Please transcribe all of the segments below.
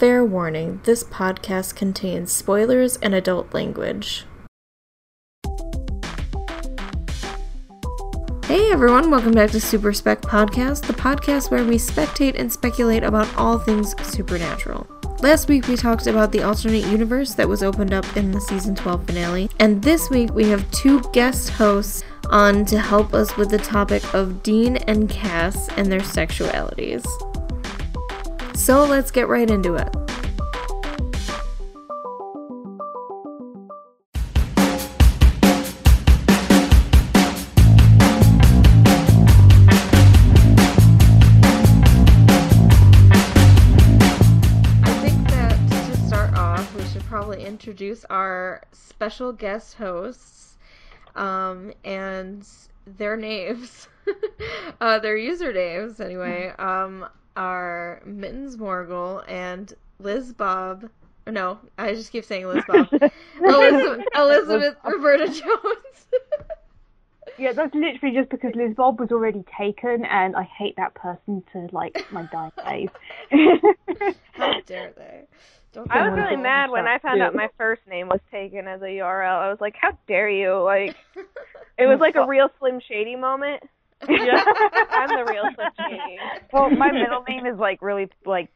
Fair warning, this podcast contains spoilers and adult language. Hey everyone, welcome back to Super Spec Podcast, the podcast where we spectate and speculate about all things supernatural. Last week we talked about the alternate universe that was opened up in the season 12 finale, and this week we have two guest hosts on to help us with the topic of Dean and Cass and their sexualities. So let's get right into it. Introduce our special guest hosts and their names, their usernames anyway, are Mittens Morgul and Liz Bob. No, I just keep saying Liz Bob. Elizabeth Roberta Jones. Yeah, that's literally just because Liz Bob was already taken, and I hate that person to like my dying days. How dare they? I was really mad when I found out my first name was taken as a URL. I was like, how dare you? Like, it was like a real Slim Shady moment. Yeah. I'm the real Slim Shady. Well, my middle name is like really like,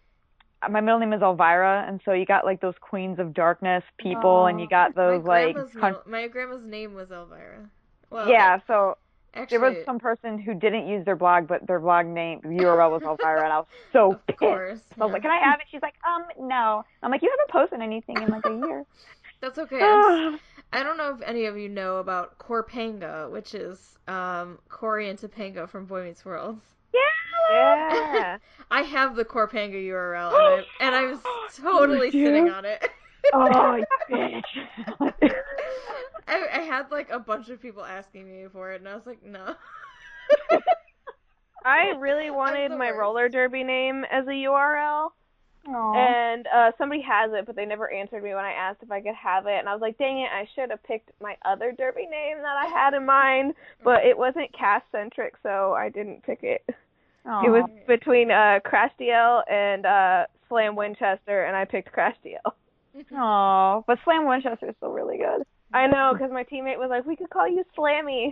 my middle name is Elvira, and so you got like those Queens of Darkness people, and you got those my grandma's name was Elvira. Well, yeah, so... Actually, there was some person who didn't use their blog, but their blog name, URL was Elvira, and I was so pissed. So I was like, can I have it? She's like, no. I'm like, you haven't posted anything in like a year. That's okay. I don't know if any of you know about Corpanga, which is Cory and Topanga from Boy Meets World. Yeah! I have the Corpanga URL, and I was totally sitting on it. Oh, you bitch. I had, like, a bunch of people asking me for it, and I was like, no. I really wanted my roller derby name as a URL. Aww. And somebody has it, but they never answered me when I asked if I could have it. And I was like, dang it, I should have picked my other derby name that I had in mind. But it wasn't cast-centric, so I didn't pick it. Aww. It was between Castiel and Slam Winchester, and I picked Castiel. Oh, but Slam Winchester is still really good. I know, because my teammate was like, we could call you Slammy.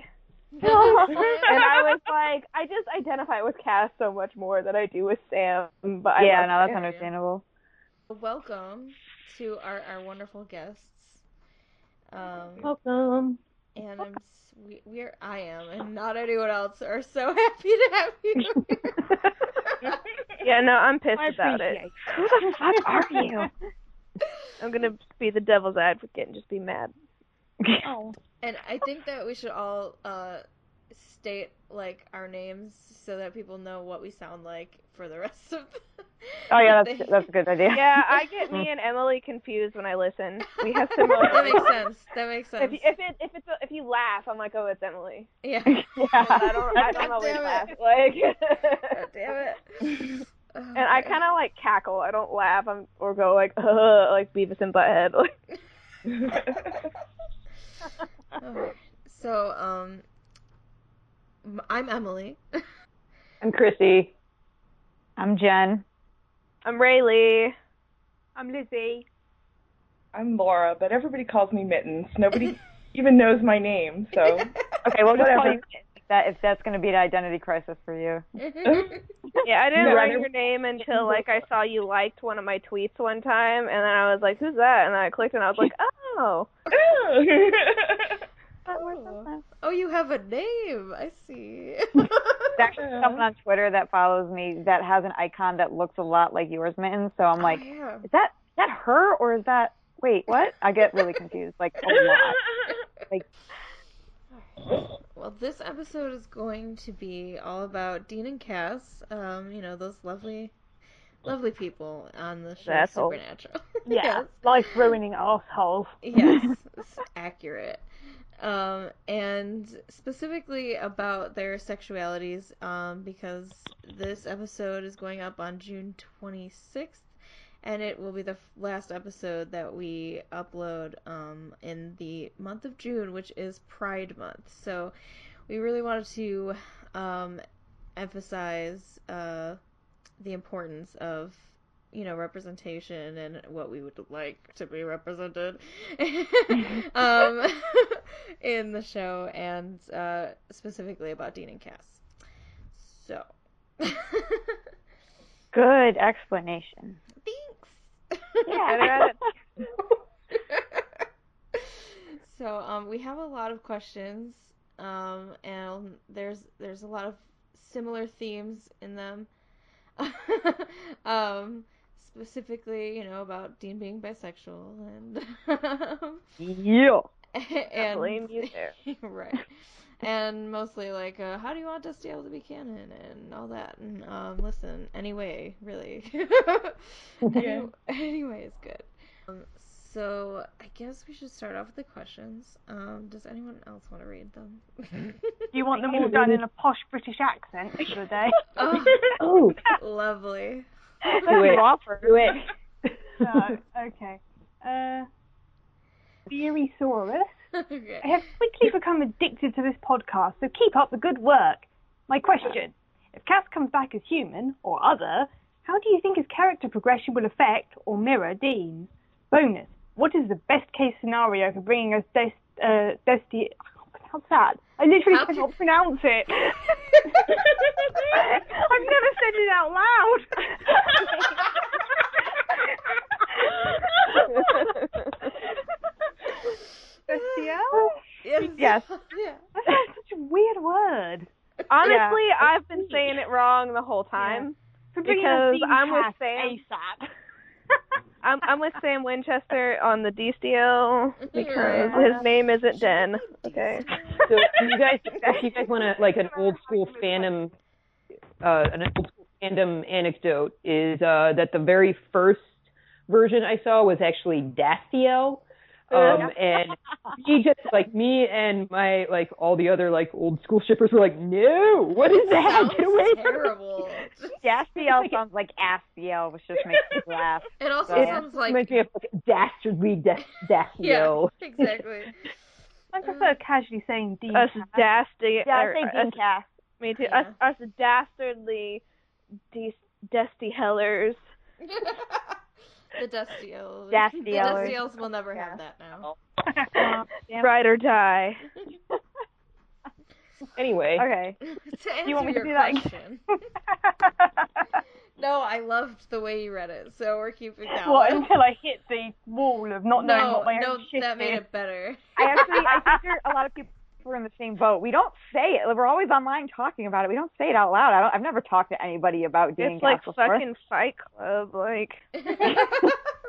And I was like, I just identify with Cass so much more than I do with Sam. But yeah, no, that's understandable. Welcome to our wonderful guests. Welcome. And I am, and not anyone else, are so happy to have you here. Yeah, no, I'm pissed about it. Who the fuck are you? I'm going to be the devil's advocate and just be mad. Oh. And I think that we should all state, like, our names so that people know what we sound like for the rest of the... Oh, yeah, that's a good idea. Yeah, I get me and Emily confused when I listen. We have similar... That makes sense. If you laugh, I'm like, oh, it's Emily. Yeah. I don't always laugh. Like... God damn it. And I kind of, like, cackle. I don't laugh or go, like, like Beavis and Butthead. Right. So, I'm Emily. I'm Chrissy. I'm Jen. I'm Rayleigh. I'm Lizzie. I'm Laura, but everybody calls me Mittens. Nobody even knows my name, so... Okay, well, whatever. Call you Mittens. If that's going to be an identity crisis for you. Yeah, I didn't learn your name until, like, I saw you liked one of my tweets one time, and then I was like, who's that? And then I clicked, and I was like, oh. Oh, you have a name. I see. There's actually someone on Twitter that follows me that has an icon that looks a lot like yours, Mitten, so I'm like, is that her, or is that, wait, what? I get really confused, like, a lot. Like... Well, this episode is going to be all about Dean and Cass, those lovely, lovely people on the show Supernatural. Yeah, yes. Life-ruining assholes. Yes, it's accurate. And specifically about their sexualities, because this episode is going up on June 26th, and it will be the last episode that we upload in the month of June, which is Pride Month. So we really wanted to emphasize the importance of you know, representation and what we would like to be represented in the show, and specifically about Dean and Cass. So. Good explanation. Thanks. Yeah. So we have a lot of questions, and there's a lot of similar themes in them. Specifically, you know, about Dean being bisexual and yeah, and blame you there, right? And mostly like, how do you want Destiel to be canon and all that? And listen, anyway, really, yeah. Anyway is good. So I guess we should start off with the questions. Does anyone else want to read them? Do you want them all done in a posh British accent today? Oh, lovely. Do it. No, okay. Theorysaurus. Okay. I have quickly become addicted to this podcast, so keep up the good work. My question: if Cass comes back as human or other, how do you think his character progression will affect or mirror Dean? Bonus: what is the best case scenario for bringing us Destiel? How's that? I literally cannot pronounce it. I've never said it out loud. Destiel? Yes. Yeah. That's such a weird word. Honestly, yeah, I've been saying it wrong the whole time because I'm with Sam. ASAP. I'm with Sam Winchester on the Destiel because his name isn't Den. Okay. So if you guys want to, like, an old school fandom anecdote is that the very first version I saw was actually Destiel, and he just, like, me and my, like, all the other, like, old school shippers were like, no, what is that? Get away terrible. From me. Destiel sounds like Astiel, which just makes me laugh. It also sounds like... It reminds me of, like, dastardly Destiel. Yeah, exactly. I prefer casually saying Dean Cass. I say Dean Cass. Me too. Yeah. Us dastardly Destielers. The Destielers. The Destielers will never have that now. Ride or die. Anyway. Okay. Do you want me to do that again? No, I loved the way you read it, so we're keeping that. Well, until I hit the wall of not knowing what my own shit is. No, that made it better. I think there are a lot of people who are in the same boat. We don't say it. We're always online talking about it. We don't say it out loud. I've never talked to anybody about doing it. It's like fucking Fight Club, like.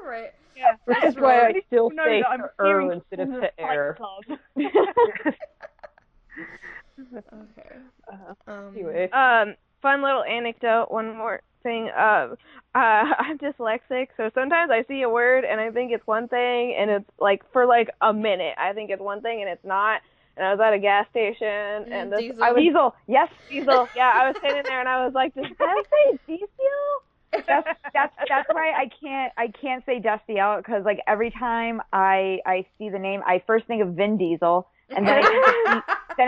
Right. Yeah. That's why I still say to Earl instead of to Air. Okay. Anyway. Fun little anecdote. One more thing. I'm dyslexic, so sometimes I see a word and I think it's one thing, and it's like for like a minute I think it's one thing and it's not. And I was at a gas station and diesel. Yeah, I was sitting there and I was like, did I say diesel? That's why I can't say Destiel, because like every time I see the name, I first think of Vin Diesel. And then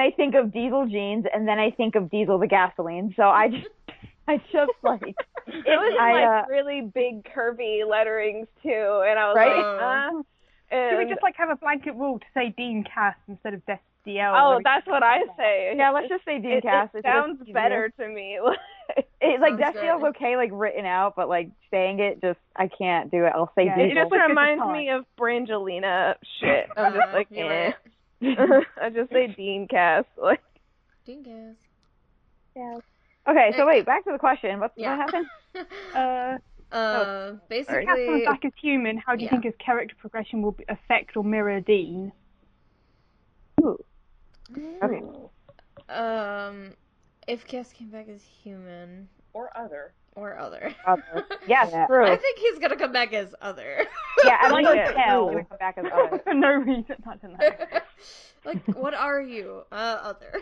I think of Diesel jeans, and then I think of Diesel the gasoline. So I just like it was like really big curvy letterings too, and I was like. Should we just like have a blanket rule to say Dean Cass instead of Destiel? Oh, that's what I say. Yeah, let's just say Dean Cass. It sounds better to me. It like Destiel's okay, like written out, but like saying it, just I can't do it. I'll say Diesel. It just reminds me of Brangelina shit. I'm just like, yeah. I just say Dean Cass. Like Dean Cass. Yeah. Okay, so wait, back to the question. What happened? Basically, if Cass comes back as human, how do you think his character progression will affect or mirror Dean? Ooh. Okay. If Cass came back as human or other. Yes, yeah. True. I think he's gonna come back as other. Yeah, I like to tell he's gonna come back as other for no reason. Not to know. Like, what are you, other?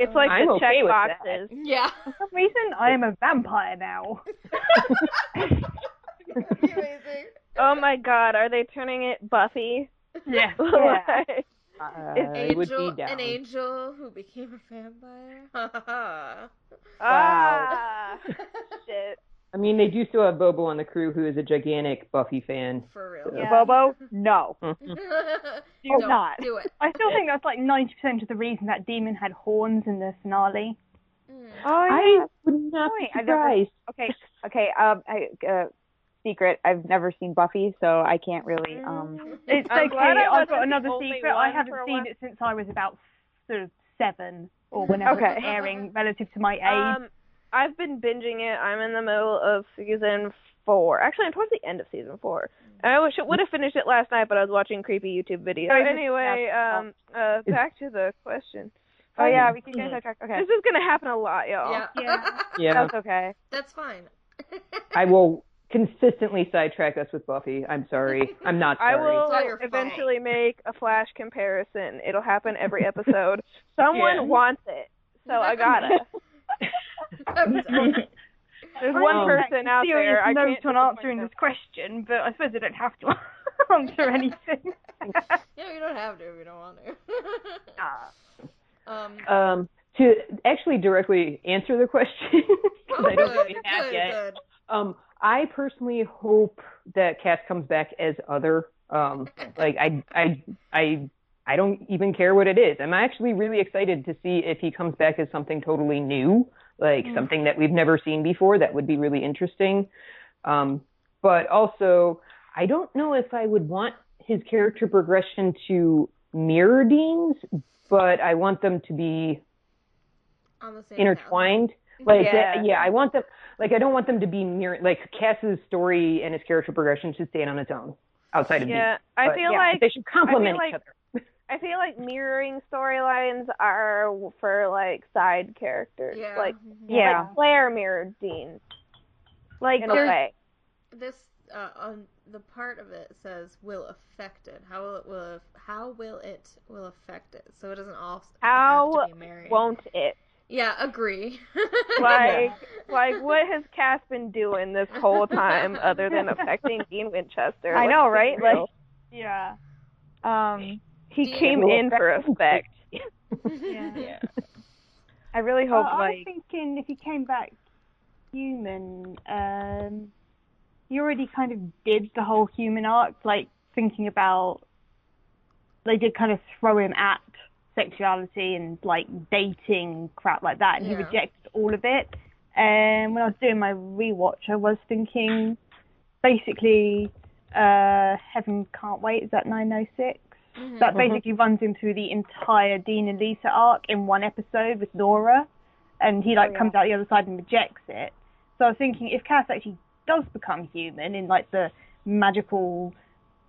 It's like I'm the okay check boxes. Yeah. For some reason, I am a vampire now. Amazing. Oh my God, are they turning it Buffy? Yeah. Like, an angel who became a vampire. Shit. I mean, they do still have Bobo on the crew, who is a gigantic Buffy fan. For real. So. Yeah. Bobo, no. do not. Do it. I still think that's like 90% of the reason that demon had horns in the finale. Mm. I would not be surprised. Okay. Secret. I've never seen Buffy, so I can't really. It's okay. I've got another secret. I haven't seen it since I was about sort of 7 or whenever it was airing relative to my age. I've been binging it. I'm in the middle of season 4. Actually, I'm towards the end of season 4. I wish it would have finished it last night, but I was watching creepy YouTube videos. Anyway, back to the question. Oh yeah, we can get sidetracked. Okay, this is gonna happen a lot, y'all. Yeah. That's okay. That's fine. I will consistently sidetrack us with Buffy. I'm sorry. I'm not sorry. I will eventually make a Flash comparison. It'll happen every episode. Someone wants it, so I gotta. There's one person out there. I can't answering this question, but I suppose I don't have to answer anything. Yeah, you don't have to if you don't want to. To actually directly answer the question, I don't really have yet. I personally hope that Cass comes back as other. Like I don't even care what it is. I'm actually really excited to see if he comes back as something totally new, like something that we've never seen before. That would be really interesting. But also, I don't know if I would want his character progression to mirror Dean's, but I want them to be on the same intertwined. Like, I want them, like, I don't want them to be mirror, like, Cass's story and his character progression should stand on its own outside of me. But, I feel like they should complement each other. I feel like mirroring storylines are for, like, side characters. Yeah. Like, like Claire mirrored Dean. Like, in a way. This, on the part of it says, will affect it. How will it affect it? So it doesn't all have to be married. How won't it? Yeah, agree. like what has Cass been doing this whole time other than affecting Dean Winchester? I know, right? Like, yeah. He came in for effect. Yeah. I really hope. I was thinking if he came back human, you already kind of did the whole human arc, like thinking about they did kind of throw him at sexuality and like dating crap like that, and he rejected all of it. And when I was doing my rewatch, I was thinking basically Heaven Can't Wait, is that 906? That basically runs him through the entire Dean and Lisa arc in one episode with Nora, and he comes out the other side and rejects it. So I was thinking if Cass actually does become human in like the magical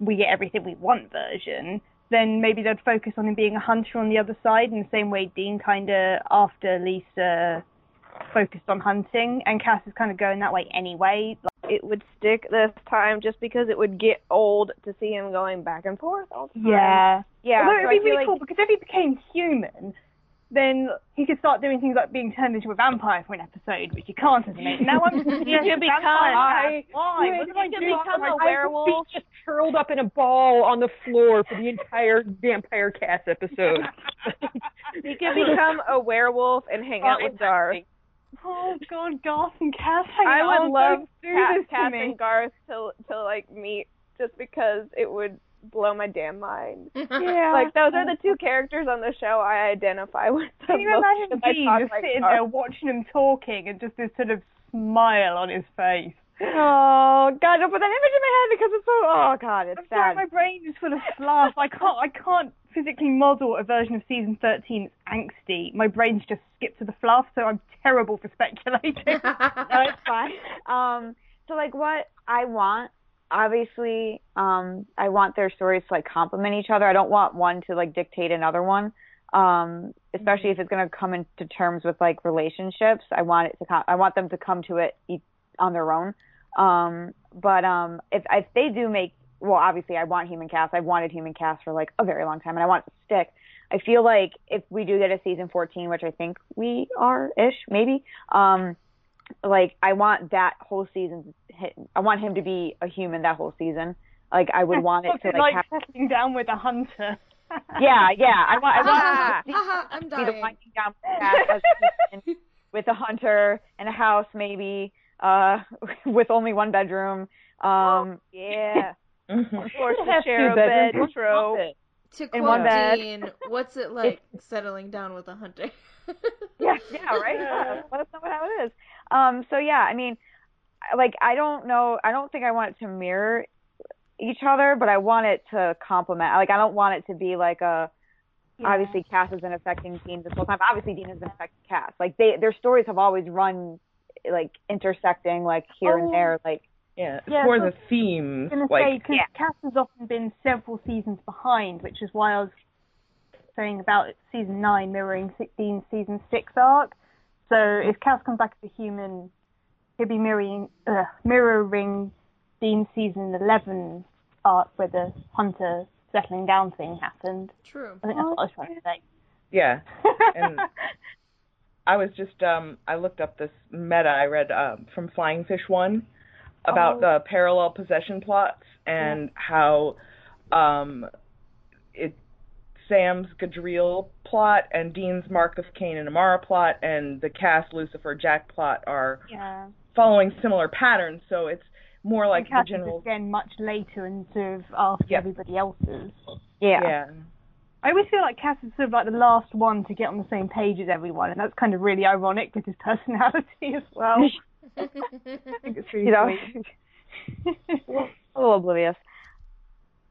we get everything we want version, then maybe they'd focus on him being a hunter on the other side, in the same way Dean kind of, after Lisa, focused on hunting, and Cass is kind of going that way anyway. Like, it would stick this time just because it would get old to see him going back and forth all the time. Yeah. Although it'd be really cool, because if he became human, then he could start doing things like being turned into a vampire for an episode, which you can't animate. Now I'm just become a werewolf. Just curled up in a ball on the floor for the entire Vampire Cass episode. He could become a werewolf and hang out with Garth. Oh God, Garth and Cass hang out. I would love Cass and Garth to like meet, just because it would blow my damn mind. Yeah. Like, those are the two characters on the show I identify with. Can you imagine Dean just sitting there watching him talking and just this sort of smile on his face? Oh, God, don't put that image in my head because it's so... Oh, God, it's sad. My brain is full of fluff. I can't physically model a version of season 13 that's angsty. My brain's just skipped to the fluff, so I'm terrible for speculating. No, it's fine. So, like, what I want... Obviously, I want their stories to, like, complement each other. I don't want one to, like, dictate another one, especially if it's going to come into terms with, like, relationships. I want them to come to it on their own. But if they do make – well, obviously, I want human Cass. I've wanted human Cass for, like, a very long time, and I want it to stick. I feel like if we do get a season 14, which I think we are-ish, maybe, like, I want that whole season. I want him to be a human that whole season. Like, I would want it to like settling down with a hunter. Yeah. I want him to be the winding down with a hunter and a house, maybe. with only one bedroom. Yeah. Forced to share a bed trope. To quote Dean, what's it like settling down with a hunter? yeah, right? Yeah. Let us know how it is. So, yeah, I mean, like, I don't know. I don't think I want it to mirror each other, but I want it to complement. Like, I don't want it to be like a... Yeah. Obviously, Cass has been affecting Dean this whole time. Obviously, Dean has been affecting Cass. Like, their stories have always run, like, intersecting, like, here and there, like... Yeah, it's more the theme. I was going to say, because Cass has often been several seasons behind, which is why I was saying about season 9 mirroring Dean's season 6 arc. So if Cass comes back as a human, he'll be mirroring Dean's season 11 arc where the hunter settling down thing happened. True. I think that's what I was trying to say. Yeah. And I was just, I looked up this meta I read from Flying Fish 1. About the parallel possession plots and how Sam's Gadriel plot and Dean's Mark of Cain and Amara plot and the Cass, Lucifer, Jack plot are following similar patterns. So it's more like the general... again much later and sort of after everybody else's. Yeah. I always feel like Cass is sort of like the last one to get on the same page as everyone, and that's kind of really ironic with his personality as well. I think it's really a little oblivious.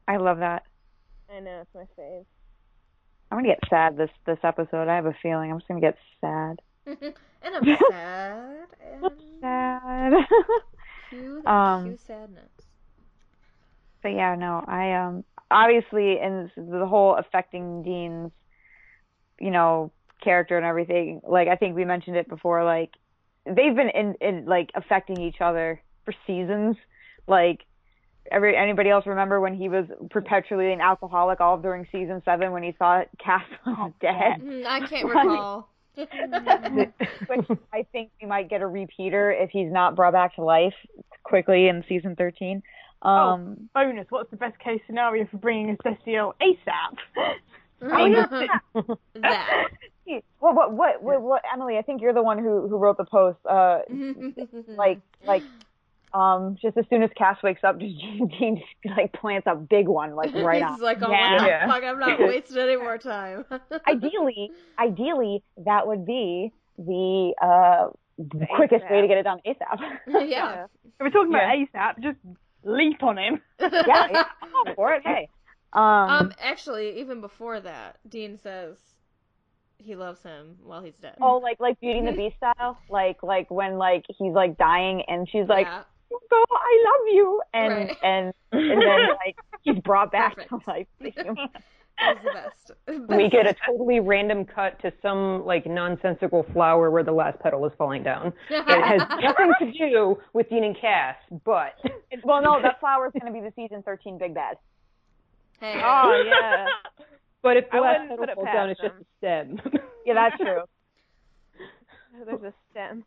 I love that. I know, it's my fave. I'm gonna get sad this episode. I have a feeling I'm just gonna get sad. And I'm sad. Cue sadness. But yeah, no, I obviously in the whole affecting Dean's, you know, character and everything. Like I think we mentioned it before. Like. They've been in like affecting each other for seasons. Like anybody else remember when he was perpetually an alcoholic all during season 7 when he thought Cass was dead? I can't recall. Which I think we might get a repeater if he's not brought back to life quickly in season 13. Bonus! What's the best case scenario for bringing his Destiel ASAP? That. Well, what, Emily? I think you're the one who wrote the post. Just as soon as Cass wakes up, Dean just like plants a big one, like right on. He's like, fuck, I'm not wasting any more time. Ideally, that would be the quickest way to get it done ASAP. Yeah. If we're talking about ASAP, just leap on him. Yeah, I'm for it. Hey. Actually, even before that, Dean says he loves him while he's dead. Oh, like Beauty and the Beast style? Like when, like, he's, like, dying and she's like, "Go, I love you!" And and then, like, he's brought back to life. That's the best. We get a totally random cut to some, like, nonsensical flower where the last petal is falling down. It has nothing to do with Dean and Cass, but... Well, no, that flower's gonna be the season 13 Big Bad. Hey. Oh, yeah. But if the last petal falls down, it's just a stem. Yeah, that's true. There's a stem.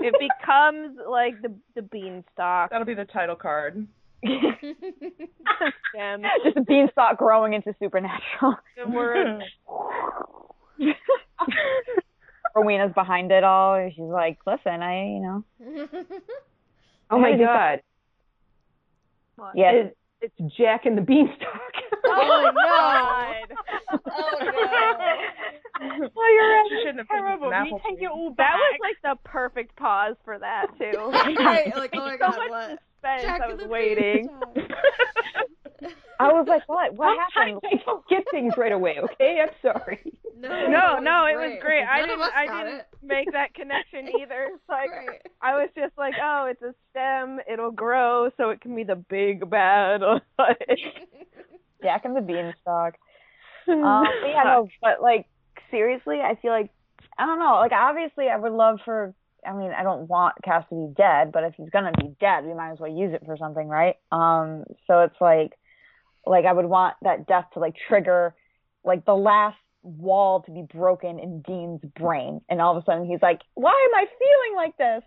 It becomes like the beanstalk. That'll be the title card. Stem. Just a beanstalk growing into Supernatural. Good word. Rowena's behind it all. She's like, "Listen, Oh my God. What? Yeah. It's Jack and the Beanstalk. Oh, no. Well, you're right. Terrible. We take it all back. That was, like, the perfect pause for that, too. Right, like, oh, my God, so much suspense. Jack I was waiting. I was like, what? What happened? I don't get things right away, okay? I'm sorry. No, it was great. I didn't make that connection either. It's like I was just like, oh, it's a stem. It'll grow, so it can be the big bad. Jack and the Beanstalk. But like seriously, I feel like I don't know. Like obviously, I would love for. I mean, I don't want Cass to be dead, but if he's gonna be dead, we might as well use it for something, right? So it's like I would want that death to like trigger, like the last wall to be broken in Dean's brain, and all of a sudden he's like, "Why am I feeling like this?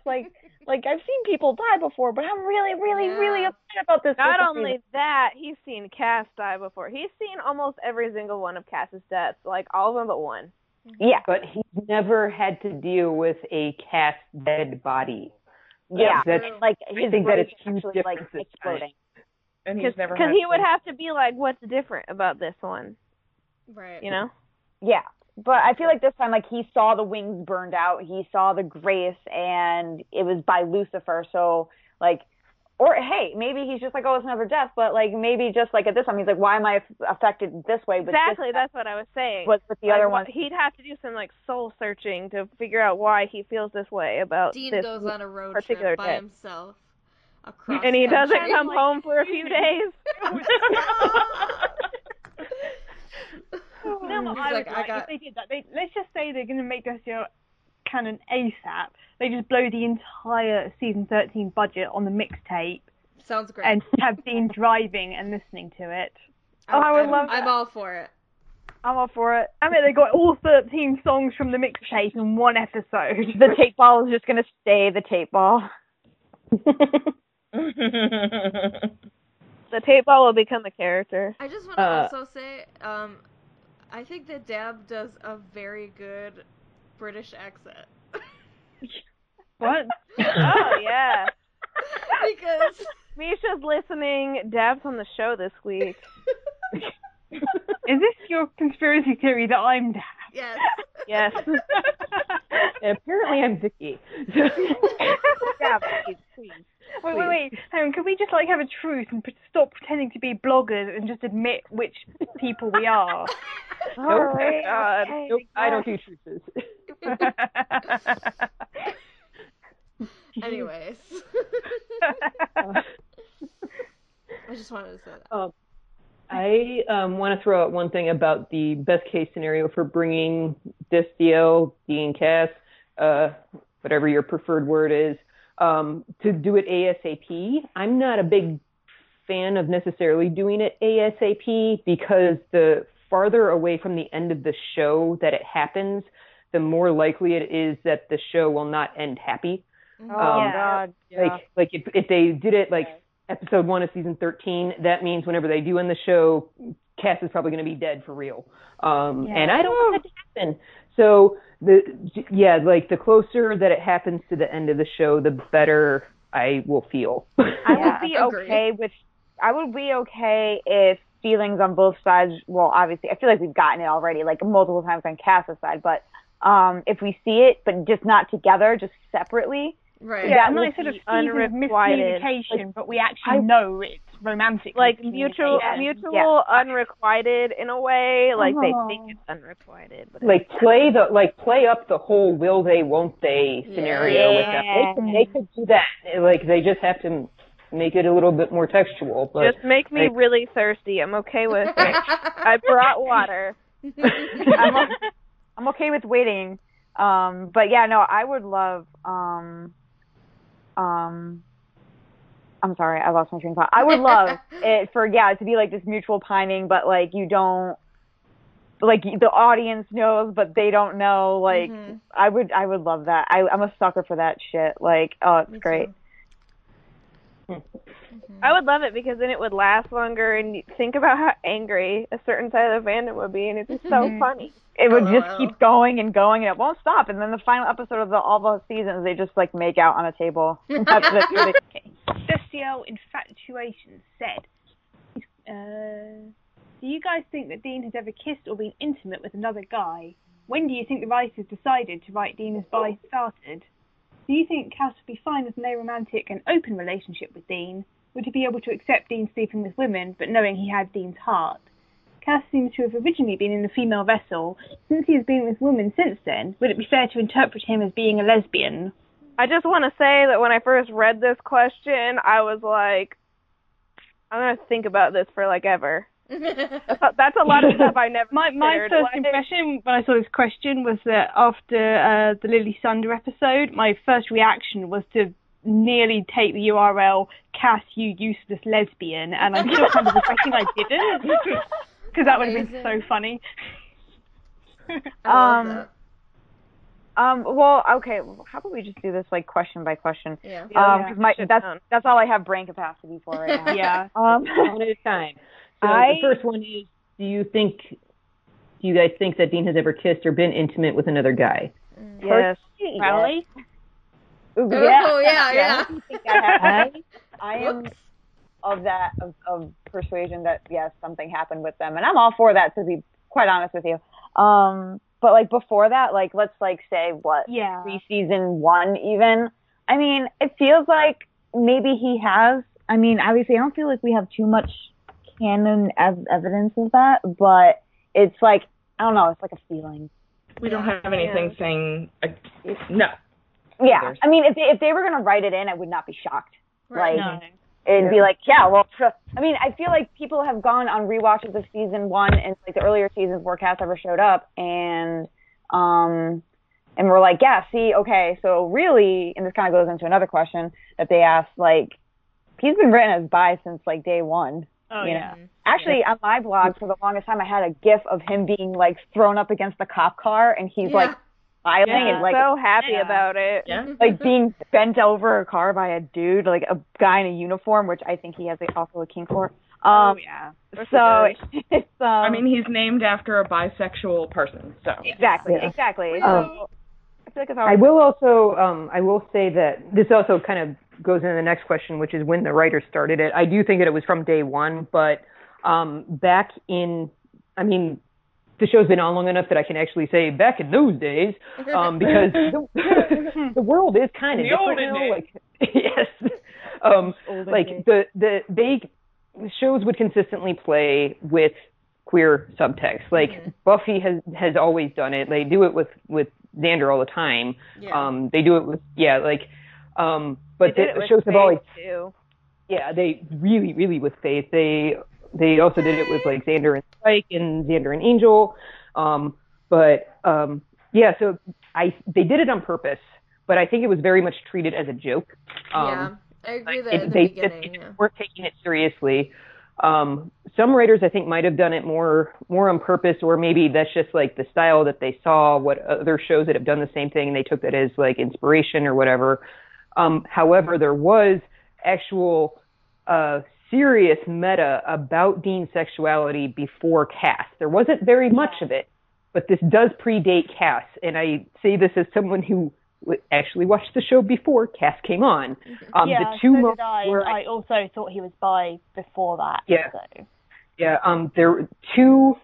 Like I've seen people die before, but I'm really upset about this." Not only that, he's seen Cass die before. He's seen almost every single one of Cass's deaths, like all of them but one. Yeah, but he's never had to deal with a Cass dead body. Yeah, that's, like his brain that it's actually like exploding. And he's never because he would have to be like, what's different about this one? Right. You know? Yeah. But I feel like this time, like, he saw the wings burned out. He saw the grace, and it was by Lucifer. So, like, or, hey, maybe he's just like, oh, it's another death. But, like, maybe just, like, at this time, he's like, why am I affected this way? But exactly. That's what I was saying. But with the other one. He'd have to do some, like, soul searching to figure out why he feels this way about Dean this goes on a road particular trip by himself. And he doesn't come home for a few days. No, I would like if they did that, let's just say they're going to make Destiel canon ASAP. They just blow the entire season 13 budget on the mixtape. Sounds great. And have Dean driving and listening to it. I would love that. I'm all for it. I'm all for it. I mean, they got all 13 songs from the mixtape in one episode. The tape ball is just going to stay the tape ball. The tape ball will become a character. I just want to also say, I think that Dab does a very good British accent. What? Oh, yeah. Because Misha's listening. Dab's on the show this week. Is this your conspiracy theory that I'm Dab? Yes. Yes. And apparently I'm Vicky. Dab, please. Wait. Hang on, can we just, like, have a truce and stop pretending to be bloggers and just admit which people we are? Nope, I don't do truces. Anyways. I just wanted to say that. I want to throw out one thing about the best case scenario for bringing Destiel, Dean Cass, whatever your preferred word is, to do it ASAP. I'm not a big fan of necessarily doing it ASAP because the farther away from the end of the show that it happens, the more likely it is that the show will not end happy. Oh, God. Yeah. Like if they did it like episode 1 of season 13, that means whenever they do end the show, Cass is probably going to be dead for real. And I don't want that to happen. So, the closer that it happens to the end of the show, the better I will feel. I would be okay if feelings on both sides, well, obviously, I feel like we've gotten it already, like, multiple times on Cass's side, but if we see it, but just not together, just separately. Right. Yeah, I'm not sort of miscommunication, like, but we actually know it's romantic. Like mutual unrequited in a way. Like they think it's unrequited. But like play up the whole will they won't they scenario with them. They could do that. Like they just have to make it a little bit more textual. But just make me really thirsty. I'm okay with it. I brought water. I'm okay with waiting. But yeah, no, I would love, I'm sorry, I lost my train of thought. I would love it for, to be like this mutual pining, but like you don't, like the audience knows, but they don't know. Like I would love that. I'm a sucker for that shit. Like, oh, it's great. I would love it because then it would last longer and you think about how angry a certain side of the fandom would be and it's just so funny. It would just keep going and going and it won't stop, and then the final episode of all the seasons they just like make out on a table. That's the Destiel infatuation said, do you guys think that Dean has ever kissed or been intimate with another guy? When do you think the writers decided to write Dean as bi started? Do you think Cass would be fine with an aromantic and open relationship with Dean? Would he be able to accept Dean sleeping with women, but knowing he had Dean's heart? Cass seems to have originally been in a female vessel. Since he has been with women since then, would it be fair to interpret him as being a lesbian? I just want to say that when I first read this question, I was like, I'm going to think about this for, like, ever. That's a lot of stuff I never my first impression when I saw this question was that after the Lily Sunder episode, my first reaction was to nearly take the URL, Cass, you useless lesbian, and I'm still kind of regretting I didn't, because that would have been so funny. Well, how about we just do this like question by question? Yeah. That's all I have brain capacity for right now. Yeah. One at a time. So the first one is, do you guys think that Dean has ever kissed or been intimate with another guy? Yes. Crowley? Ooh, yeah. Oh, yeah. I am of that, of persuasion that, yes, something happened with them. And I'm all for that, to be quite honest with you. But, like, before that, like, let's, like, say, what? Yeah. Pre-season one, even. I mean, it feels like maybe he has. I mean, obviously, I don't feel like we have too much canon evidence of that, but it's like, I don't know, it's like a feeling. We don't have anything saying, no. Yeah, others. I mean, if they were going to write it in, I would not be shocked. Right. Like, it'd be like, yeah, well, I mean, I feel like people have gone on rewatches of season one and like the earlier seasons before Cass ever showed up, and we're like, yeah, see, okay, so really, and this kind of goes into another question that they asked, like, he's been written as bi since like day one. Oh, yeah. Know? Actually, on my blog for the longest time, I had a GIF of him being like thrown up against the cop car, and he's like. Yeah. Like, so happy about it. Yeah. Like being bent over a car by a dude, like a guy in a uniform, which I think he has like, also a kink for. So it's I mean, he's named after a bisexual person, so exactly. I feel like it's always. I will say that this also kind of goes into the next question, which is when the writer started it. I do think that it was from day one, but back in, I mean. The show's been on long enough that I can actually say back in those days, because the world is kind of different now. The shows would consistently play with queer subtext. Like Buffy has always done it. They do it with Xander all the time. Yeah. They do it with but the shows have always too. Yeah, they really with Faith. They also did it with like Xander and Spike and Xander and Angel, So they did it on purpose, but I think it was very much treated as a joke. I agree that they weren't taking it seriously. Some writers I think might have done it more on purpose, or maybe that's just like the style that they saw. What other shows that have done the same thing, and they took that as like inspiration or whatever. However, there was actual. Serious meta about Dean's sexuality before Cass. There wasn't very much of it, but this does predate Cass, and I say this as someone who actually watched the show before Cass came on. I also thought he was bi before that. Yeah, so. There were two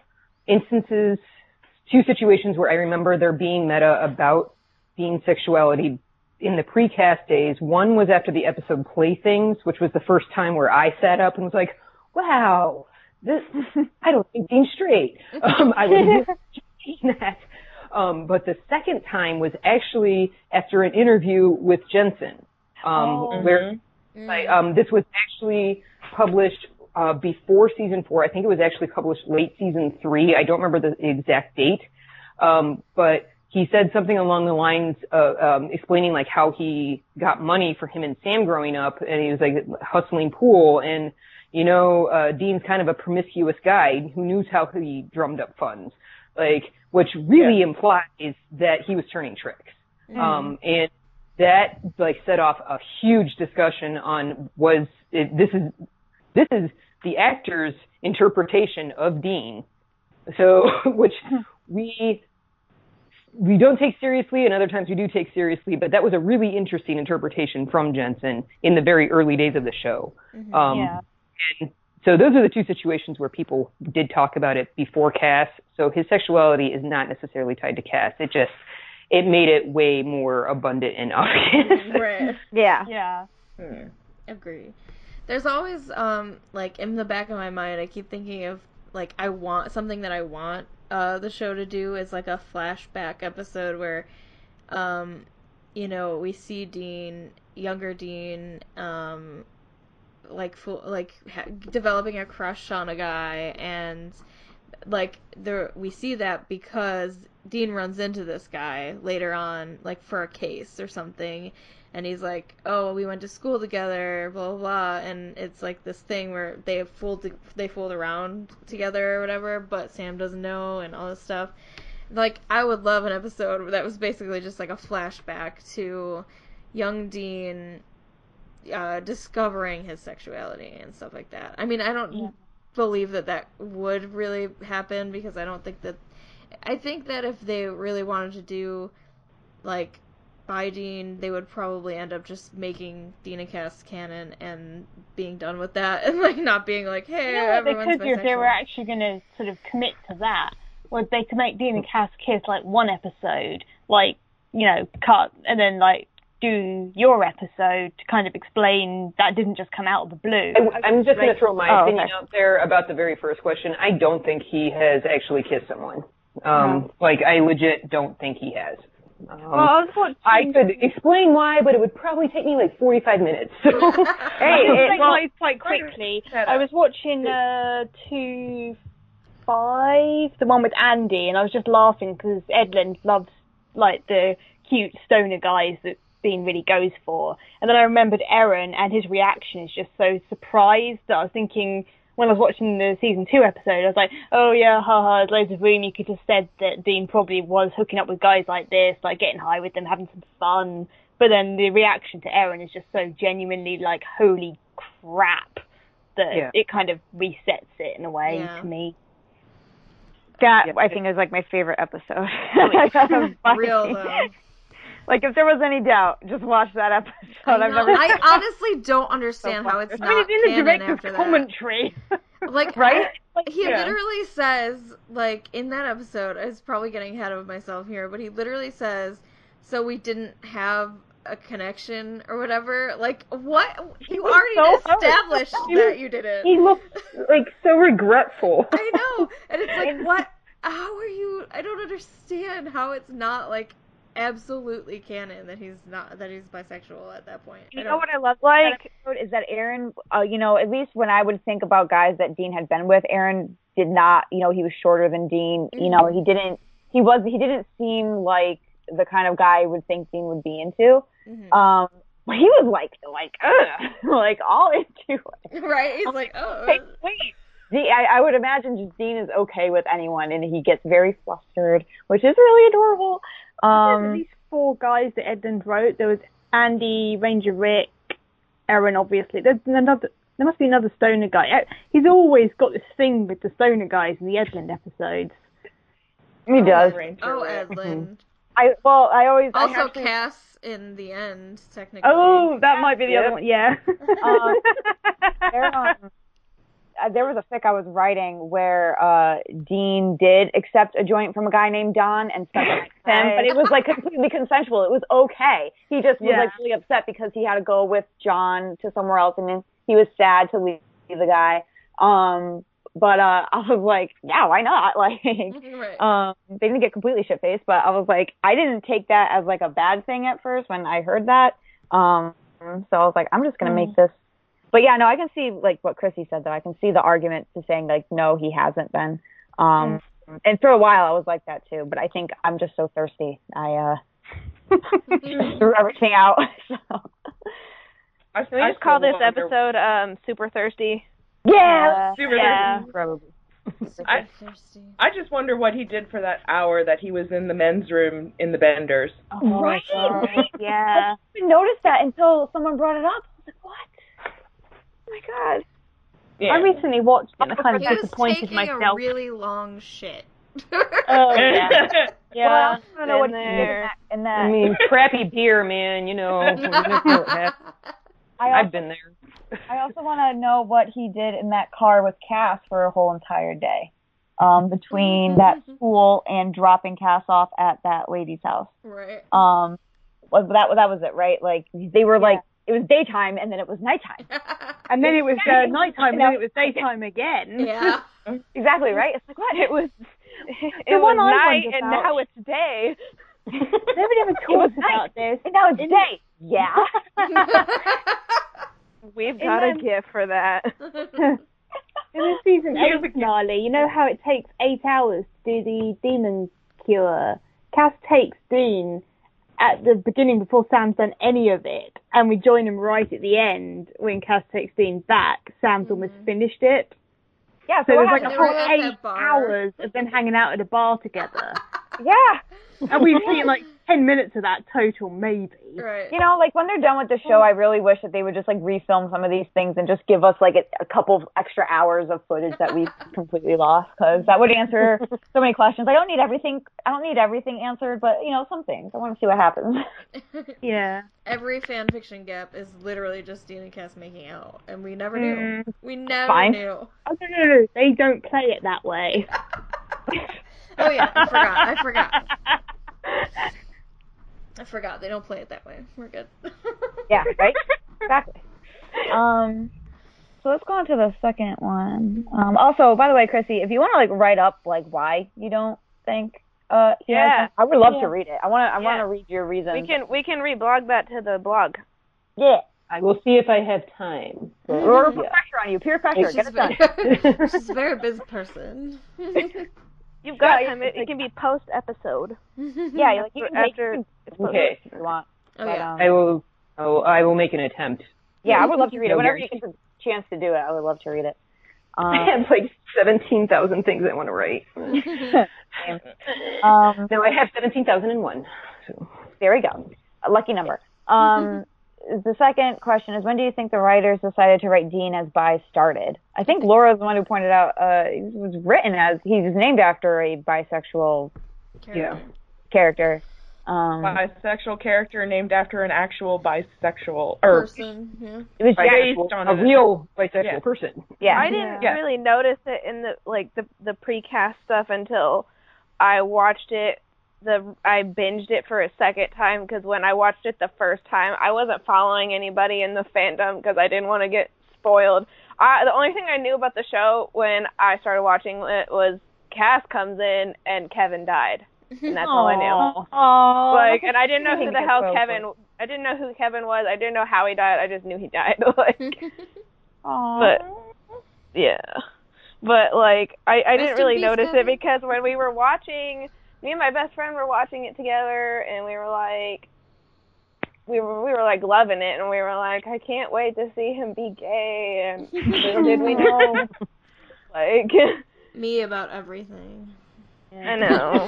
situations where I remember there being meta about Dean's sexuality in the pre-Cast days. One was after the episode Playthings, which was the first time where I sat up and was like, wow, this, I don't think Dean's straight. I was doing that. But the second time was actually after an interview with Jensen, this was actually published before season 4. I think it was actually published late season 3. I don't remember the exact date, but he said something along the lines of explaining like how he got money for him and Sam growing up, and he was like hustling pool, and Dean's kind of a promiscuous guy who knew how he drummed up funds, like, which really implies that he was turning tricks. And that like set off a huge discussion on this is the actor's interpretation of Dean, so which we don't take seriously, and other times we do take seriously, but that was a really interesting interpretation from Jensen in the very early days of the show. And so those are the two situations where people did talk about it before Cass, so his sexuality is not necessarily tied to Cass. It made it way more abundant and obvious. Right. Yeah. Agree. There's always, like, in the back of my mind, I keep thinking of, like, I want the show to do is like a flashback episode where, we see Dean, younger Dean, developing a crush on a guy, and like we see that because Dean runs into this guy later on, like for a case or something, and he's like, "Oh, we went to school together, blah blah blah," and it's like this thing where they fooled around together or whatever, but Sam doesn't know and all this stuff. Like, I would love an episode that was basically just like a flashback to young Dean discovering his sexuality and stuff like that. I mean, I don't believe that would really happen, because I think that if they really wanted to do like by Dean, they would probably end up just making Dean and Cass canon and being done with that, and like not being like, hey, you know what, everyone's bisexual. If they were actually going to sort of commit to that, was they could make Dean and Cass kiss like one episode, like, you know, cut, and then like do your episode to kind of explain that didn't just come out of the blue. I'm just going to throw my opinion out there about the very first question. I don't think he has actually kissed someone. Like, I legit don't think he has. I could explain why, but it would probably take me like 45 minutes. So. Quite quickly. I was watching 2-5, the one with Andy, and I was just laughing because Edlund loves like the cute stoner guys that Dean really goes for. And then I remembered Aaron, and his reaction is just so surprised that I was thinking, when I was watching the season 2 episode, I was like, oh yeah, haha, there's loads of room. You could have said that Dean probably was hooking up with guys like this, like getting high with them, having some fun. But then the reaction to Aaron is just so genuinely like, holy crap, that it kind of resets it in a way to me. That, I think, is like my favorite episode. Real though. Like, if there was any doubt, just watch that episode. I honestly don't understand how it's not canon after that. I mean, it's in the director's commentary. Like, right? He literally says, like, in that episode, I was probably getting ahead of myself here, but he literally says, so we didn't have a connection or whatever. Like, what? You already established that you didn't. He looked, like, so regretful. I know. And it's like, what? How are you? I don't understand how it's not, like, absolutely canon that he's not, that he's bisexual at that point. You know what I love, like, is that Aaron, you know, at least when I would think about guys that Dean had been with, Aaron did not, you know, he was shorter than Dean, you know, he didn't seem like the kind of guy I would think Dean would be into. He was like like all into it, right? He's like, oh, wait. I would imagine just Dean is okay with anyone, and he gets very flustered, which is really adorable. There's at least 4 guys that Edlund wrote. There was Andy, Ranger Rick, Aaron, obviously. There's another. There must be another stoner guy. He's always got this thing with the stoner guys in the Edlund episodes. He does. Oh, Edlund. I always... Also Cass in the end, technically. Oh, that might be the other one, yeah. There was a fic I was writing where Dean did accept a joint from a guy named Don and stuff like him, but it was like completely consensual. It was okay. He just was like really upset because he had to go with John to somewhere else, and then he was sad to leave the guy. But I was like, yeah, why not? Like, they didn't get completely shit faced, but I was like, I didn't take that as like a bad thing at first when I heard that. So I was like, I'm just gonna make this. But yeah, no, I can see like what Chrissy said though. I can see the argument to saying like, no, he hasn't been. And for a while I was like that too. But I think I'm just so thirsty. I threw everything out. So I just call this episode Super Thirsty. Yeah, Super Thirsty. Probably. Super thirsty. I just wonder what he did for that hour that he was in the men's room in the Benders. Oh, right. Yeah. I didn't notice that until someone brought it up. I was like, what? Oh my god! Yeah. I recently watched it and I kind of disappointed myself. He was taking a really long shit. Oh yeah, yeah. Well, I don't know what there. In that. I mean, crappy beer, man. You know, I've been there. I also want to know what he did in that car with Cass for a whole entire day, between that school and dropping Cass off at that lady's house. Right. That was it, right? Like they were like. It was daytime, and then it was nighttime. And then it was nighttime, and then it was daytime again. Yeah. Exactly, right? It's like, what? It was night, and now it's day. Nobody ever talks about this. And now it's day. Yeah. We've got a gift for that. In the season 8 finale, you know how it takes 8 hours to do the demon cure? Cass takes Dean at the beginning before Sam's done any of it, and we join him right at the end when Cass takes Dean back. Sam's almost finished it. Yeah, so it was like a whole 8 hours of them hanging out at a bar together. Yeah. And we've seen like 10 minutes of that total, maybe. Right. You know, like, when they're done with the show, I really wish that they would just, like, refilm some of these things and just give us, like, a couple of extra hours of footage that we completely lost, because that would answer so many questions. I don't need everything. I don't need everything answered, but, you know, some things. I want to see what happens. Yeah. Every fan fiction gap is literally just Dean and Cass making out, and we never knew. We never knew. Oh, no, they don't play it that way. Oh, yeah, I forgot. They don't play it that way. We're good. Yeah, right? Exactly. So let's go on to the second one. Also, by the way, Chrissy, if you want to, like, write up, like, why you don't think I would love to read it. I want to read your reasons. We can reblog that to the blog. Yeah. I will see if I have time. Or put pressure on you. Peer pressure. Get it done. She's a very busy person. You've got him. It can be post episode. Yeah, like you can after. Okay. If you want. Oh, but, yeah. I will. Oh, I will make an attempt. Yeah, I would love to read it. Whenever you get a chance to do it, I would love to read it. I have like 17,000 things I want to write. No, I have 17,001. So. There we go. A lucky number. The second question is, when do you think the writers decided to write Dean as bi started? I think Laura's the one who pointed out it was written as, he was named after a bisexual character. Bisexual character named after an actual bisexual person. Yeah. It was based on a real bisexual person. Yeah. I didn't really notice it in the precast stuff until I watched it. I binged it for a second time, because when I watched it the first time, I wasn't following anybody in the fandom because I didn't want to get spoiled. The only thing I knew about the show when I started watching it was Cass comes in and Kevin died, and that's all I knew. Aww. Like, and I didn't know who the hell I didn't know who Kevin was. I didn't know how he died. I just knew he died. I didn't really notice it, because when we were watching. Me and my best friend were watching it together, and we were loving it, and we were like, I can't wait to see him be gay, and little did we know. Like, me about everything. Yeah. I know.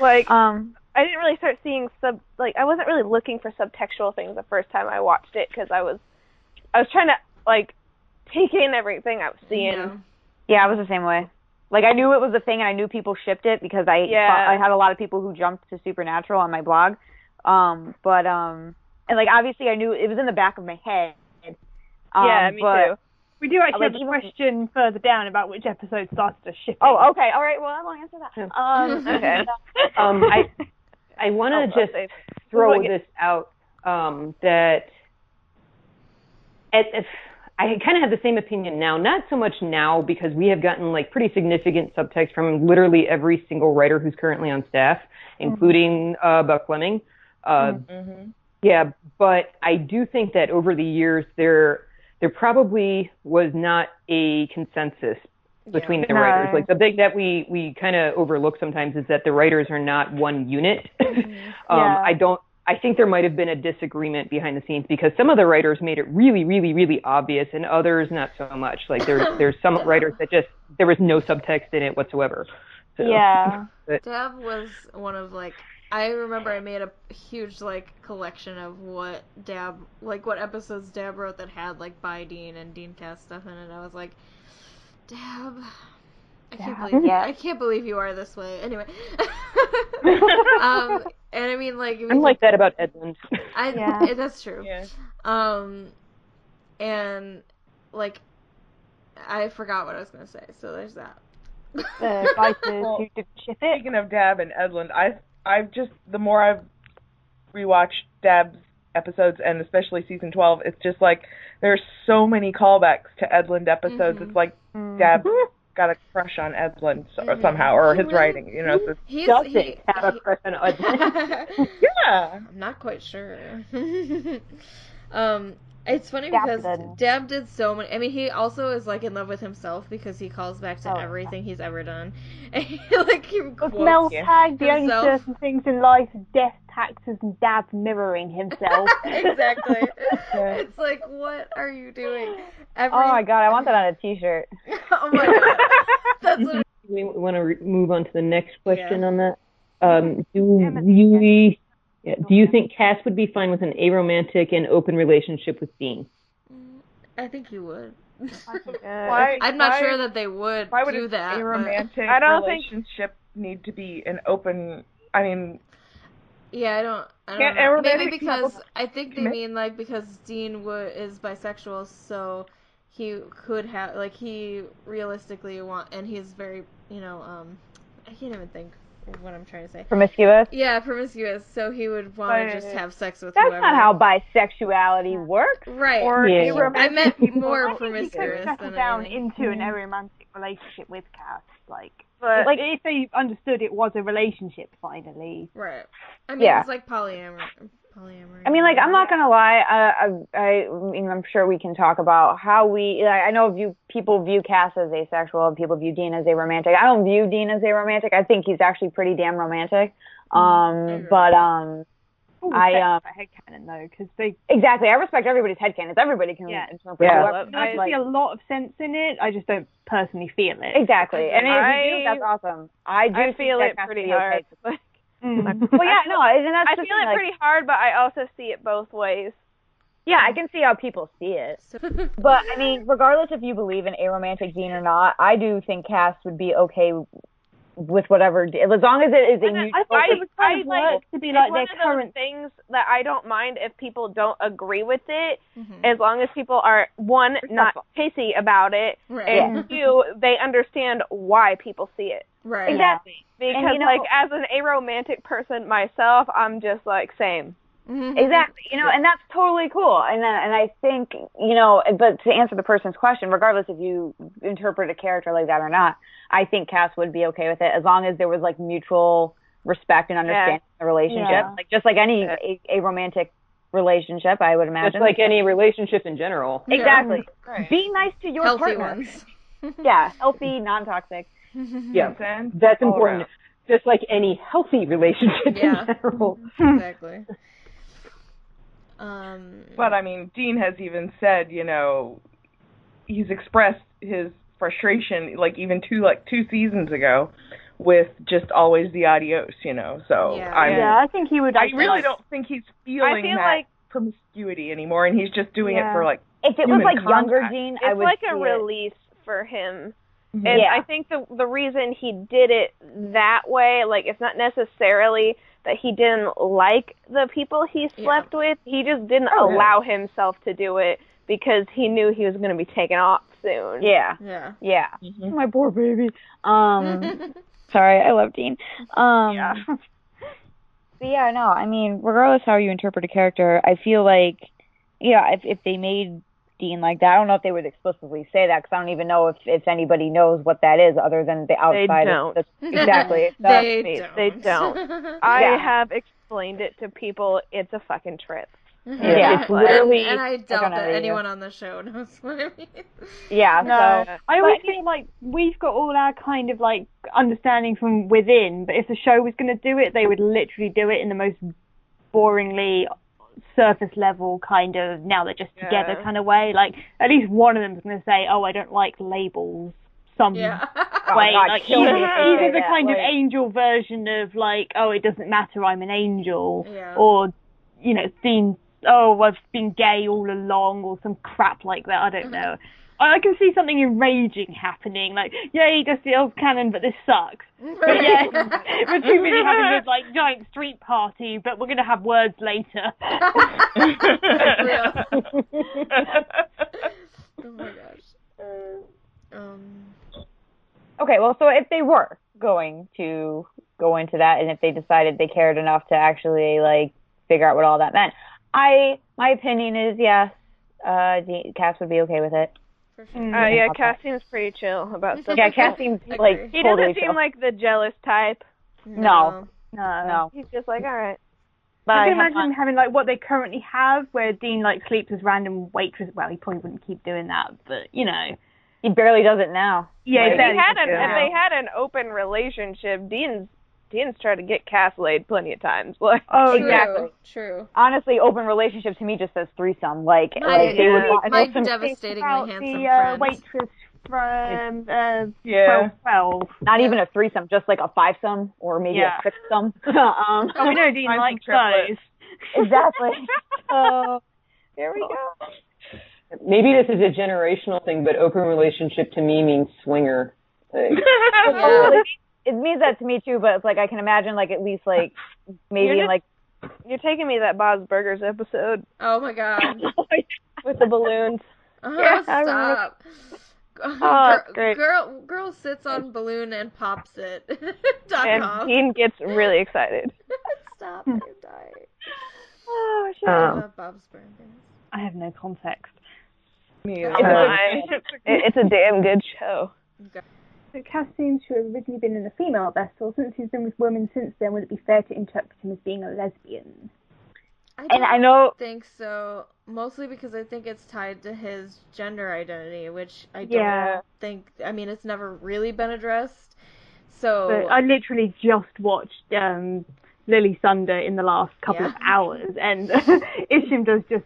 Like, I didn't really start seeing I wasn't really looking for subtextual things the first time I watched it, because I was trying to, like, take in everything I was seeing. Yeah, I was the same way. Like, I knew it was a thing, and I knew people shipped it, because I had a lot of people who jumped to Supernatural on my blog. And, like, obviously I knew it was in the back of my head. Me too. We do actually have a question further down about which episode started to ship it. Oh, okay. All right. Well, I won't answer that. Okay. I want to just throw this out, that if I kind of have the same opinion now, not so much now, because we have gotten, like, pretty significant subtext from literally every single writer who's currently on staff, including Buck Fleming. Yeah, but I do think that over the years there probably was not a consensus between the writers. Like, the thing that we kind of overlook sometimes is that the writers are not one unit. I think there might have been a disagreement behind the scenes, because some of the writers made it really, really, really obvious, and others not so much. Like, there's some writers that just, there was no subtext in it whatsoever. So, yeah. Dab was one of, like, I remember I made a huge, like, collection of what episodes Dab wrote that had, like, by Dean and Dean Cass stuff in it. And I was like, Dab, I can't believe you are this way. Anyway. And I mean, like... I'm like that about Edlund. That's true. Yeah. And, like, I forgot what I was going to say, so there's that. Speaking of Dab and Edlund, I've just... The more I've rewatched Dab's episodes, and especially Season 12, it's just, like, there's so many callbacks to Edlund episodes. It's like Dab... got a crush on Edlund somehow, or his writing, you know. So he have a crush on Edlund. Yeah. I'm not quite sure. It's funny because Dab did so many. I mean, he also is, like, in love with himself, because he calls back to everything he's ever done. And he, like, he quotes Mel Tag, the only certain things in life, death, taxes, and Dab mirroring himself. Exactly. It's like, what are you doing? Oh my god, I want that on a t-shirt. Oh my god. That's we want to move on to the next question on that. Do you think Cass would be fine with an aromantic and open relationship with Dean? I think he would. I'm not sure that they would do that. Aromantic relationship need to be an open. I mean, yeah, I don't know. Maybe because I think they mean like because Dean is bisexual, so he could have like he realistically and he's very I can't even think of what I'm trying to say. Promiscuous? Yeah, promiscuous. So he would want to just have sex with whoever. That's not how bisexuality works. Right. Or I meant more promiscuous than down into an aromantic relationship with Cass, But if they understood it was a relationship, finally. Right. I mean, it's like polyamory. I mean, like, I'm not gonna lie. I mean, I'm sure we can talk about how I know people view Cass as asexual, and people view Dean as aromantic. I don't view Dean as aromantic. I think he's actually pretty damn romantic. I headcanon though, because they exactly. I respect everybody's headcanons. Everybody can interpret. Yeah. I see a lot of sense in it. I just don't personally feel it. Exactly. And if you do, that's awesome. I feel it pretty hard. Okay. Well, yeah, no, isn't that I feel it pretty hard, but I also see it both ways. Yeah, I can see how people see it. But I mean, regardless if you believe in aromantic Dean or not, I do think Cass would be okay with whatever, as long as it is a mutual. It's one of those things that I don't mind if people don't agree with it, as long as people are not pissy about it, and two, they understand why people see it. Right. Exactly. Because as an aromantic person myself, I'm just like same. Mm-hmm. Exactly. And that's totally cool. And I think but to answer the person's question, regardless if you interpret a character like that or not, I think Cass would be okay with it as long as there was like mutual respect and understanding in the relationship. Yeah. Like just like any aromantic relationship, I would imagine. Just like any relationship in general. Exactly. Yeah. Right. Be nice to your partner. Yeah, healthy, non-toxic. Yeah, that's important. Around. Just like any healthy relationship in general. Exactly. But I mean, Dean has even said, he's expressed his frustration, like even two seasons ago, with just always the adios. So I think he would. I really don't think he's feeling that promiscuity anymore, and he's just doing it for like. If it was like contact. Younger Dean, I would. It's like a release for him. And I think the reason he did it that way, like, it's not necessarily that he didn't like the people he slept with. He just didn't allow himself to do it because he knew he was going to be taken off soon. Yeah. Yeah. Yeah. Mm-hmm. My poor baby. Sorry, I love Dean. But yeah, no, I mean, regardless how you interpret a character, I feel like, if they made Dean like that. I don't know if they would explicitly say that because I don't even know if anybody knows what that is other than the outside. They don't. Exactly. They don't. I have explained it to people. It's a fucking trip. Yeah. It's literally. And I doubt that anyone on the show knows what I mean. Yeah. No. So. I always feel like we've got all our kind of like understanding from within, but if the show was going to do it, they would literally do it in the most boringly surface level kind of now they're just together kind of way. Like at least one of them's going to say, I don't like labels some way. Either the kind of angel version of like, it doesn't matter, I'm an angel, or Dean, I've been gay all along, or some crap like that. I don't know. I can see something enraging happening, like, yay, Destiel's canon, but this sucks. But we're too busy having this, like, giant street party, but we're going to have words later. Oh my gosh. Okay, well, so if they were going to go into that, and if they decided they cared enough to actually, like, figure out what all that meant, my opinion is, yes, Cass would be okay with it. Sure. Yeah, Cass seems pretty chill about stuff. Yeah, Cass seems like he doesn't seem like the jealous type. No. He's just like, all right. I can imagine having like what they currently have, where Dean like sleeps with random waitresses. Well, he probably wouldn't keep doing that, but he barely does it now. Yeah, like, if they had an open relationship, Dean's tried to get Cass laid plenty of times. Like, true, exactly. True. Honestly, open relationship to me just says threesome. Like my devastatingly handsome friend. The waitress from 12. Not even a threesome, just like a fivesome or maybe a sixsome. Oh, we know Dean likes those. Exactly. So there we go. Maybe this is a generational thing, but open relationship to me means swinger. Like, it means that to me too, but it's like I can imagine like at least like maybe you're taking me that Bob's Burgers episode. Oh my god. With the balloons. Oh, yeah, stop. Oh, girl sits on balloon and pops it. And Dean gets really excited. Stop, I'm dying. Oh, she loves Bob's Burgers. I have no context. It's a damn good show. So Cass seems to have originally been in a female vessel. Since he's been with women since then, would it be fair to interpret him as being a lesbian? I don't think so, mostly because I think it's tied to his gender identity, which I don't think, I mean, it's never really been addressed, so... But I literally just watched Lily Sunder in the last couple of hours, and Isham does just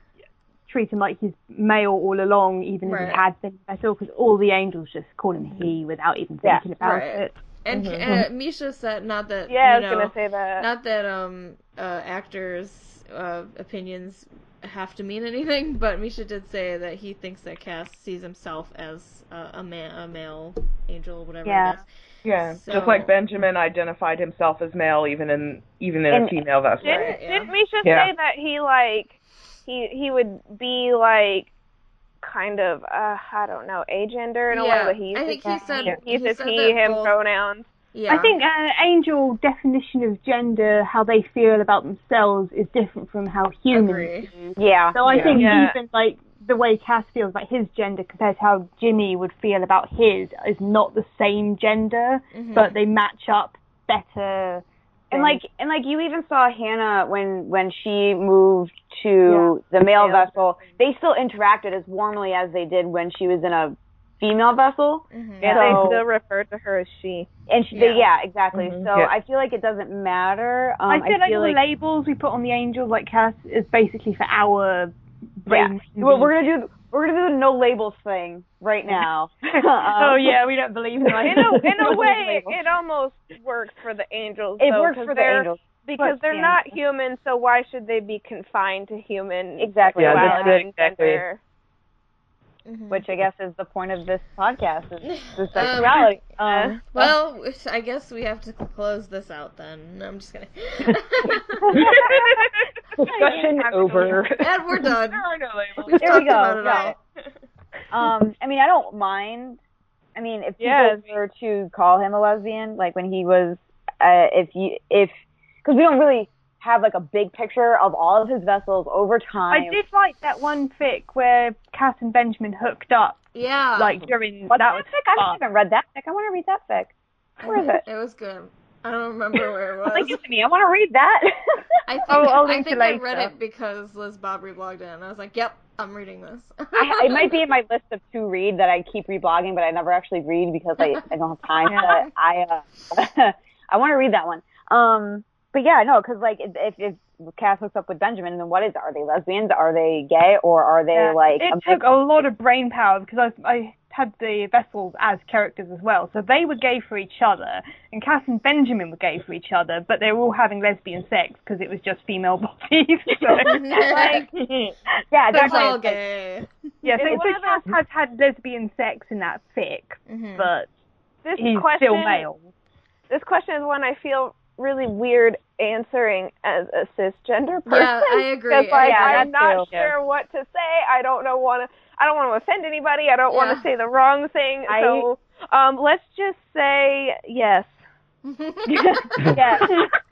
treat him like he's male all along, even if he had been special, because all the angels just call him he without even thinking about it. And Misha said, not that, I was gonna say that. Not that actors... opinions have to mean anything, but Misha did say that he thinks that Cass sees himself as a male angel, whatever it is. Yeah, so, just like Benjamin identified himself as male even in a female vessel. Didn't Misha say that he would be like kind of I don't know, agender in a way, but he uses he, him pronouns. Yeah. I think Angel definition of gender, how they feel about themselves, is different from how humans do. Yeah. So I think even like the way Cass feels about his gender compared to how Jimmy would feel about his is not the same gender, but they match up better. And you even saw Hannah when she moved to the male vessel. They still interacted as warmly as they did when she was in a female vessel, and they still refer to her as she. And she, exactly. So I feel like it doesn't matter. I feel like the labels we put on the angels, like Cass, is basically for our brain. Well, we're gonna do the no labels thing right now. Oh yeah, we don't believe in in a way, it almost works for the angels. It works for the angels. Because they're not human, so why should they be confined to human? Exactly. Yeah, exactly. Which I guess is the point of this podcast, is the sexuality. Well, I guess we have to close this out then. No, I'm just kidding. Discussion over. And we're done. There are no labels. We've talked about it all. I mean, I don't mind. I mean, if people were to call him a lesbian, like when he was, because we don't really have like a big picture of all of his vessels over time. I did like that one fic where Cass and Benjamin hooked up. Yeah. Like during that was fic? I haven't read that fic. I want to read that fic. Where is it? It was good. I don't remember where it was. Link it to me. I want to read that. I think I read it because Liz Bob reblogged it, and I was like, yep, I'm reading this. It might be in my list of to read that I keep reblogging, but I never actually read because I don't have time. But I want to read that one. But yeah, no, because like if Cass hooks up with Benjamin, then what is it? Are they lesbians? Are they gay? Or are they like? It took a lot of brain power because I had the vessels as characters as well, so they were gay for each other, and Cass and Benjamin were gay for each other, but they were all having lesbian sex because it was just female bodies. So, they're all gay. Yeah, so Cass has had lesbian sex in that fic, but he's still male. This question is one I feel really weird answering as a cisgender person. Yeah, I agree. I'm not sure what to say. I don't want to offend anybody. I don't want to say the wrong thing. So let's just say yes.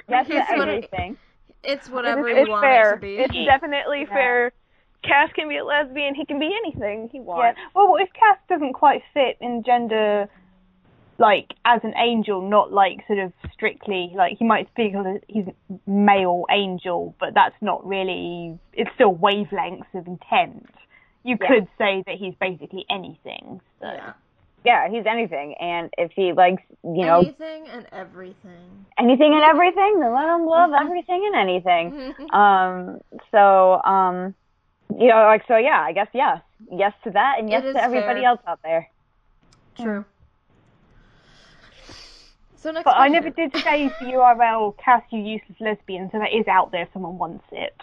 Yes to everything. It's whatever you want it to be. It's definitely fair. Cass can be a lesbian. He can be anything he wants. Yeah. Well, if Cass doesn't quite fit in gender, like as an angel, not like sort of strictly like he might speak as he's a male angel, but that's not really, it's still wavelengths of intent. You could say that he's basically anything. So. Yeah, he's anything, and if he likes, anything and everything. Anything and everything, then let him love everything and anything. I guess yes to that, and yes to everybody else out there. True. So next question. I never did say the URL, Cass, you useless lesbian, so that is out there if someone wants it.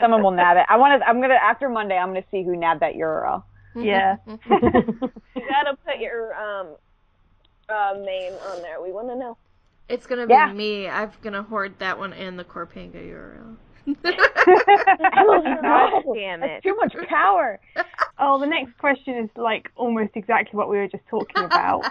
Someone will nab it. After Monday, I'm going to see who nabbed that URL. Yeah. You gotta put your name on there. We want to know. It's gonna be me. I'm gonna hoard that one and the Corpanga URL. Oh, damn it! That's too much power. Oh, the next question is like almost exactly what we were just talking about.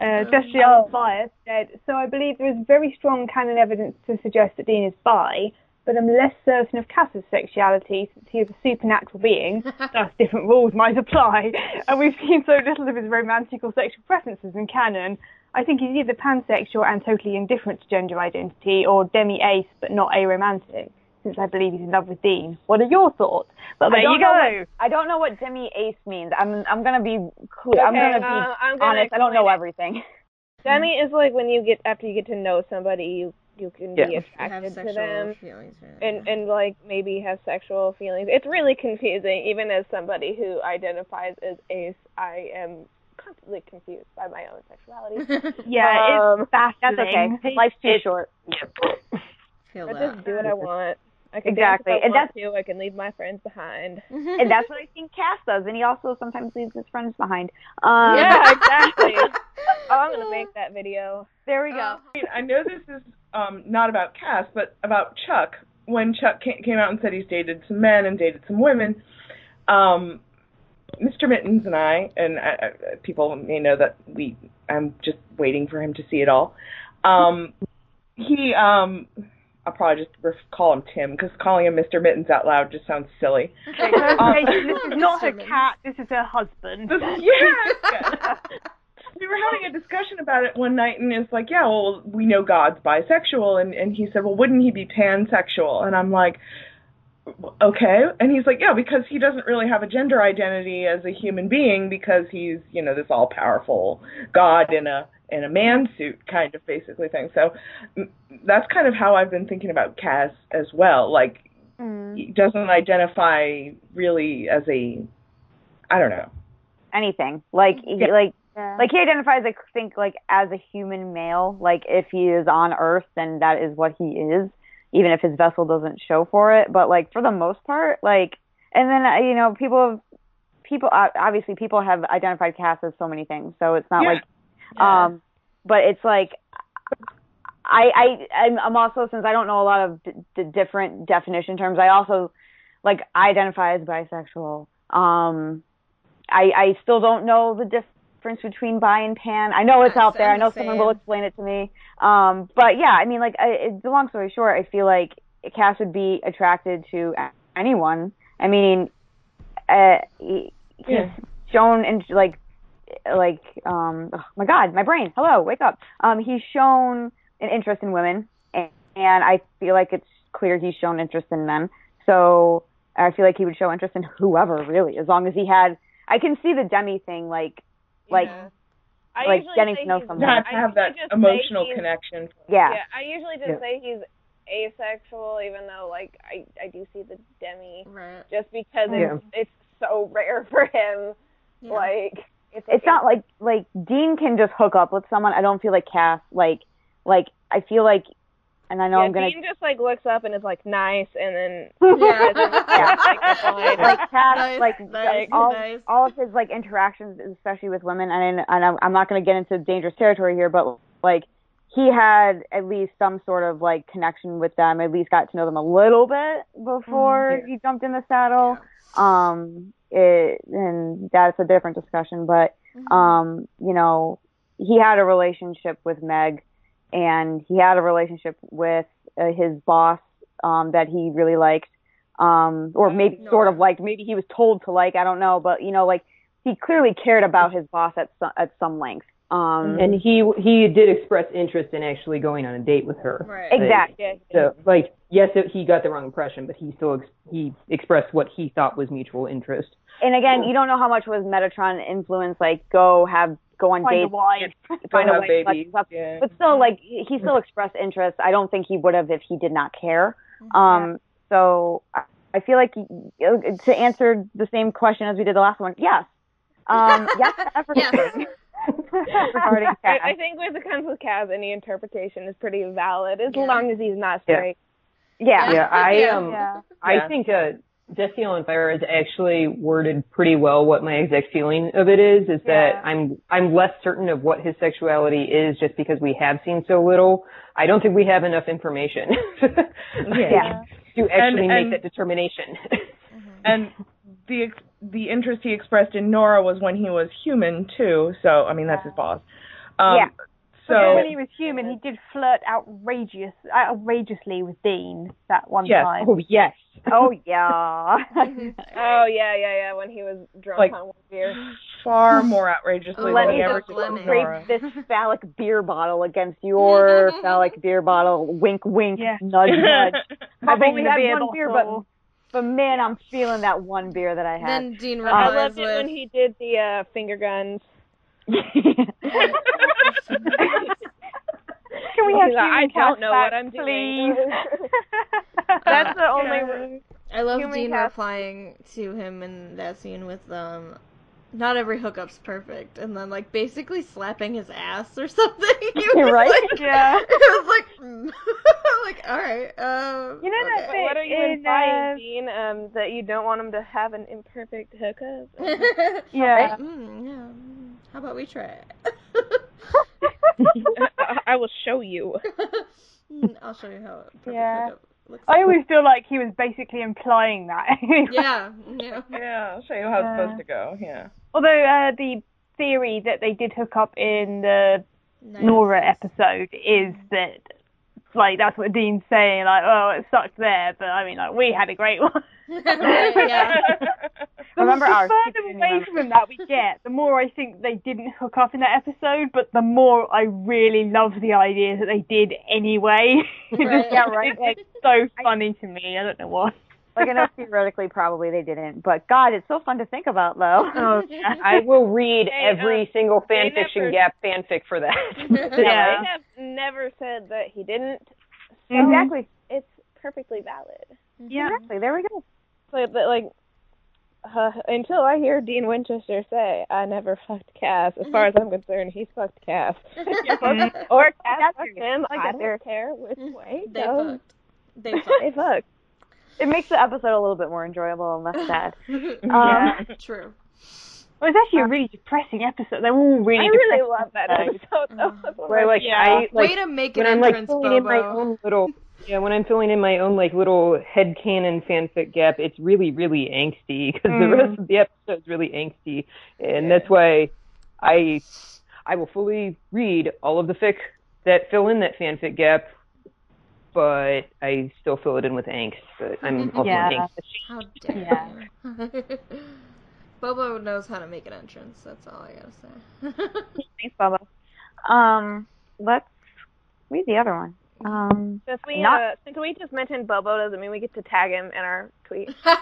Destiel Bias said, "So I believe there is very strong canon evidence to suggest that Dean is bi, but I'm less certain of Cass's sexuality since he is a supernatural being. Thus, different rules might apply, and we've seen so little of his romantic or sexual preferences in canon. I think he's either pansexual and totally indifferent to gender identity, or demi-ace but not aromantic, since I believe he's in love with Dean. What are your thoughts?" But there you go. I don't know what demi-ace means. I'm gonna be clear. Okay, I'm gonna be honest. I don't know everything. Demi is like when you get after you get to know somebody, you can be attracted to them and like maybe have sexual feelings. It's really confusing. Even as somebody who identifies as ace, I am constantly confused by my own sexuality. It's fascinating. That's okay. Life's too short. I just do what I want. I can do what I want. I can leave my friends behind. And that's what I think Cass does. And he also sometimes leaves his friends behind. Yeah, exactly. I'm going to make that video. There we go. I know this is not about Cass, but about Chuck. When Chuck came out and said he's dated some men and dated some women, Mr. Mittens and I, people may know that I'm just waiting for him to see it all. I'll probably just call him Tim, because calling him Mr. Mittens out loud just sounds silly. Okay, this is not her cat, this is her husband. Yes! We were having a discussion about it one night, and it's like, yeah, well, we know God's bisexual, and he said, well, wouldn't he be pansexual? And I'm like, okay. And he's like, yeah, because he doesn't really have a gender identity as a human being, because he's, you know, this all-powerful God in a man suit kind of basically thing. So that's kind of how I've been thinking about Cass as well. Like, he doesn't identify really as a, I don't know, anything. Like, he identifies, I think, like as a human male. Like, if he is on Earth, then that is what he is, even if his vessel doesn't show for it. But like, for the most part, like, and then, you know, people obviously people have identified Cass as so many things. So it's not like, but it's like, I'm also, since I don't know a lot of different definition terms, I also like identify as bisexual. I still don't know the difference between bi and pan. I know it's out there. I know someone will explain it to me. But yeah, I mean, like, it's a long story short, I feel like Cass would be attracted to anyone. I mean, he's shown in like oh my god, my brain, hello, wake up. He's shown an interest in women, and I feel like it's clear he's shown interest in men, so I feel like he would show interest in whoever, really, as long as he had, I can see the demi thing, like getting to know someone, not to have that emotional connection. I usually just say he's asexual, even though like I do see the demi, right, just because it's so rare for him. Like, it's not like Dean can just hook up with someone. I don't feel like Cass, like I feel like, and I know I'm gonna. Dean just like looks up and is like nice, and then like Cass, all of his like interactions, especially with women, and I'm not gonna get into dangerous territory here, but like he had at least some sort of like connection with them, at least got to know them a little bit before he jumped in the saddle. Yeah. And that's a different discussion, but you know, he had a relationship with Meg, and he had a relationship with his boss that he really liked, or maybe sort of liked. Maybe he was told to like. I don't know, but you know, like he clearly cared about his boss at some length. And he did express interest in actually going on a date with her. Right. Exactly. So like, yes, he got the wrong impression, but he still he expressed what he thought was mutual interest. And again, you don't know how much was Metatron influence, like, go on dates, find a wife, but still, like, he still expressed interest. I don't think he would have if he did not care. So I feel like, to answer the same question as we did the last one, yes. Yes to everything. Regarding Kaz. I think what comes with Kaz, any interpretation is pretty valid as long as he's not straight. I think Destiel and Fire has actually worded pretty well what my exact feeling of it is that I'm less certain of what his sexuality is just because we have seen so little. I don't think we have enough information to actually make that determination. And the interest he expressed in Nora was when he was human too. So I mean that's his boss. So when he was human, he did flirt outrageously with Dean that one time. Oh yes. Oh yeah. oh yeah. When he was drunk on one beer. Far more outrageously than he ever did. Scrape this phallic beer bottle against your phallic beer bottle. Wink, wink. Yeah. Nudge, nudge. I've only had one beer, but man, I'm feeling that one beer that I had. Then Dean I loved it when he did the finger guns. Can we have I don't know what I'm doing. That's the only. I love Dean replying to him in that scene with not every hookup's perfect, and then basically slapping his ass or something. You're right. It was all right. You know that thing. What are you implying, Dean? That you don't want him to have an imperfect hookup. Yeah. How about we try it? I will show you. I'll show you how it looks like. I always feel like he was basically implying that. Yeah, I'll show you how it's supposed to go, Although the theory that they did hook up in the Nora episode is that, that's what Dean's saying, oh, it sucked there, but I mean, we had a great one. Remember the further away from that we get, the more I think they didn't hook up in that episode, but the more I really love the idea that they did anyway. It's so funny to me. I don't know why. I know theoretically probably they didn't, but God, it's so fun to think about, though. I will read every single fanfiction Gap fanfic for that. They have never said that he didn't. So exactly. It's perfectly valid. Yeah. Exactly. There we go. So, but until I hear Dean Winchester say, I never fucked Cass, as far as I'm concerned, he's fucked Cass. Or Cass fucked him. I don't care which way. They fucked. It makes the episode a little bit more enjoyable and less sad. True. Well, it's actually a really depressing episode. They were all really depressing. I really love that episode, though. Way to make an entrance, Bobo. When I'm filling in my own little headcanon fanfic gap, it's really, really angsty because the rest of the episode's really angsty, and that's why I will fully read all of the fic that fill in that fanfic gap, but I still fill it in with angst. But I'm also angsty. How dare you. Bobo knows how to make an entrance. That's all I gotta say. Thanks, Bobo. Let's read the other one. Since we just mentioned Bobo, doesn't mean we get to tag him in our tweet. I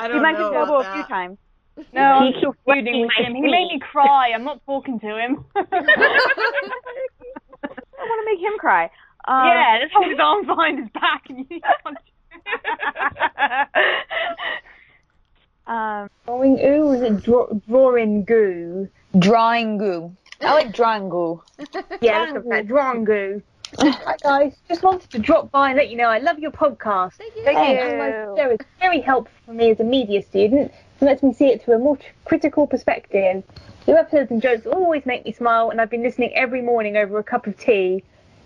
don't know. You mentioned Bobo a few times. No, I'm still feuding with him. He made me cry. I'm not talking to him. I want to make him cry. Let's hold his arm behind his back and you punch him. Drawing goo, or is it drawing goo? Drawing goo. I like Drango. Yeah, Drango. Hi guys, just wanted to drop by and let you know I love your podcast. Thank you. It was very helpful for me as a media student and lets me see it through a more critical perspective. Your episodes and jokes always make me smile and I've been listening every morning over a cup of tea.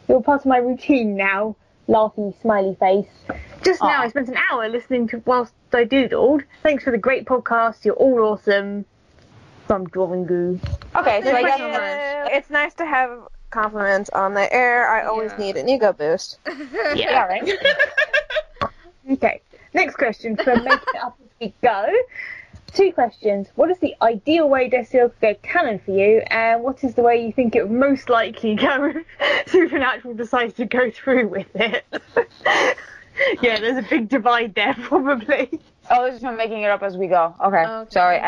You're part of my routine now. Laughy, smiley face. Just now I spent an hour listening to whilst I doodled. Thanks for the great podcast. You're all awesome. From Drawing Goo. Okay, so I guess it's nice to have compliments on the air. I always need an ego boost. Right. Okay, next question for Making It Up As We Go. Two questions. What is the ideal way Destiel could go canon for you, and what is the way you think it would most likely go if Supernatural decides to go through with it? There's a big divide there, probably. Oh, this is from Making It Up As We Go. Okay. Sorry.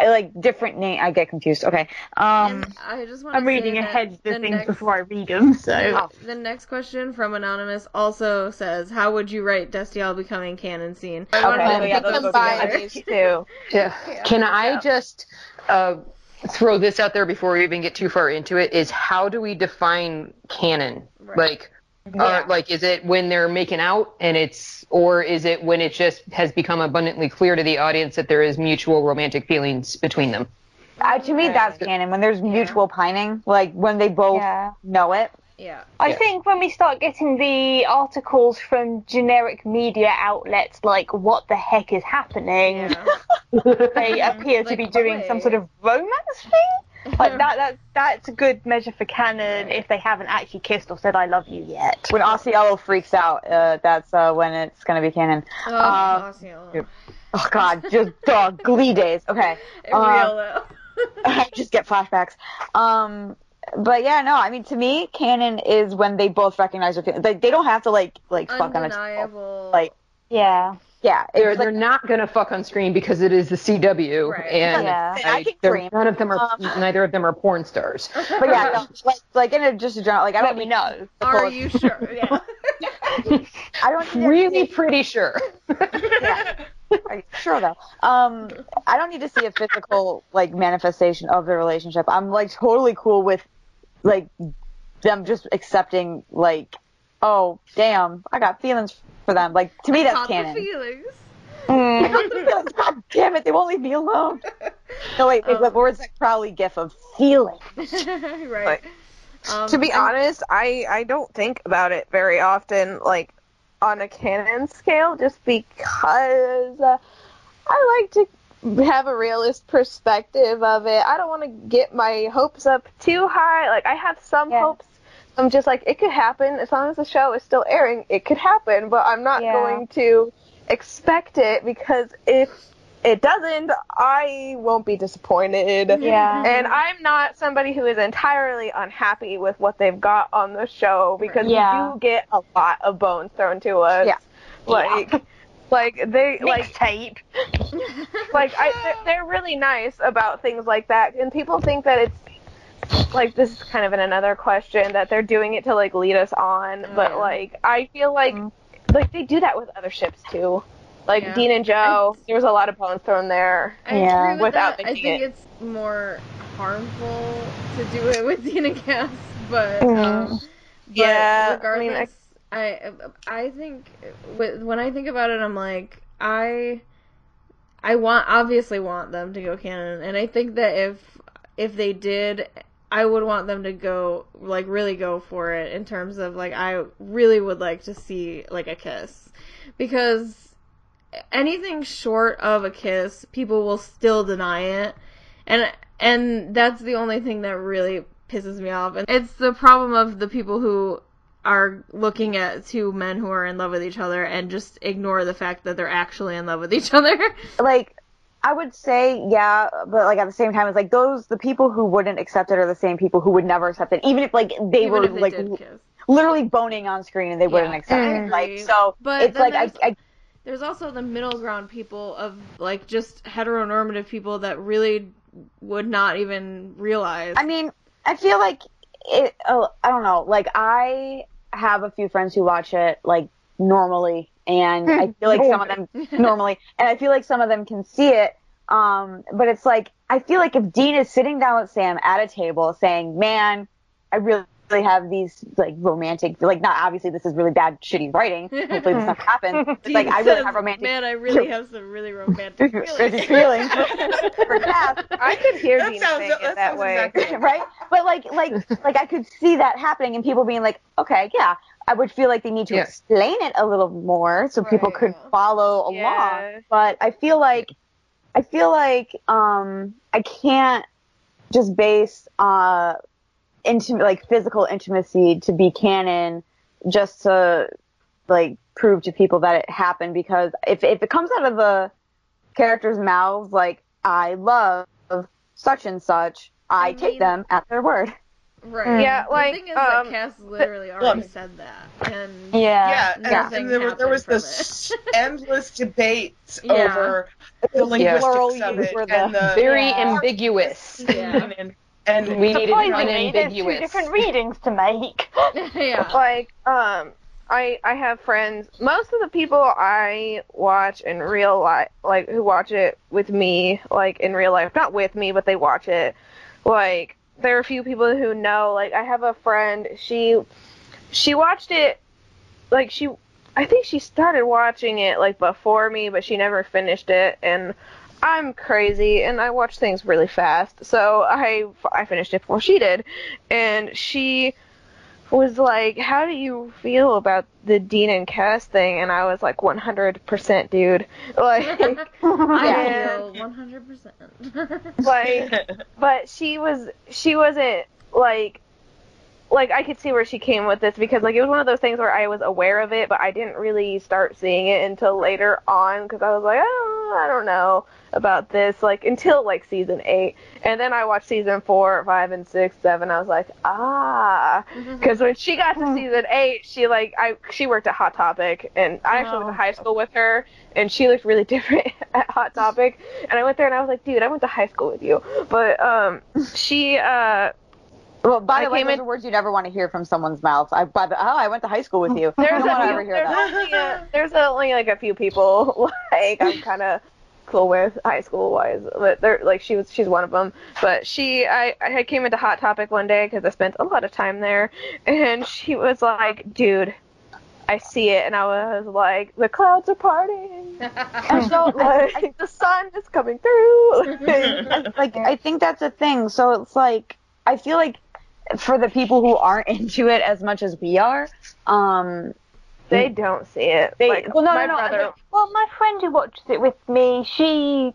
I like different name. I get confused. Okay. I just want. I'm reading ahead the things before I read them. So the next question from anonymous also says, "How would you write Destiel becoming canon scene?" I Can I just throw this out there before we even get too far into it? Is how do we define canon? Right. Like, is it when they're making out and it's, or is it when it just has become abundantly clear to the audience that there is mutual romantic feelings between them? To me, that's canon. When there's mutual pining, like when they both know it. Yeah. I think when we start getting the articles from generic media outlets, like what the heck is happening, they appear to be doing some sort of romance thing. Like that's a good measure for canon if they haven't actually kissed or said I love you yet. When RCL freaks out, that's when it's going to be canon. Oh, RCL. Oh, God, just Glee days. Okay. I just get flashbacks. But yeah, no, I mean, to me, canon is when they both recognize their feelings. They don't have to, like fuck on a table. Like, yeah, they're not gonna fuck on screen because it is the CW, right. And neither of them are porn stars. But yeah, no, like in a, just a general, like I don't know. Are you sure? Yeah. I don't really pretty sure. Yeah. Are you sure though? I don't need to see a physical like manifestation of the relationship. I'm like totally cool with like them just accepting like, oh damn, I got feelings for them. Like to me, that's canon. The feelings. I got the feelings. God damn it, they won't leave me alone. No wait, what was that Crowley gif of feelings? Right. But, to be honest, I don't think about it very often, like on a canon scale, just because I like to have a realist perspective of it. I don't want to get my hopes up too high. Like I have some hopes. I'm just like, it could happen. As long as the show is still airing, it could happen, but I'm not going to expect it because if it doesn't, I won't be disappointed. Yeah. And I'm not somebody who is entirely unhappy with what they've got on the show because we do get a lot of bones thrown to us. Yeah. Like tape. Like they're really nice about things like that, and people think that it's like, this is kind of in another question, that they're doing it to, like, lead us on, but, like, I feel like, they do that with other ships, too. Like, Dean and Joe, there was a lot of bones thrown there. I think it's more harmful to do it with Dean and Cass, but regardless, I think, when I think about it, I'm like, I obviously want them to go canon, and I think that if they did, I would want them to go, like, really go for it in terms of, like, I really would like to see, like, a kiss. Because anything short of a kiss, people will still deny it. And that's the only thing that really pisses me off. And it's the problem of the people who are looking at two men who are in love with each other and just ignore the fact that they're actually in love with each other. Like, I would say, but, like, at the same time, it's, like, the people who wouldn't accept it are the same people who would never accept it, even if, like, they were literally boning on screen and they wouldn't accept it. Like, so, but it's, like, there's also the middle ground people of, like, just heteronormative people that really would not even realize. I mean, I feel like I don't know, like, I have a few friends who watch it, like, normally, and I feel like some of them can see it, but it's like, I feel like if Dean is sitting down with Sam at a table saying, man, I really have these, like, romantic, like, not obviously this is really bad, shitty writing, hopefully this stuff happens, it's like, I really have romantic, man, I really have some really romantic feelings. For Cass, I could hear Dean saying it that way, exactly. Right? But like I could see that happening and people being like, okay, I would feel like they need to explain it a little more so people could follow along. But I feel like I can't just base physical intimacy to be canon just to like prove to people that it happened, because if it comes out of the characters' mouths like I love such and such, I take them at their word. Right. Yeah, like, the thing is that Cass literally already said that. And and there was this endless debate over the linguistics of it. And the very ambiguous. Yeah. And we needed unambiguous. Two different readings to make. Like, I have friends. Most of the people I watch in real life, like, who watch it with me, like, in real life, not with me, but they watch it, like, there are a few people who know, like, I have a friend, she watched it, like, I think she started watching it, like, before me, but she never finished it, and I'm crazy, and I watch things really fast, so I finished it before she did, and she was like, how do you feel about the Dean and Cass thing? And I was like, 100%, dude. Like, I feel 100%. Like, but she wasn't, like, I could see where she came with this, because, like, it was one of those things where I was aware of it, but I didn't really start seeing it until later on, because I was like, oh, I don't know about this, like, until, like, season 8, and then I watched season 4, 5, and 6, 7, I was like, because when she got to season 8, she worked at Hot Topic, and I actually went to high school with her, and she looked really different at Hot Topic, and I went there, and I was like, dude, I went to high school with you, but, well, by the way, those are words you never want to hear from someone's mouth. I went to high school with you. I don't want to ever hear that. There's only, like, a few people, like, I'm kind of cool with high school wise, but they're, like, she's one of them. But I came into Hot Topic one day because I spent a lot of time there, and she was like, dude, I see it, and I was like, the clouds are parting, and so I the sun is coming through. Like, I think that's a thing. So it's like, I feel like for the people who aren't into it as much as we are, they don't see it. Well, my friend who watches it with me, she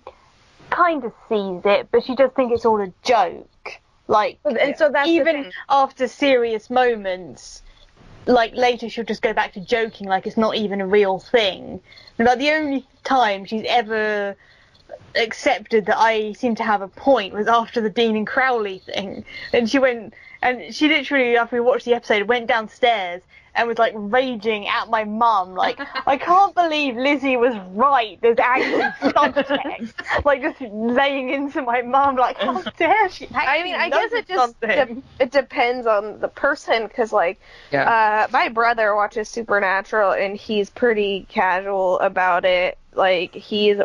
kind of sees it, but she does think it's all a joke. Like, and so that's even after serious moments, like, later she'll just go back to joking, like it's not even a real thing. And about the only time she's ever accepted that I seem to have a point was after the Dean and Crowley thing, and she literally, after we watched the episode, went downstairs and was like raging at my mum, like, I can't believe Lizzie was right, there's actually subtext, like, just laying into my mum, like, how dare she. I mean, I guess it just it depends on the person, because, like, my brother watches Supernatural, and he's pretty casual about it, like, he's,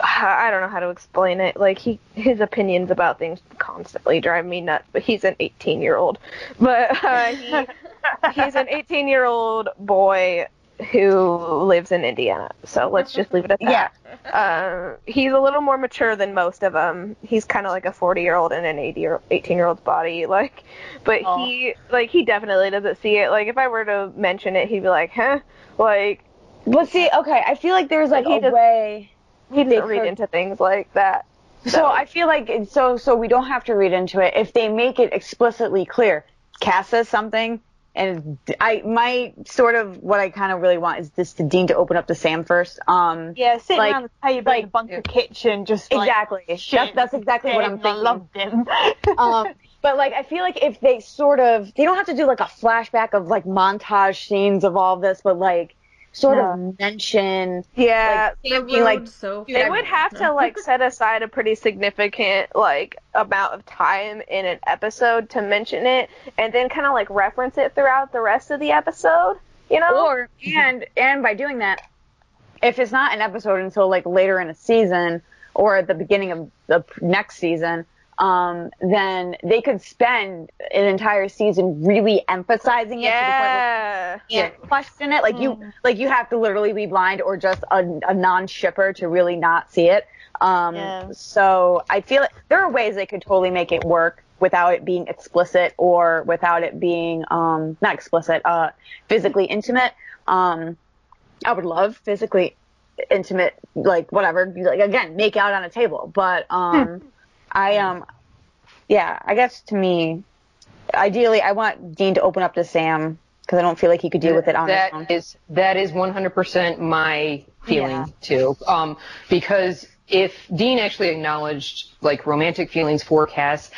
I don't know how to explain it. Like, his opinions about things constantly drive me nuts. But he's an 18-year-old. But he's an 18-year-old boy who lives in Indiana. So let's just leave it at that. Yeah. He's a little more mature than most of them. He's kind of like a 40-year-old in an 18-year-old's body. Like, but he definitely doesn't see it. Like, if I were to mention it, he'd be like, huh? Like, but see, okay, I feel like there's like a way. He doesn't read into things like that. So I feel like, so we don't have to read into it. If they make it explicitly clear, Cass says something, and my sort of, what I kind of really want is this to Dean to open up to Sam first. Sitting around the table in the bunker kitchen, just like, exactly. That's exactly what I'm thinking. I loved him. But, like, I feel like if they sort of, they don't have to do, like, a flashback of, like, montage scenes of all this, but, like, sort of mention, they would have to, like, set aside a pretty significant, like, amount of time in an episode to mention it, and then kind of, like, reference it throughout the rest of the episode, you know? Or and by doing that, if it's not an episode until, like, later in a season or at the beginning of the next season, then they could spend an entire season really emphasizing it to the point where you can't question it. Like, you have to literally be blind or just a non-shipper to really not see it. So I feel like there are ways they could totally make it work without it being explicit or without it being, not explicit, physically intimate. I would love physically intimate, like, whatever. Like, again, make out on a table. But, I guess to me, ideally, I want Dean to open up to Sam because I don't feel like he could deal with it on his own. That is 100% my feeling too, because if Dean actually acknowledged like romantic feelings for Cass,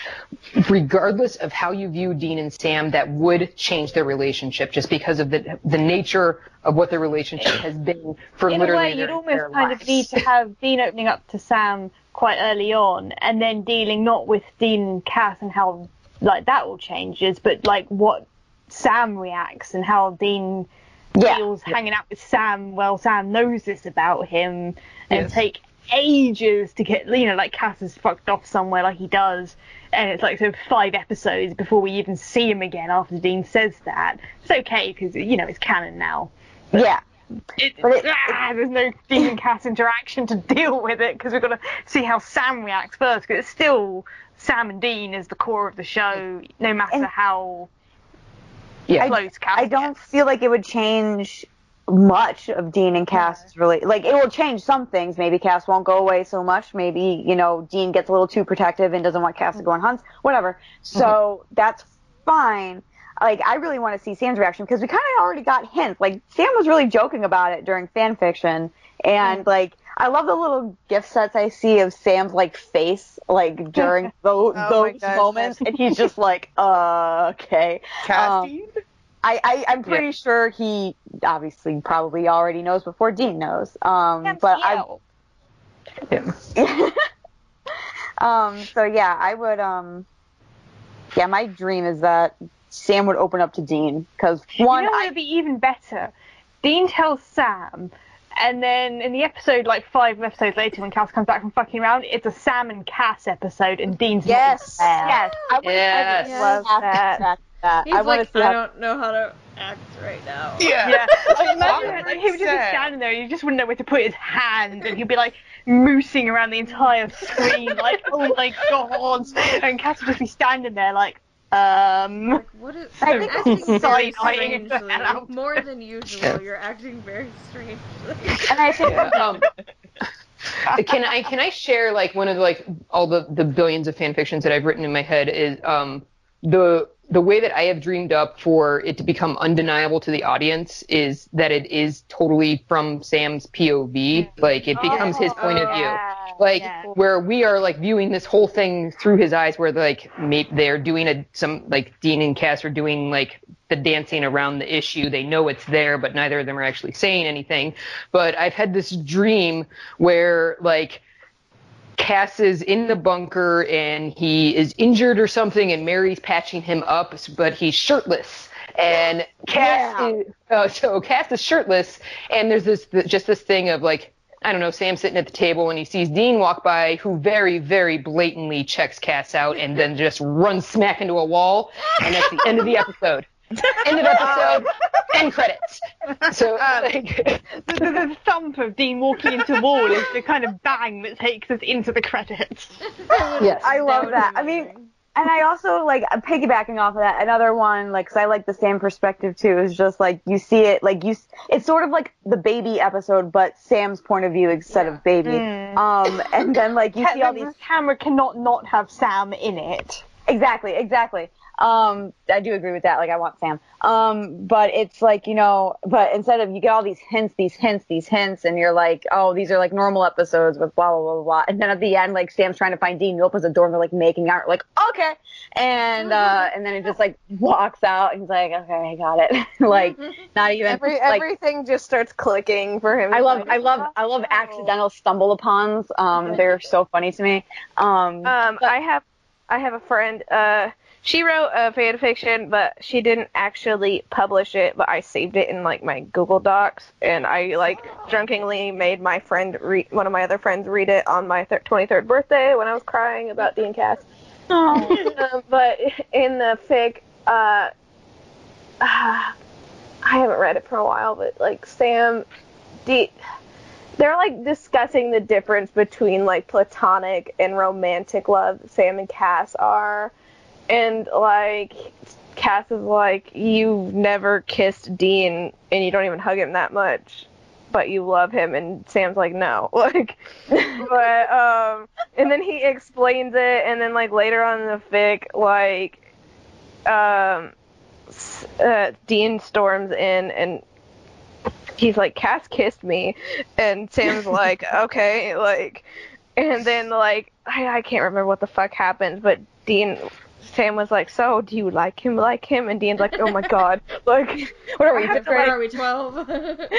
regardless of how you view Dean and Sam, that would change their relationship just because of the nature of what their relationship has been for literally their entire lives. In a way, you'd almost kind of need to have Dean opening up to Sam quite early on, and then dealing not with Dean and Cass and how like that all changes, but like what Sam reacts and how Dean feels hanging out with Sam. Well, Sam knows this about him, and take ages to get, you know, like Cass is fucked off somewhere like he does, and it's like sort of 5 episodes before we even see him again after Dean says that. It's okay because, you know, it's canon now. But there's no Dean and Cass interaction to deal with it because we've got to see how Sam reacts first, because it's still Sam and Dean is the core of the show, no matter how close Cass I don't feel like it would change much of Dean and Cass's relationship. Like, it will change some things. Maybe Cass won't go away so much. Maybe, you know, Dean gets a little too protective and doesn't want Cass to go on hunts. Whatever. So that's fine. Like, I really want to see Sam's reaction because we kind of already got hints. Like, Sam was really joking about it during fan fiction. And, like, I love the little gift sets I see of Sam's, like, face, like, during those moments. And he's just like, okay. Cassie? I'm pretty sure he obviously probably already knows before Dean knows. But so yeah, I would. My dream is that Sam would open up to Dean, because one, would be even better. Dean tells Sam, and then in the episode, like 5 episodes later, when Cass comes back from fucking around, it's a Sam and Cass episode, and Dean's not there. I love that. He's like, I don't know how to act right now. Yeah. Like, imagine like, he would just be standing there, and you just wouldn't know where to put his hand, and he'd be like moosing around the entire screen, like, oh my god. And Cass would just be standing there, like, like, what is? I think acting very strangely. More than usual, you're acting very strangely. And I think can I share like one of like all the billions of fan fictions that I've written in my head is the way that I have dreamed up for it to become undeniable to the audience is that it is totally from Sam's POV. Like, it becomes his point of view. Where we are, like, viewing this whole thing through his eyes, where, like, they're doing Dean and Cass are doing, like, the dancing around the issue. They know it's there, but neither of them are actually saying anything. But I've had this dream where, like, Cass is in the bunker and he is injured or something, and Mary's patching him up, but he's shirtless. And Cass is shirtless, and there's this thing of, like, I don't know, Sam sitting at the table and he sees Dean walk by, who very, very blatantly checks Cass out and then just runs smack into a wall, and that's the end of the episode. End credits. So the thump of Dean walking into a wall is the kind of bang that takes us into the credits. Yes, I love that. I mean, and I also like piggybacking off of that. Another one, like, because I like the Sam perspective too, is just like you see it, like it's sort of like the baby episode, but Sam's point of view instead of baby. And then like you see all these. The camera cannot not have Sam in it. Exactly. I do agree with that. Like, I want Sam. But it's like, you know, but instead of, you get all these hints, and you're like, oh, these are like normal episodes with blah, blah, blah, blah. And then at the end, like, Sam's trying to find Dean, he opens the door, and they're like making out, like, okay. And then it just like walks out, and he's like, okay, I got it. Like, not even. Everything just starts clicking for him. I love accidental stumble upons. They're so funny to me. I have a friend, she wrote a fan fiction, but she didn't actually publish it, but I saved it in, like, my Google Docs, and I, like, drunkenly made my friend one of my other friends read it on my 23rd birthday when I was crying about Dean Cass. But in the fic, I haven't read it for a while, but, like, Sam, they're, like, discussing the difference between, like, platonic and romantic love. Sam and Cass are. And, like, Cass is like, you've never kissed Dean, and you don't even hug him that much, but you love him. And Sam's like, no. Like, but, and then he explains it, and then, like, later on in the fic, like, Dean storms in, and he's like, Cass kissed me. And Sam's like, okay, like... And then, like, I can't remember what the fuck happened, but Sam was like, so, do you like him? And Dean's like, oh my god, like, what are we, different? What are we, 12?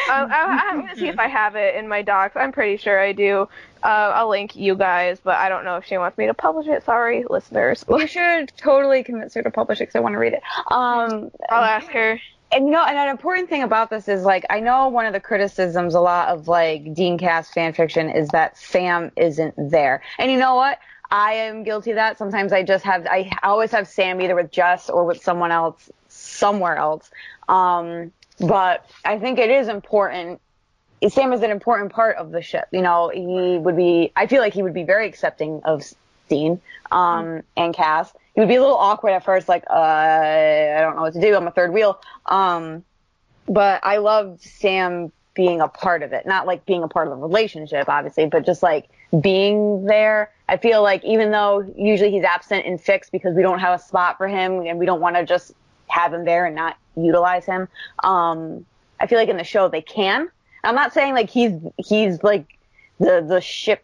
I'm going to see if I have it in my docs. I'm pretty sure I do. I'll link you guys, but I don't know if she wants me to publish it. Sorry, listeners. You should totally convince her to publish it, because I want to read it. I'll ask her. And, you know, and an important thing about this is, like, I know one of the criticisms a lot of, like, Dean Cass fanfiction is that Sam isn't there. And you know what? I am guilty of that. Sometimes I always have Sam either with Jess or with someone else, somewhere else. But I think it is important. Sam is an important part of the ship. You know, I feel like he would be very accepting of Dean and Cass. It would be a little awkward at first, like, I don't know what to do. I'm a third wheel. But I loved Sam being a part of it. Not, like, being a part of the relationship, obviously, but just, like, being there. I feel like even though usually he's absent and fixed because we don't have a spot for him and we don't want to just have him there and not utilize him, I feel like in the show they can. I'm not saying, like, he's like, the ship.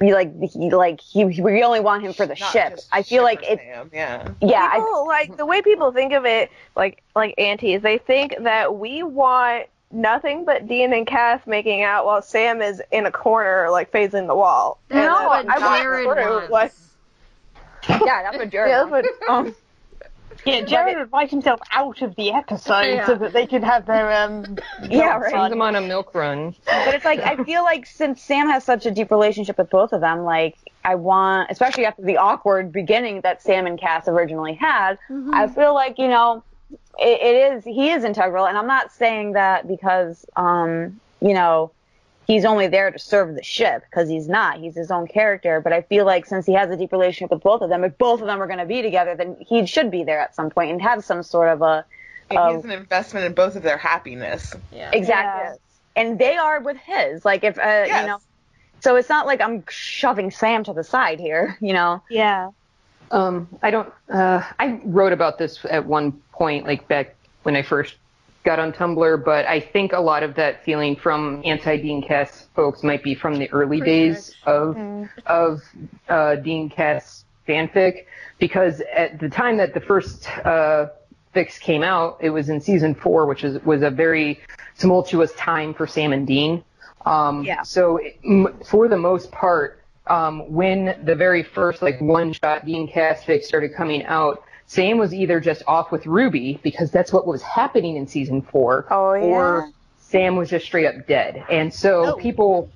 We only want him for the ship. I feel like it. Yeah. People, like, the way people think of it, like aunties, they think that we want nothing but Dean and Cass making out while Sam is in a corner, like, facing the wall. That's what Jared wants. Yeah, that's what Jared wants. Yeah, Jared would write himself out of the episode so that they could have their send them on a milk run. But it's like, I feel like since Sam has such a deep relationship with both of them, like, I want, especially after the awkward beginning that Sam and Cass originally had, I feel like, you know, he is integral, and I'm not saying that because you know, he's only there to serve the ship, because he's not. He's his own character. But I feel like since he has a deep relationship with both of them, if both of them are going to be together, then he should be there at some point and have some sort of a... he's an investment in both of their happiness. Yeah. Exactly. Yes. And they are with his. Like, if, you know... So it's not like I'm shoving Sam to the side here, you know? Yeah. I wrote about this at one point, like, back when I first got on Tumblr, but I think a lot of that feeling from anti-Dean Cass folks might be from the early days of Dean Cass fanfic, because at the time that the first fix came out, it was in season 4, which was a very tumultuous time for Sam and Dean. So for the most part, when the very first, like, one-shot Dean Cass fix started coming out, Sam was either just off with Ruby, because that's what was happening in season 4, or Sam was just straight up dead. And so people,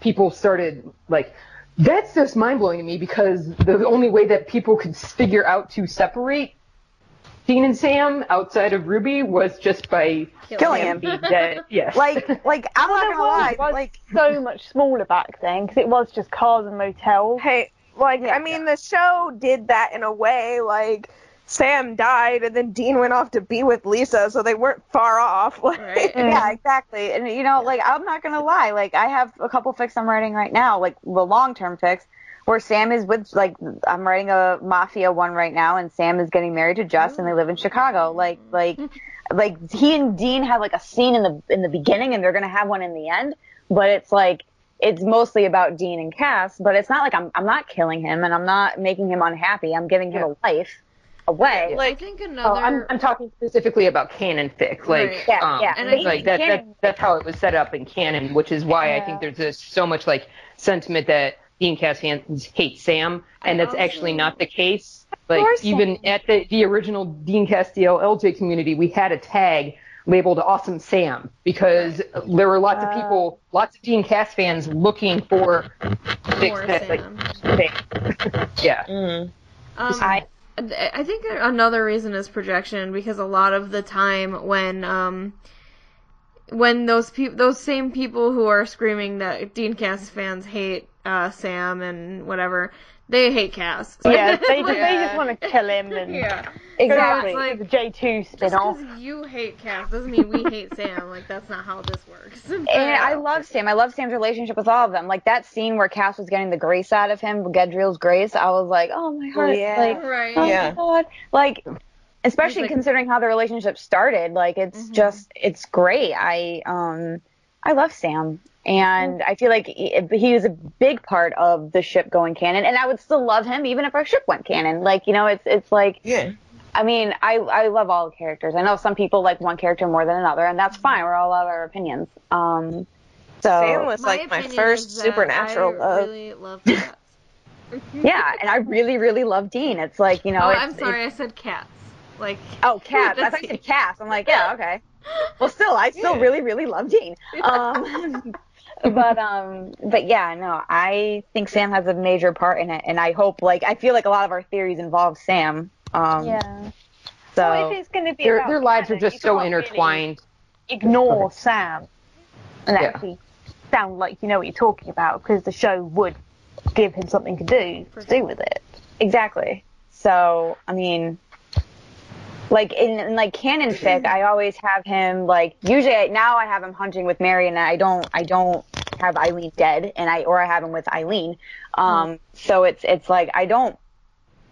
people started, like, that's just mind-blowing to me, because the only way that people could figure out to separate Dean and Sam outside of Ruby was just by killing him. Being dead. Yes. Like, I'm not gonna lie, it was like so much smaller back then, because it was just cars and motels. Hey. The show did that in a way, like, Sam died, and then Dean went off to be with Lisa, so they weren't far off. Like, right. Yeah, exactly. And, you know, like, I'm not going to lie. Like, I have a couple fics I'm writing right now, like, the long-term fics, where Sam is with, like, I'm writing a Mafia one right now, and Sam is getting married to Jess, and they live in Chicago. Like he and Dean have, like, a scene in the beginning, and they're going to have one in the end, but it's, like, it's mostly about Dean and Cass, but it's not like I'm not killing him and I'm not making him unhappy. I'm giving him a life away. Like, I think another... I'm talking specifically about canon fic. Like, that's how it was set up in canon, which is why I think there's just so much, like, sentiment that Dean Cass fans hate Sam, and that's actually not the case. Like, even at the original Dean Castiel LJ community, we had a tag labeled Awesome Sam, because there were lots of people, lots of Dean Cass fans looking for that, like, yeah. Mm. I think another reason is projection, because a lot of the time when those same people who are screaming that Dean Cass fans hate Sam and whatever, they hate Cass. So yeah, they just want to kill him. And exactly. It's like, J2 spin-off. Just because you hate Cass doesn't mean we hate Sam. Like, that's not how this works. And I love Sam. I love Sam's relationship with all of them. Like, that scene where Cass was getting the grace out of him, Gedriel's grace, I was like, oh, my heart. Yeah. Like, right. Oh, my God. Like, especially considering how the relationship started. Like, it's just, it's great. I I love Sam. And I feel like he was a big part of the ship going canon. And I would still love him even if our ship went canon. Like, you know, it's like, yeah. I mean, I love all the characters. I know some people like one character more than another, and that's fine. We're all out of our opinions. So Sam was like my first Supernatural love. I really love cats. Yeah, and I really, really love Dean. It's like, you know. Oh, I'm sorry, I said cats. Like. Oh, cats. I thought you said cats. I'm like, yeah, okay. Well, I still really, really love Dean. But yeah, no, I think Sam has a major part in it, and I hope, like, I feel like a lot of our theories involve Sam. Yeah. So well, it's going to be their lives are just so intertwined. Really ignore Sam and actually sound like you know what you're talking about, because the show would give him something to do with it. Exactly. So I mean, like in like canon fic, I always have him like now I have him hunting with Mary, and I don't have Eileen dead, and I have him with Eileen. So it's like I don't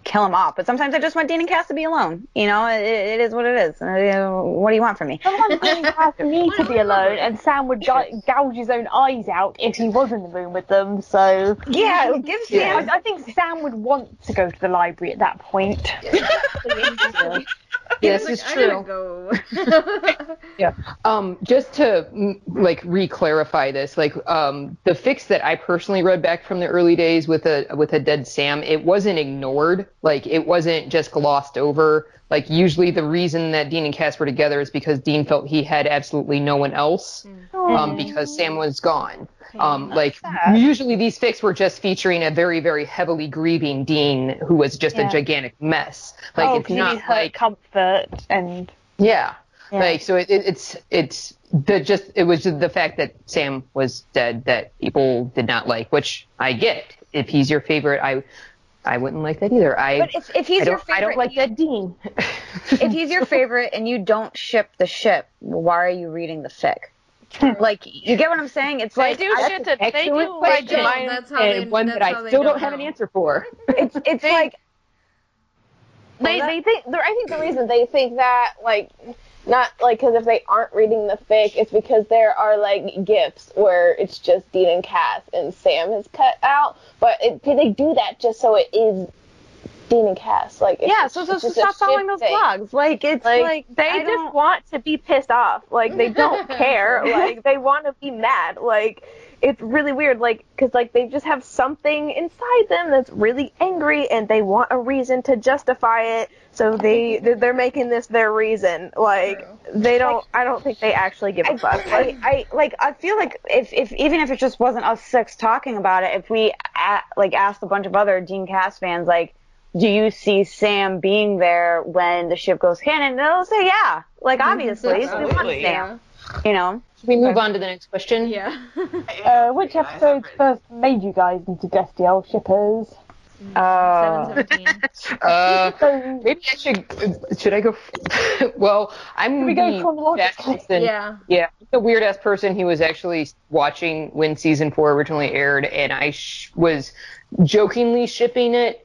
kill him off, but sometimes I just want Dean and Cass to be alone. You know, it is what it is. What do you want from me? Sometimes Dean and Cass need to be alone, and Sam would gouge his own eyes out if he was in the room with them. So yeah, it gives Sam. I think Sam would want to go to the library at that point. Yes, it's true. Go. Yeah. Just to like re-clarify this, like the fix that I personally read back from the early days with a dead Sam, it wasn't ignored. Like it wasn't just glossed over. Like usually the reason that Dean and Cass were together is because Dean felt he had absolutely no one else, because Sam was gone. Usually these fics were just featuring a very, very heavily grieving Dean who was just a gigantic mess. Like it's not like comfort and like so it's it was just the fact that Sam was dead that people did not like, which I get. If he's your favorite, I wouldn't like that either. But if he's your favorite, I don't like that Dean. If he's your favorite and you don't ship the ship, why are you reading the fic? Like, you get what I'm saying? It's like, one that I still don't have an answer for. It's like, they think, I think the reason they think that, like, not, like, because if they aren't reading the fic, it's because there are, like, GIFs where it's just Dean and Cass and Sam is cut out, but they do that just so it is Dean and Cass, like, so stop following those blogs. Like, it's like they just want to be pissed off. Like, they don't care. Like, they want to be mad. Like, it's really weird. Like, because like they just have something inside them that's really angry, and they want a reason to justify it. So they're making this their reason. Like, they don't. Like, I don't think they actually give a fuck. I feel like if even if it just wasn't us six talking about it, if we asked a bunch of other Dean Cass fans, like, do you see Sam being there when the ship goes canon? And they'll say, yeah. Like, obviously, we want Sam. Yeah. You know? Should we move on to the next question? Yeah. Which episode first made you guys into Destiel shippers? 717. Maybe I should I go? Well, I'm the person. Yeah. The weird ass person who was actually watching when season 4 originally aired, and I was jokingly shipping it.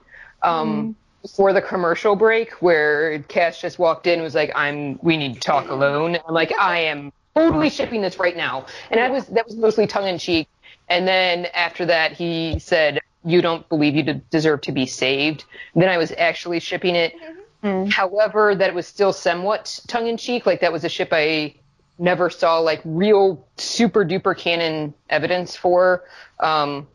Before the commercial break, where Cass just walked in and was like, we need to talk alone. I'm like, I am totally shipping this right now. And that was mostly tongue in cheek. And then after that, he said, you don't believe you deserve to be saved. And then I was actually shipping it. Mm-hmm. However, that was still somewhat tongue in cheek. Like, that was a ship I never saw, like, real super duper canon evidence for. So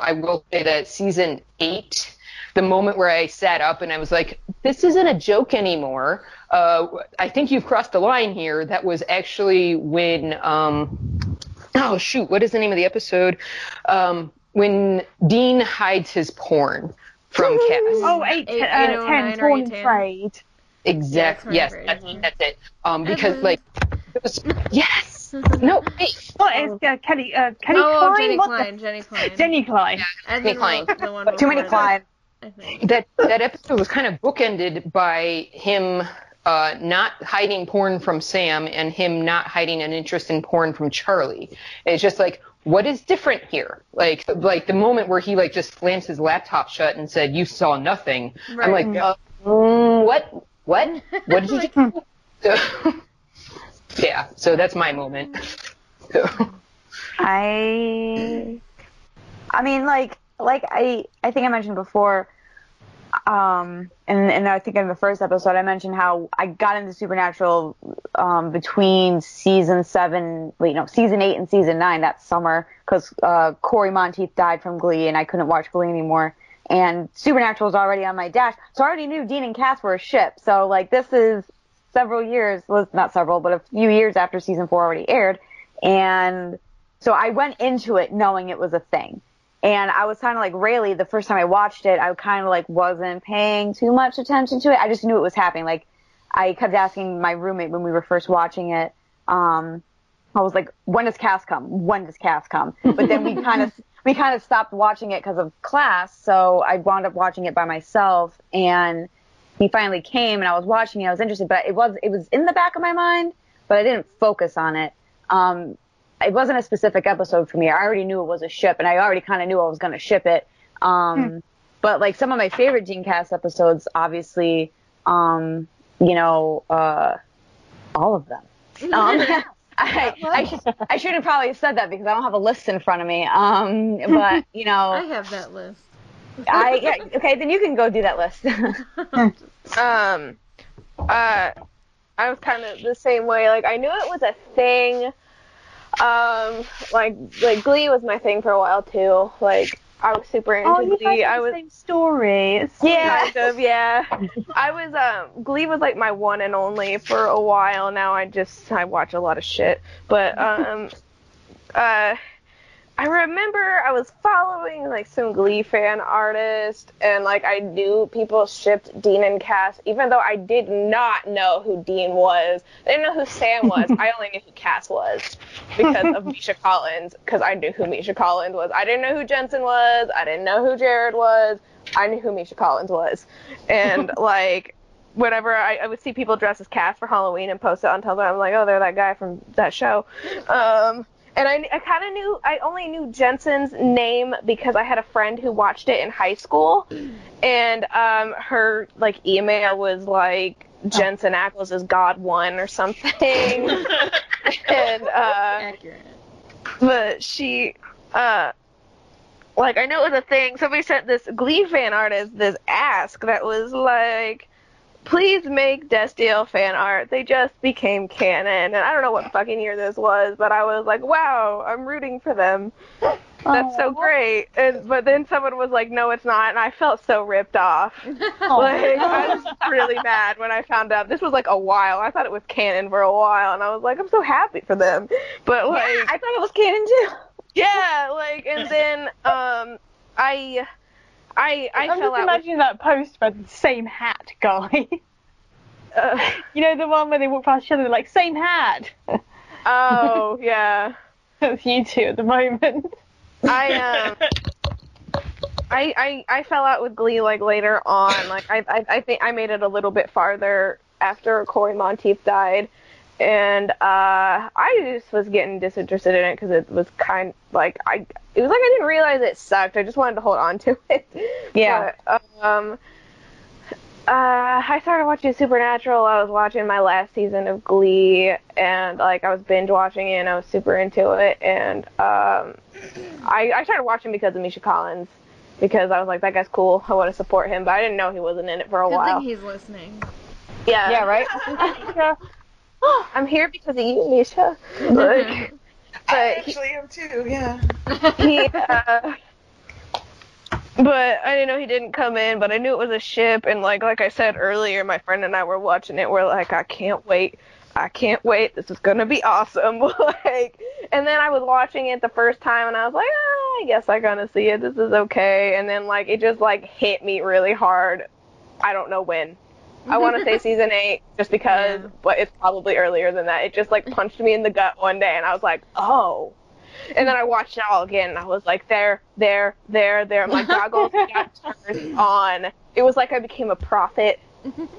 I will say that season 8, the moment where I sat up and I was like, this isn't a joke anymore. I think you've crossed the line here. That was actually when, what is the name of the episode? When Dean hides his porn from Cass. 810 porn trade. Exactly. Yes, that's it. Because like, it was, no, wait. Kelly Klein? Jenny Klein. Too many Klein. That episode was kind of bookended by him not hiding porn from Sam and him not hiding an interest in porn from Charlie. And it's just like, what is different here? Like the moment where he like just slams his laptop shut and said, "You saw nothing." Right. I'm like, what? What did you do? So, so that's my moment. So. I mean, like I think I mentioned before, and I think in the first episode I mentioned how I got into Supernatural between season 8 and season 9 that summer because Corey Monteith died from Glee and I couldn't watch Glee anymore. And Supernatural was already on my dash, so I already knew Dean and Cass were a ship. So like this is a few years after season 4 already aired, and so I went into it knowing it was a thing. And I was kind of like Rayleigh, the first time I watched it, I kind of like wasn't paying too much attention to it. I just knew it was happening. Like I kept asking my roommate when we were first watching it. I was like, when does Cass come? When does Cass come? But then we kind of stopped watching it because of class, so I wound up watching it by myself, and he finally came, and I was watching it, I was interested, but it was in the back of my mind, but I didn't focus on it. It wasn't a specific episode for me. I already knew it was a ship, and I already kind of knew I was going to ship it. But, like, some of my favorite Dean Cass episodes, obviously, all of them. I should have probably said that because I don't have a list in front of me. But you know, I have that list. Okay, then you can go do that list. I was kind of the same way. Like I knew it was a thing. Like Glee was my thing for a while too. Like I was super into Glee. I was the same story. It's kind of. I was Glee was like my one and only for a while. Now I watch a lot of shit. But I remember I was following like some Glee fan artist, and like I knew people shipped Dean and Cass, even though I did not know who Dean was. I didn't know who Sam was. I only knew who Cass was because of Misha Collins, because I knew who Misha Collins was. I didn't know who Jensen was. I didn't know who Jared was. I knew who Misha Collins was. And like whenever I would see people dress as Cass for Halloween and post it on Tumblr, I'm like, oh, they're that guy from that show. And I kind of knew, I only knew Jensen's name because I had a friend who watched it in high school, and her like email was like Jensen Ackles is God One or something. And accurate. But she like I knew it was a thing. Somebody sent this Glee fan artist this ask that was like, please make Destiel fan art. They just became canon. And I don't know what fucking year this was, but I was like, wow, I'm rooting for them. That's so great. And, but then someone was like, no, it's not. And I felt so ripped off. I was really mad when I found out. This was like a while. I thought it was canon for a while. And I was like, I'm so happy for them. But like, yeah, I thought it was canon too. Yeah. Like, and then I'm just imagining that post for the same hat guy. You know, the one where they walk past each other, they're like, same hat. Oh, yeah. That's you two at the moment. I fell out with Glee, like, later on. Like, I think I made it a little bit farther after Corey Monteith died. And I just was getting disinterested in it because it was kind of like I didn't realize it sucked. I just wanted to hold on to it. Yeah. But, I started watching Supernatural. I was watching my last season of Glee, and like I was binge watching it, and I was super into it. And I started watching because of Misha Collins, because I was like, that guy's cool. I want to support him, but I didn't know he wasn't in it for a while. Good thing he's listening. Yeah. Yeah. Right. I'm here because of you, Misha. Like, I actually am too, yeah. But I didn't know he didn't come in, but I knew it was a ship, and like I said earlier, my friend and I were watching it, we're like, I can't wait, this is gonna be awesome. Like, and then I was watching it the first time, and I was like, I guess I'm gonna see it, this is okay. And then like it just like hit me really hard. I don't know when. I want to say season 8 just because, but it's probably earlier than that. It just, like, punched me in the gut one day, and I was like, oh. And then I watched it all again, and I was like, there. My goggles got turned on. It was like I became a prophet.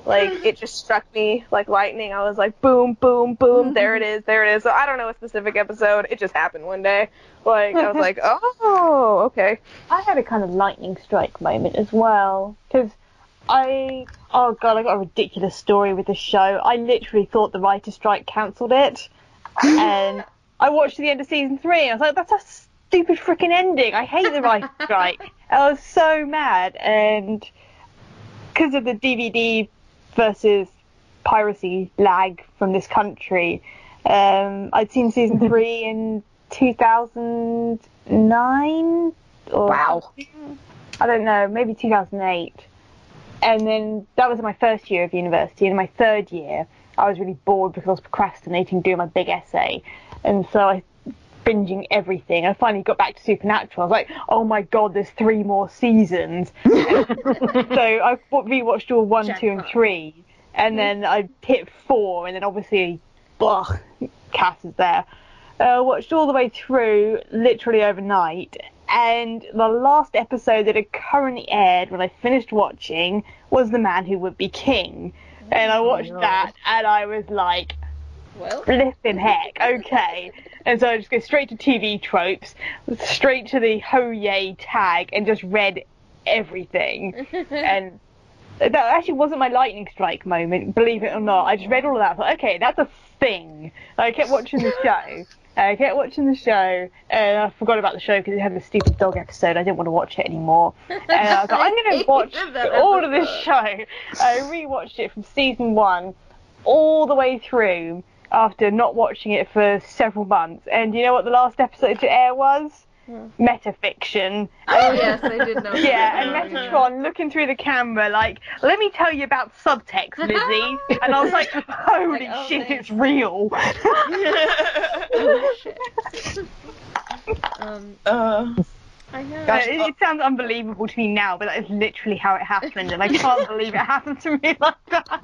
Like, it just struck me like lightning. I was like, boom, boom, boom, there it is. So I don't know a specific episode. It just happened one day. Like, I was like, oh, okay. I had a kind of lightning strike moment as well, because I got a ridiculous story with the show. I literally thought the writer's strike cancelled it, and I watched the end of season 3 and I was like, that's a stupid freaking ending. I hate the writer's strike. I was so mad, and because of the DVD versus piracy lag from this country, I'd seen season 3 in 2009 or wow, I don't know, maybe 2008, and then that was my first year of university, and in my third year I was really bored because I was procrastinating doing my big essay, and so I binging everything. I finally got back to Supernatural. I was like, oh my god, there's 3 more seasons. So I rewatched all 1, Jack 2 and 3, and then I hit 4, and then obviously Cass is there. Watched all the way through literally overnight, and the last episode that had currently aired when I finished watching was The Man Who Would Be King, and I watched that and I was like, well, flipping heck, okay. And so I just go straight to TV tropes, straight to the ho yay tag, and just read everything. And that actually wasn't my lightning strike moment, believe it or not. I just read all of that. I thought, okay, that's a thing. I kept watching the show. And I forgot about the show because it had a stupid dog episode. I didn't want to watch it anymore. And I was like, I'm going to watch all of this show. I rewatched it from season 1 all the way through, after not watching it for several months. And you know what the last episode to air was? Metafiction. Oh, yes, I did know. Yeah, and Metatron looking through the camera like, let me tell you about subtext, Lizzie. And I was like, holy shit, it's real. Oh, shit. I know. Gosh, it sounds unbelievable to me now, but that is literally how it happened, and I can't believe it happened to me like that.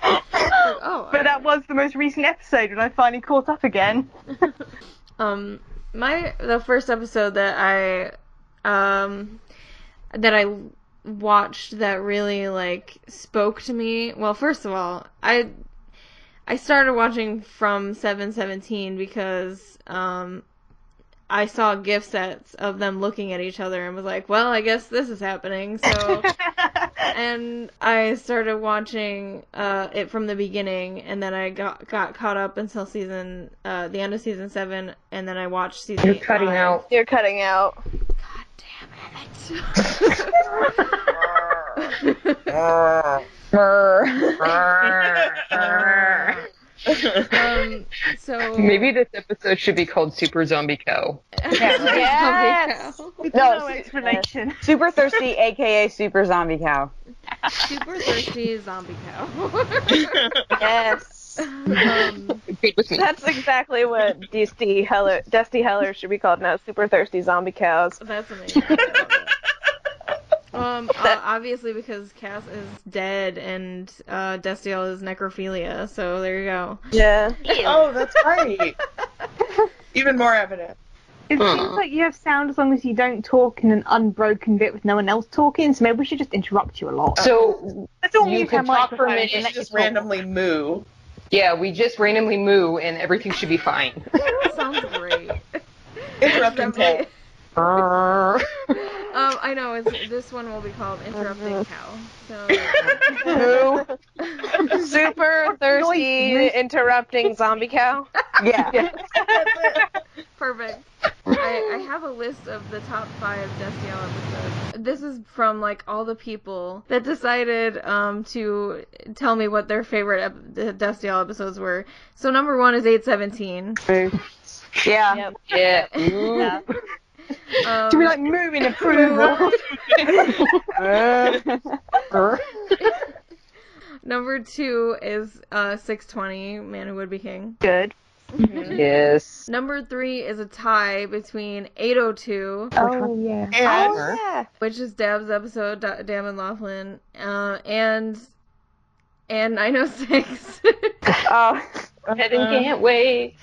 But that was the most recent episode when I finally caught up again. The first episode that I watched that really spoke to me. Well, first of all, I started watching from 7/17 because I saw gift sets of them looking at each other and was like, well, I guess this is happening. So, and I started watching it from the beginning, and then I got caught up until the end of season 7, and then I watched season 8. You're cutting out. God damn it. So maybe this episode should be called Super Zombie Cow. Yes. Zombie Cow. No explanation. Super Thirsty, aka Super Zombie Cow. Super Thirsty Zombie Cow. Yes. That's exactly what Dusty Heller should be called now. Super Thirsty Zombie Cows. That's amazing. Obviously because Cass is dead and Destiel is necrophilia, so there you go. Yeah. Oh, that's right. Even more evident. It seems like you have sound as long as you don't talk in an unbroken bit with no one else talking, so maybe we should just interrupt you a lot. So that's all you can talk for a minute and just randomly moo. Yeah, we just randomly moo and everything should be fine. Sounds great. Interrupting tech. I know, this one will be called Interrupting Cow. So, Super Thirsty Interrupting Zombie Cow? Yeah. Perfect. I have a list of the top 5 Destiel episodes. This is from, all the people that decided to tell me what their favorite Destiel episodes were. So, number 1 is 8/17. Yeah. Yep. Yeah. Yeah. Do we move in approval? Number 2 is 6/20, Man Who Would Be King. Good. Mm-hmm. Yes. Number 3 is a tie between 8/02. Oh yeah. Which is Dab's episode, Dab and Laughlin, and 9/06. Oh. Heaven Can't Wait.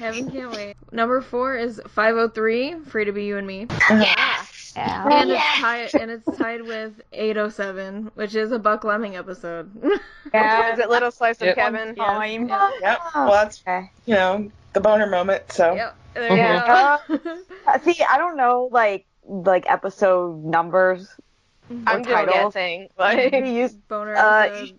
Number 4 is 503, Free to Be You and Me. Yes. It's tied with 807, which is a Buck Lemming episode. Yeah, is it Little Slice of Kevin? Yes. Yep. Well, that's the boner moment. So. Yep. There you go. See, I don't know episode numbers. I'm just guessing. Boner episode.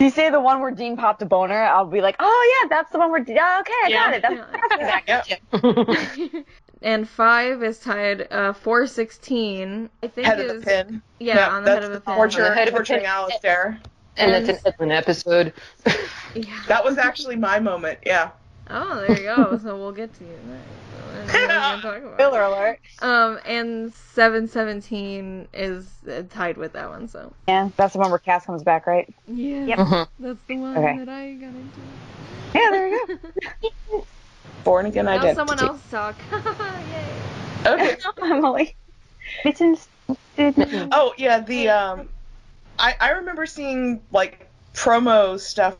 You say the one where Dean popped a boner, I'll be like, oh yeah, that's the one where Dean, oh, okay, I got it. That's exactly. And 5 is tied 416. I think head of the pin. Yeah, yep, on the head of the pin. Torturing Alistair. And that's an episode. Yeah. That was actually my moment, yeah. Oh, there you go. So we'll get to you. Filler alert. And 717 is tied with that one, so. Yeah, that's the one where Cass comes back, right? Yeah. Yep. Uh-huh. That's the one that I got into. Yeah, there you go. Born again identity. Now someone else talk. Yay. Okay. Emily. Oh, yeah, the, I remember seeing, like, promo stuff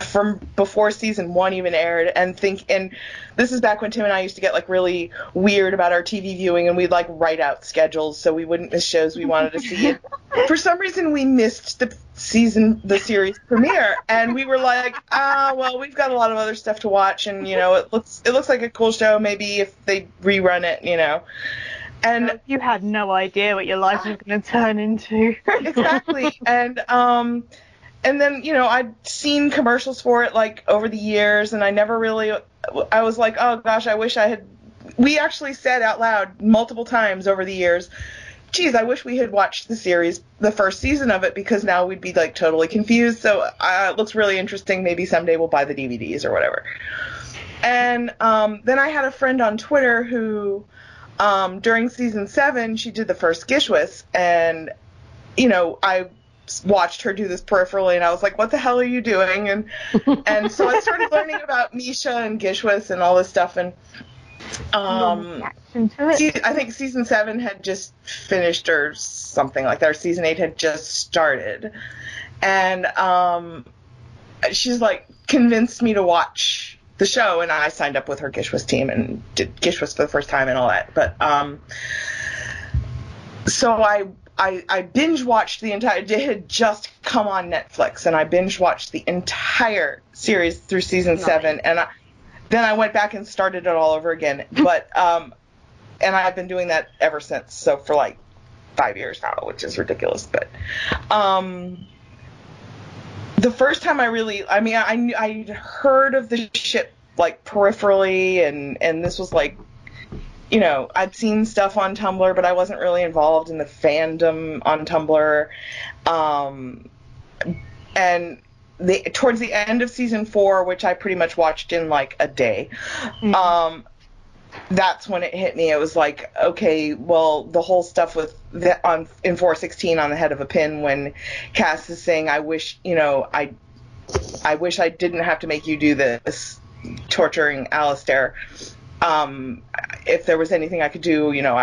from before season 1 even aired, and this is back when Tim and I used to get, like, really weird about our TV viewing, and we'd, like, write out schedules so we wouldn't miss shows we wanted to see. For some reason, we missed the series premiere, and we were like, well, we've got a lot of other stuff to watch, and, you know, it looks like a cool show, maybe if they rerun it, you know. And you had no idea what your life was going to turn into. Exactly. And then, you know, I'd seen commercials for it, like, over the years, and I never really, I was like, oh, gosh, I wish I had, we actually said out loud multiple times over the years, geez, I wish we had watched the series, the first season of it, because now we'd be, like, totally confused, so it looks really interesting, maybe someday we'll buy the DVDs or whatever. And then I had a friend on Twitter who... during season 7, she did the first GISHWHES, and, you know, I watched her do this peripherally, and I was like, what the hell are you doing? And so I started learning about Misha and GISHWHES and all this stuff, and I think season 7 had just finished or something like that, or season 8 had just started. And she's, like, convinced me to watch the show, and I signed up with her GISHWHES team and did GISHWHES for the first time and all that. But so I binge watched the entire. It had just come on Netflix, and I binge watched the entire series through season 7, and then I went back and started it all over again. But and I've been doing that ever since. So for like 5 years now, which is ridiculous, but the first time I really, I mean, I'd heard of the ship, like, peripherally, and this was, like, you know, I'd seen stuff on Tumblr, but I wasn't really involved in the fandom on Tumblr. And towards the end of season 4, which I pretty much watched in, like, a day, that's when it hit me. It was like, okay, well, the whole stuff with that in 416 on the head of a pin when Cass is saying, I wish, you know, I wish I didn't have to make you do this, torturing Alistair. If there was anything I could do, you know,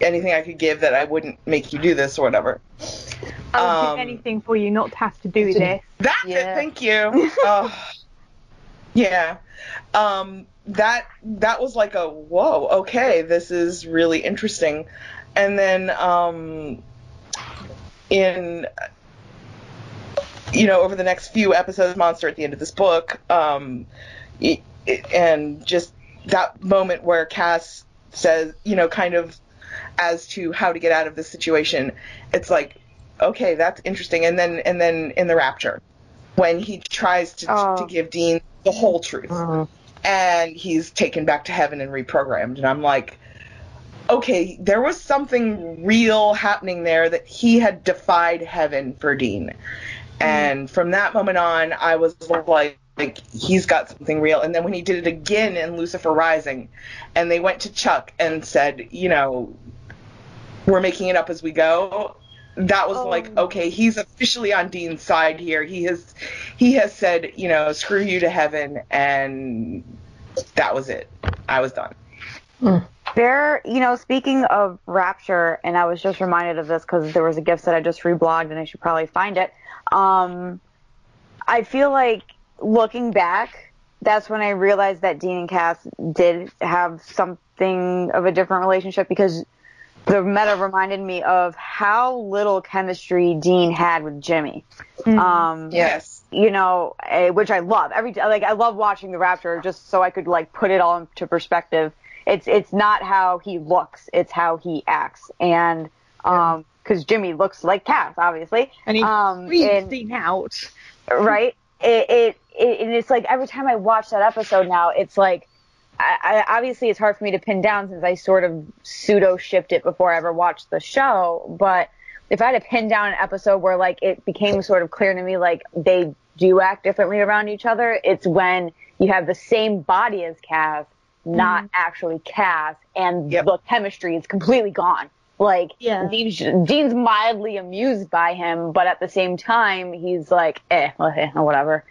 anything I could give that I wouldn't make you do this or whatever. I would do anything for you not to have to do this. That's it, thank you. Yeah. That was like a, whoa, okay, this is really interesting. And then in, you know, over the next few episodes, Monster at the end of this book, and just that moment where Cass says, you know, kind of as to how to get out of this situation, it's like, okay, that's interesting. And then in the Rapture, when he tries to give Dean the whole truth. And he's taken back to heaven and reprogrammed. And I'm like, okay, there was something real happening there, that he had defied heaven for Dean. And from that moment on, I was like, he's got something real. And then when he did it again in Lucifer Rising, and they went to Chuck and said, you know, we're making it up as we go. That was like, okay, he's officially on Dean's side here. He has said, you know, screw you to heaven, and that was it. I was done. There, you know, speaking of Rapture, and I was just reminded of this because there was a gift that I just reblogged, and I should probably find it. I feel like looking back, that's when I realized that Dean and Cass did have something of a different relationship, because the meta reminded me of how little chemistry Dean had with Jimmy. Yes. You know, which I love. I love watching The Rapture just so I could, like, put it all into perspective. It's not how he looks. It's how he acts. And because Jimmy looks like Cass, obviously. And he's freaking out. Right? And it's like every time I watch that episode now, it's like, I obviously it's hard for me to pin down since I sort of pseudo-shipped it before I ever watched the show. But if I had to pin down an episode where, like, it became sort of clear to me, like, they do act differently around each other, it's when you have the same body as Cass, not actually Cass, and the chemistry is completely gone. Like, Dean's mildly amused by him, but at the same time, he's like, whatever.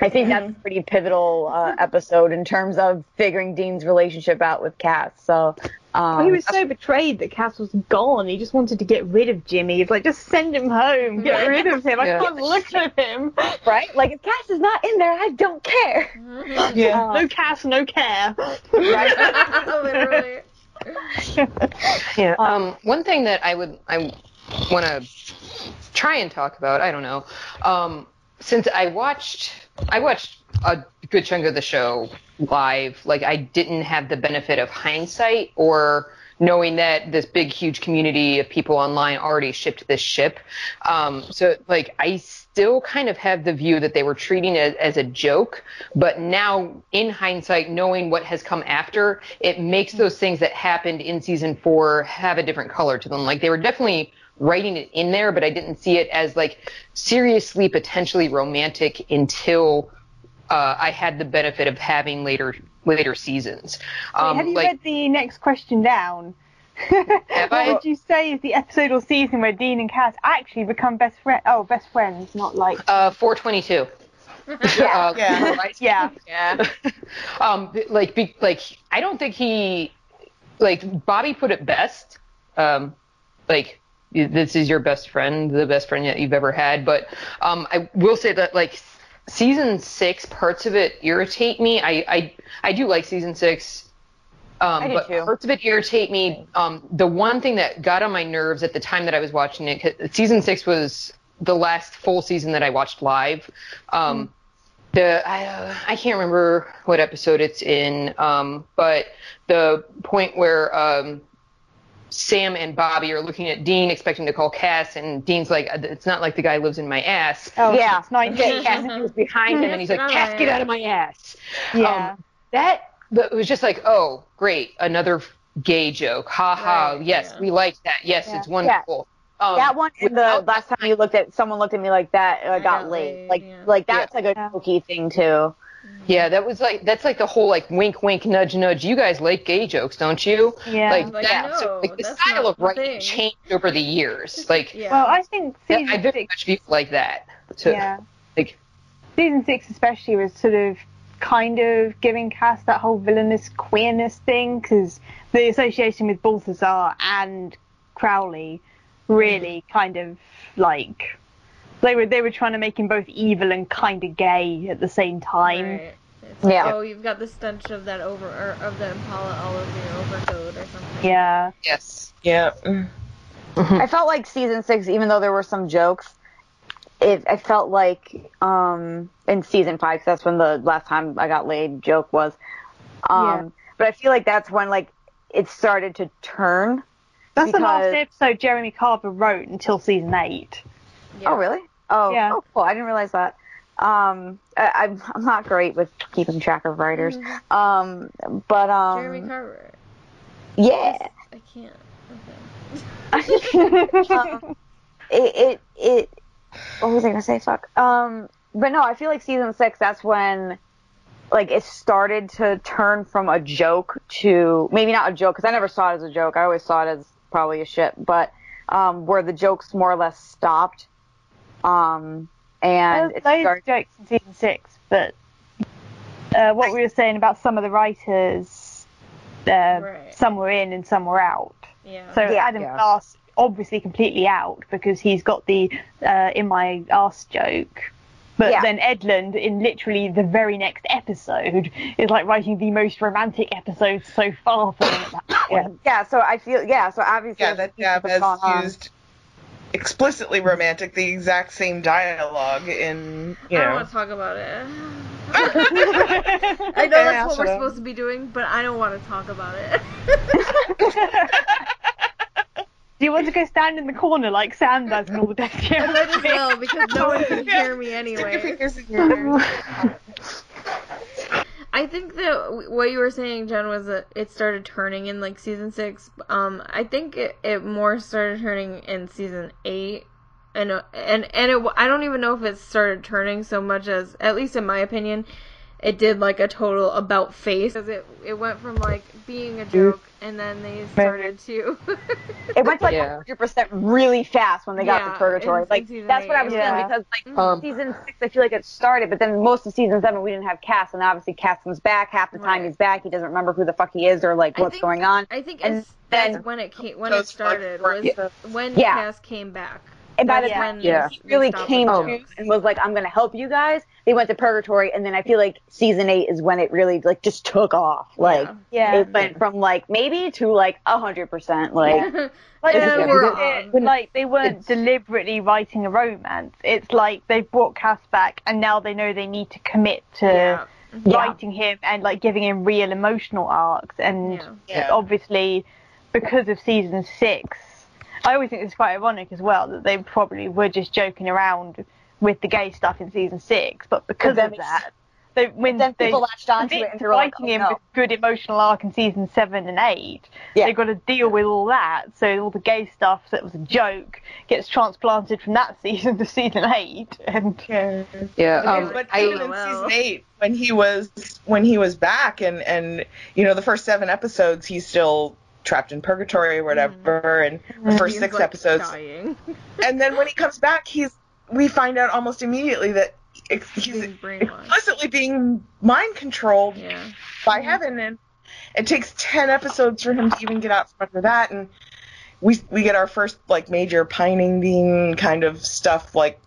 I think that's a pretty pivotal episode in terms of figuring Dean's relationship out with Cass. So he was so betrayed that Cass was gone. He just wanted to get rid of Jimmy. It's like, just send him home. Get rid of him. I can't look at him. Right? Like, if Cass is not in there, I don't care. Yeah. No Cass, no care. Right? Literally. Yeah. One thing that I want to try and talk about, I don't know, since I watched a good chunk of the show live, like, I didn't have the benefit of hindsight or knowing that this big, huge community of people online already shipped this ship. So, like, I still kind of have the view that they were treating it as a joke, but now, in hindsight, knowing what has come after, it makes those things that happened in season 4 have a different color to them. Like, they were definitely writing it in there, but I didn't see it as, like, seriously potentially romantic until I had the benefit of having later seasons. Have you read the next question down? What would you say is the episode or season where Dean and Cass actually become best friends? Oh, best friends, not like 422. I don't think he, like, Bobby put it best. This is your best friend, the best friend that you've ever had. But I will say that, like, season 6, parts of it irritate me. I do like season 6, but too. Parts of it irritate me. The one thing that got on my nerves at the time that I was watching it, season 6 was the last full season that I watched live. I can't remember what episode it's in, but the point where Sam and Bobby are looking at Dean, expecting to call Cass, and Dean's like, it's not like the guy lives in my ass. Oh, yeah. It's not like Cass was behind him, and he's like, Cass, get out of my ass. Yeah. It was just like, oh, great, another gay joke. Ha ha, right. Yes, we like that. Yes, it's wonderful. Yeah. That one, the last time someone looked at me like that, I got laid. Like that's like a jokey thing, too. Yeah, that was like, that's like the whole, like, wink, wink, nudge, nudge. You guys like gay jokes, don't you? Yeah. Like that. No, so, like, the style of writing changed over the years. Like, well, I think season I very much feel like that. So, like, season 6 especially was sort of kind of giving Cass that whole villainous queerness thing, because the association with Balthazar and Crowley really kind of, like, They were trying to make him both evil and kind of gay at the same time. Right. Like, yeah. Oh, you've got the stench of that of the Impala all over your overcoat or something. Yeah. Yes. Yeah. I felt like season 6, even though there were some jokes, I felt like in season 5, because that's when the last time I got laid joke was. But I feel like that's when, like, it started to turn. That's the last episode Jeremy Carver wrote until season 8. Yeah. Oh, really? Oh, yeah. Oh, cool. I didn't realize that. I'm not great with keeping track of writers. But Jeremy Carver. Yeah. I can't. Okay. What was I gonna say? Fuck. But no, I feel like season 6. That's when, like, it started to turn from a joke to maybe not a joke, because I never saw it as a joke. I always saw it as probably a shit, but where the jokes more or less stopped. And those jokes in season 6, but what we were saying about some of the writers, some were in and some were out. Yeah. So Adam Glass obviously completely out, because he's got the in my ass joke. But then Edlund, in literally the very next episode, is like writing the most romantic episode so far for him at that point. Yeah, so I feel so obviously that Dab has used explicitly romantic, the exact same dialogue in, I don't want to talk about it. I know that's what we're supposed to be doing, but I don't want to talk about it. Do you want to go stand in the corner like Sam does in all the Destiel? I just will, because no one can hear me anyway. I think that what you were saying, Jen, was that it started turning in, like, Season 6. I think it more started turning in Season 8. And I don't even know if it started turning so much as, at least in my opinion, it did, like, a total about-face. Because it went from, like, being a joke, and then they started to... It went to, like, 100% really fast when they got to Purgatory. Like, that's what I was feeling, because, like, Season 6, I feel like it started, but then most of Season 7, we didn't have Cass, and obviously Cass comes back. Half the time he's back, he doesn't remember who the fuck he is or, like, what's going on. I think that's when it came, when it started, was when Cass came back. And by the time he really came to and was like, I'm going to help you guys, they went to Purgatory, and then I feel like Season 8 is when it really, like, just took off. Like, it went from, like, maybe to, like, 100%. Like, they weren't deliberately writing a romance. It's like they've brought Cass back, and now they know they need to commit to... Yeah. Writing him and, like, giving him real emotional arcs. And obviously, because of Season 6... I always think it's quite ironic as well that they probably were just joking around with the gay stuff in Season 6, but because of that, people latched onto it and they're like, oh, him with good emotional arc in Season 7 and 8, they've got to deal with all that, so all the gay stuff that was a joke gets transplanted from that season to Season 8. And Season 8, when he was back and you know, the first 7 episodes, he's still... trapped in purgatory or whatever, and the first 6 episodes, and then when he comes back, we find out almost immediately that he's explicitly being mind controlled by heaven, and it takes 10 episodes for him to even get out from under that, and we get our first, like, major pining Dean kind of stuff, like,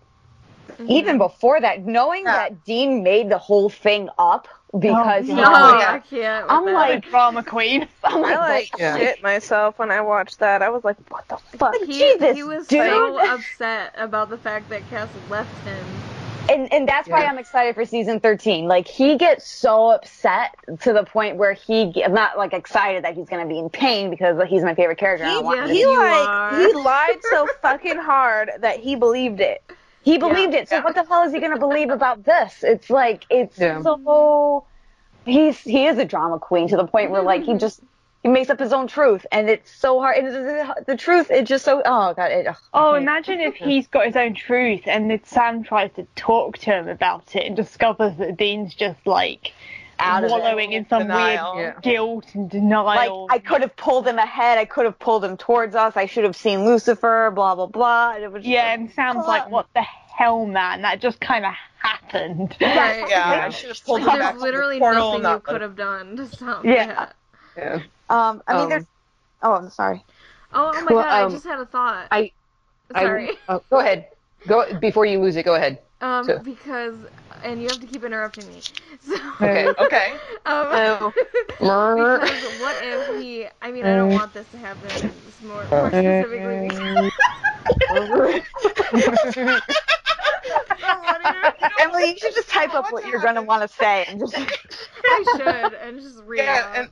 even before that, knowing that Dean made the whole thing up. Because I can't. I'm like drama queen. I'm like shit myself when I watched that. I was like, what the fuck? He was so upset about the fact that Cass had left him. And that's why I'm excited for Season 13. Like, he gets so upset to the point where I'm not, like, excited that he's gonna be in pain because he's my favorite character. He lied so fucking hard that he believed it. He believed it, so what the hell is he going to believe about this? It's like, it's so... He is a drama queen to the point where, like, he makes up his own truth, and it's so hard. And the truth, it's just so... Oh, God. Imagine if he's got his own truth, and then Sam tries to talk to him about it and discovers that Dean's just, like... wallowing in some weird guilt and denial. Like, I could have pulled him ahead. I could have pulled him towards us. I should have seen Lucifer, blah, blah, blah. And it was just and Sam's like, what the hell, man? That just kind of happened. I should have pulled him back. There's literally nothing you could have done to stop that. Yeah. There's... Oh, I'm sorry. Oh, my God, I just had a thought. Sorry. Go ahead. Before you lose it, go ahead. Because... And you have to keep interrupting me. So, okay. Because what if he... I mean, I don't want this to happen. It's more specifically. Emily, you should just type up what you're going to want to say. And just... I should. And just read it. And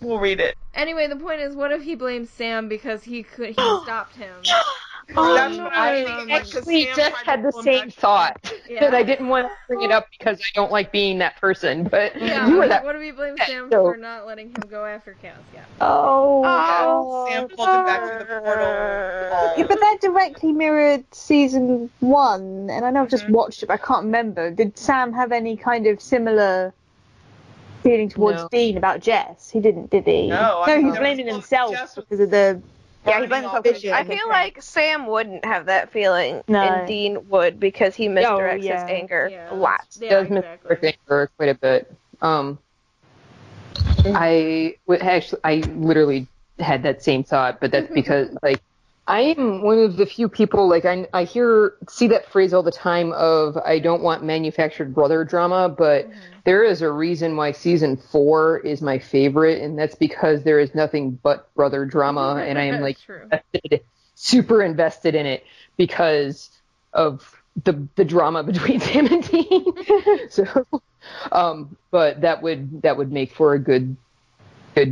we'll read it. Anyway, the point is, what if he blames Sam because he stopped him? I just had the same thought that I didn't want to bring it up because I don't like being that person. But what do we blame Sam for not letting him go after Cass? Yeah. Sam pulled him back to the portal. Yeah, but that directly mirrored Season 1, and I know I've just watched it, but I can't remember. Did Sam have any kind of similar feeling towards Dean about Jess? He didn't, did he? No, he's blaming himself because of the. Yeah, he's blaming himself. I feel like Sam wouldn't have that feeling, and Dean would, because he misdirects his anger a lot. He does misdirect anger quite a bit. I literally had that same thought, but that's because, like, I am one of the few people, like, I see that phrase all the time of, I don't want manufactured brother drama, but there is a reason why Season 4 is my favorite, and that's because there is nothing but brother drama, and I am, like, super invested in it because of the drama between Sam and Dean. So, but that would make for a good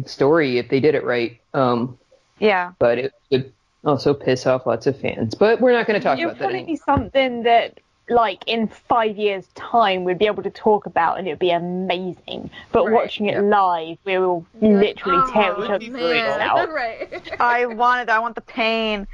story if they did it right. But it would. also piss off lots of fans. But we're not going to talk about that. It'll probably be something that, like, in 5 years' time, we'd be able to talk about, and it'd be amazing. But watching it live, we will literally tear each other's brains out. Right. I want the pain.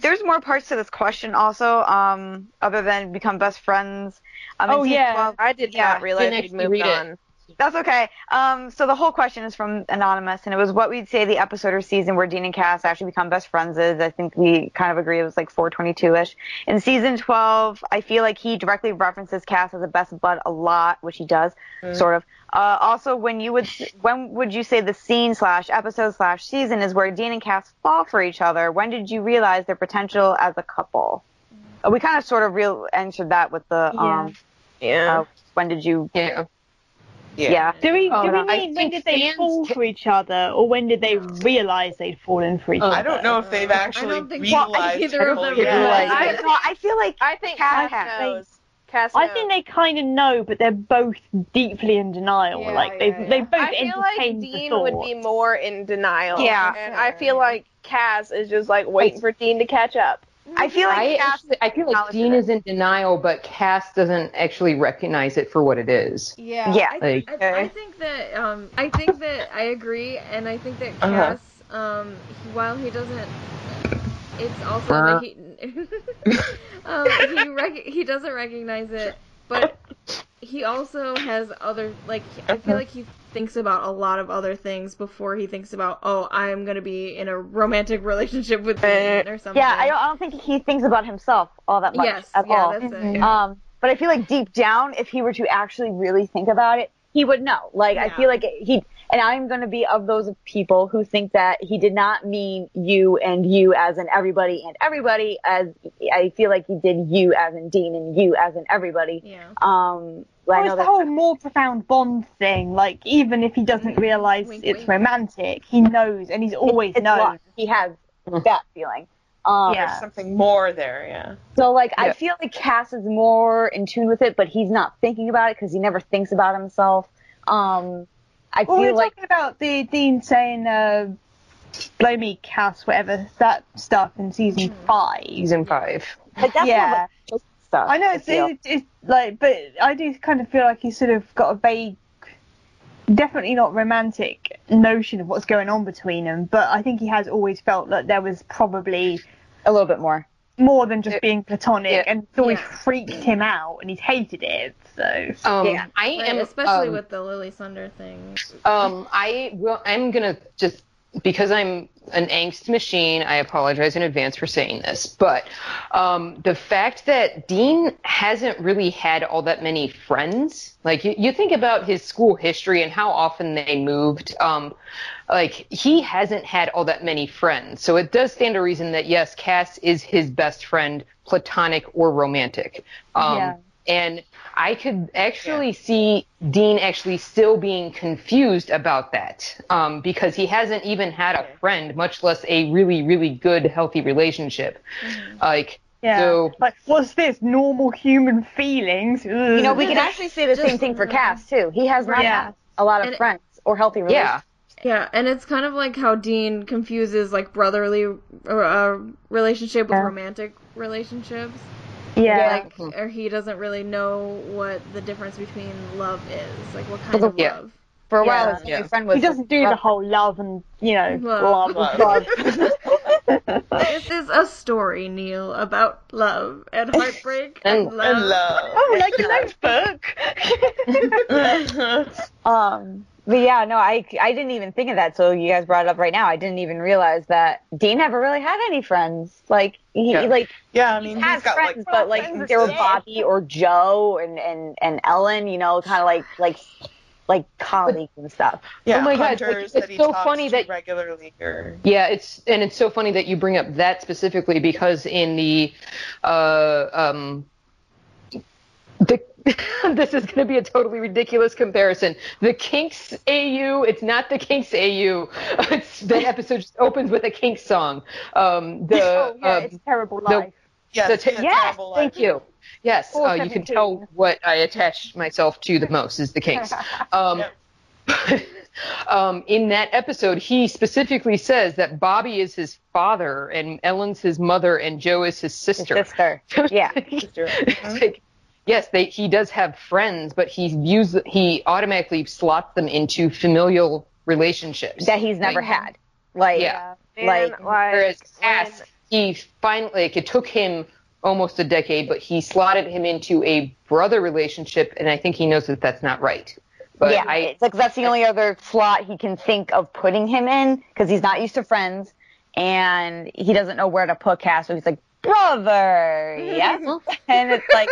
There's more parts to this question also, other than become best friends. I did not realize you'd moved on. That's okay. So the whole question is from Anonymous, and it was what we'd say the episode or season where Dean and Cass actually become best friends is. I think we kind of agree it was like 422-ish. In season 12, I feel like he directly references Cass as the best of blood a lot, which he does, sort of. Also, when would you say the scene / episode / season is where Dean and Cass fall for each other? When did you realize their potential as a couple? We kind of sort of answered that with the when did you... Yeah. Do we mean when did they fall for each other, or when did they realize they'd fallen for each other? I don't know if they've actually realized either of them. I feel like Cass knows. I think they kind of know, but they're both deeply in denial. They both entertain the thought. I feel like Dean would be more in denial. Yeah. And I feel like Cass is just like waiting for Dean to catch up. I feel like Dean is in denial, but Cass doesn't actually recognize it for what it is. I think that I agree, and I think that Cass, while he doesn't, it's also that he doesn't recognize it, but he also has other, like, I feel like he thinks about a lot of other things before he thinks about, I'm going to be in a romantic relationship with Dean or something. Yeah, I don't think he thinks about himself all that much at all. That's it. Yeah. But I feel like deep down, if he were to actually really think about it, he would know. Like, I feel like and I'm going to be of those people who think that he did not mean you and you as in everybody and everybody, as I feel like he did you as in Dean and you as in everybody. Yeah. It's the whole more profound bond thing. Like, even if he doesn't realize it's romantic, he knows, and he's always known. Lost. He has that feeling. There's something more there, So, like, I feel like Cass is more in tune with it, but he's not thinking about it because he never thinks about himself. Talking about the Dean saying, blow me, Cass, whatever, that stuff in season 5. Season 5. But that's not stuff. I know, it's like, but I do kind of feel like he's sort of got a vague, definitely not romantic notion of what's going on between them, but I think he has always felt that there was probably a little bit more than just being platonic, and it's always freaked him out, and he's hated it. So especially with the Lily Sunder thing. I'm gonna just, because I'm an angst machine, I apologize in advance for saying this, but the fact that Dean hasn't really had all that many friends, like you think about his school history and how often they moved, like he hasn't had all that many friends. So it does stand to reason that yes, Cass is his best friend, platonic or romantic. And I could actually see Dean actually still being confused about that, because he hasn't even had a friend, much less a really, really good, healthy relationship. Like, what's this? Normal human feelings. Ugh. You know, we can actually say the same thing for Cass, too. He has not had a lot of friends or healthy relationships. Yeah, and it's kind of like how Dean confuses, like, brotherly relationship with romantic relationships. Yeah, like, or he doesn't really know what the difference between love is, like what kind of love. For a while, his friend was. He doesn't do the whole love and love. This is a story, Neil, about love and heartbreak and love. Oh, like a notebook. But yeah, no, I didn't even think of that, so you guys brought it up right now. I didn't even realize that Dean never really had any friends. Like, he has friends, but, like, there were Bobby or Joe and Ellen, you know, kind of like colleagues and stuff. Yeah, oh my God, it's so funny that regularly. It's so funny that you bring up that specifically, because in the this is going to be a totally ridiculous comparison. The Kinks AU, it's not the Kinks AU. The episode just opens with a Kinks song. It's Terrible Life. Terrible Life. Thank you. Yes, you can tell what I attached myself to the most is the Kinks. In that episode, he specifically says that Bobby is his father and Ellen's his mother and Joe is his sister. His sister, yeah. It's like, yes, he does have friends, but he automatically slots them into familial relationships that he's never had. Like, yeah. Whereas he finally, it took him almost a decade, but he slotted him into a brother relationship, and I think he knows that that's not right. But yeah, it's like that's the only other slot he can think of putting him in, because he's not used to friends, and he doesn't know where to put Cass, so he's like, brother, yes? And it's like,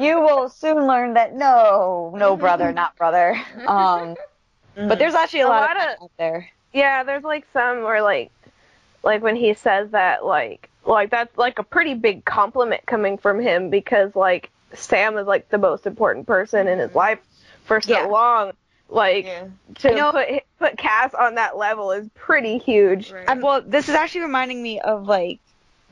you will soon learn that no brother, not brother. But there's actually a lot of out there. Yeah, there's like some where like when he says that, like that's like a pretty big compliment coming from him, because like Sam is like the most important person in his life for so long. Like, to put Cass on that level is pretty huge. Right. Well, this is actually reminding me of like,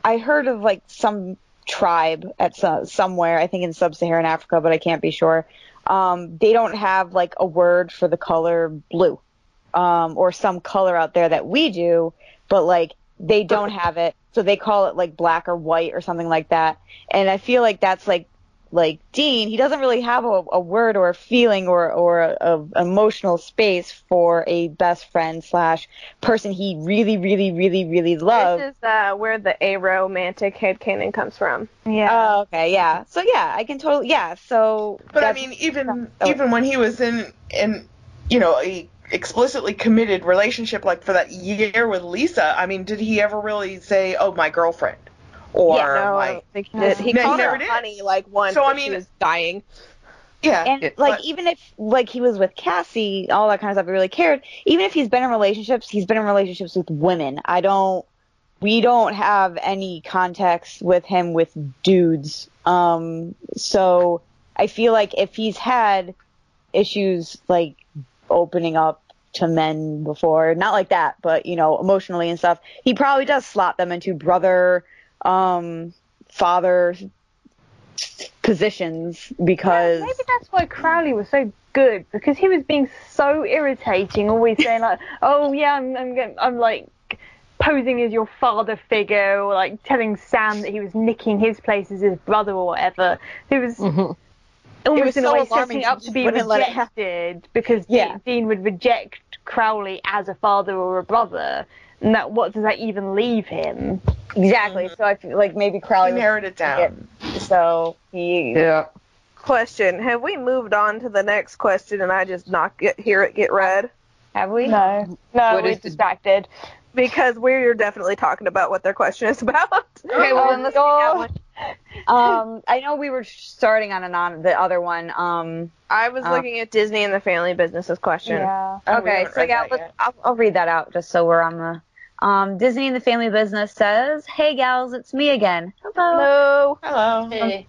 I heard of like some tribe at somewhere, I think in sub-Saharan Africa, but I can't be sure. They don't have like a word for the color blue, or some color out there that we do, but like they don't have it. So they call it like black or white or something like that. And I feel like that's like Dean, he doesn't really have a word or a feeling or an emotional space for a best friend / person he really, really, really, really loves. This is where the aromantic headcanon comes from. Yeah. Oh, okay, yeah. So, yeah, I can totally, yeah, so... But, I mean, even when he was in, you know, a explicitly committed relationship, like for that year with Lisa, I mean, did he ever really say, oh, my girlfriend? Or he called her honey like once. So I mean, she was dying. Yeah, and even if like he was with Cassie, all that kind of stuff, he really cared. Even if he's been in relationships, with women. We don't have any context with him with dudes. So I feel like if he's had issues like opening up to men before, not like that, but you know, emotionally and stuff, he probably does slot them into brother. Father positions, because maybe that's why Crowley was so good, because he was being so irritating, always saying like, "Oh yeah, I'm like posing as your father figure," or like telling Sam that he was nicking his place as his brother or whatever. He was almost in a way setting up to be rejected, because Dean would reject Crowley as a father or a brother. And that, what does that even leave him? Exactly. Mm-hmm. So I feel like maybe Crowley narrowed it down. So he. Yeah. Question: have we moved on to the next question? And I just hear it get read. Have we? No, we're distracted because we're definitely talking about what their question is about. Okay, well then let's go. I know we were starting on the other one. I was looking at Disney and the family businesses question. Yeah. Okay, so yeah, I'll read that out just so we're on the. Disney and the Family Business says, "Hey gals, it's me again. Hello. Hello. Hey.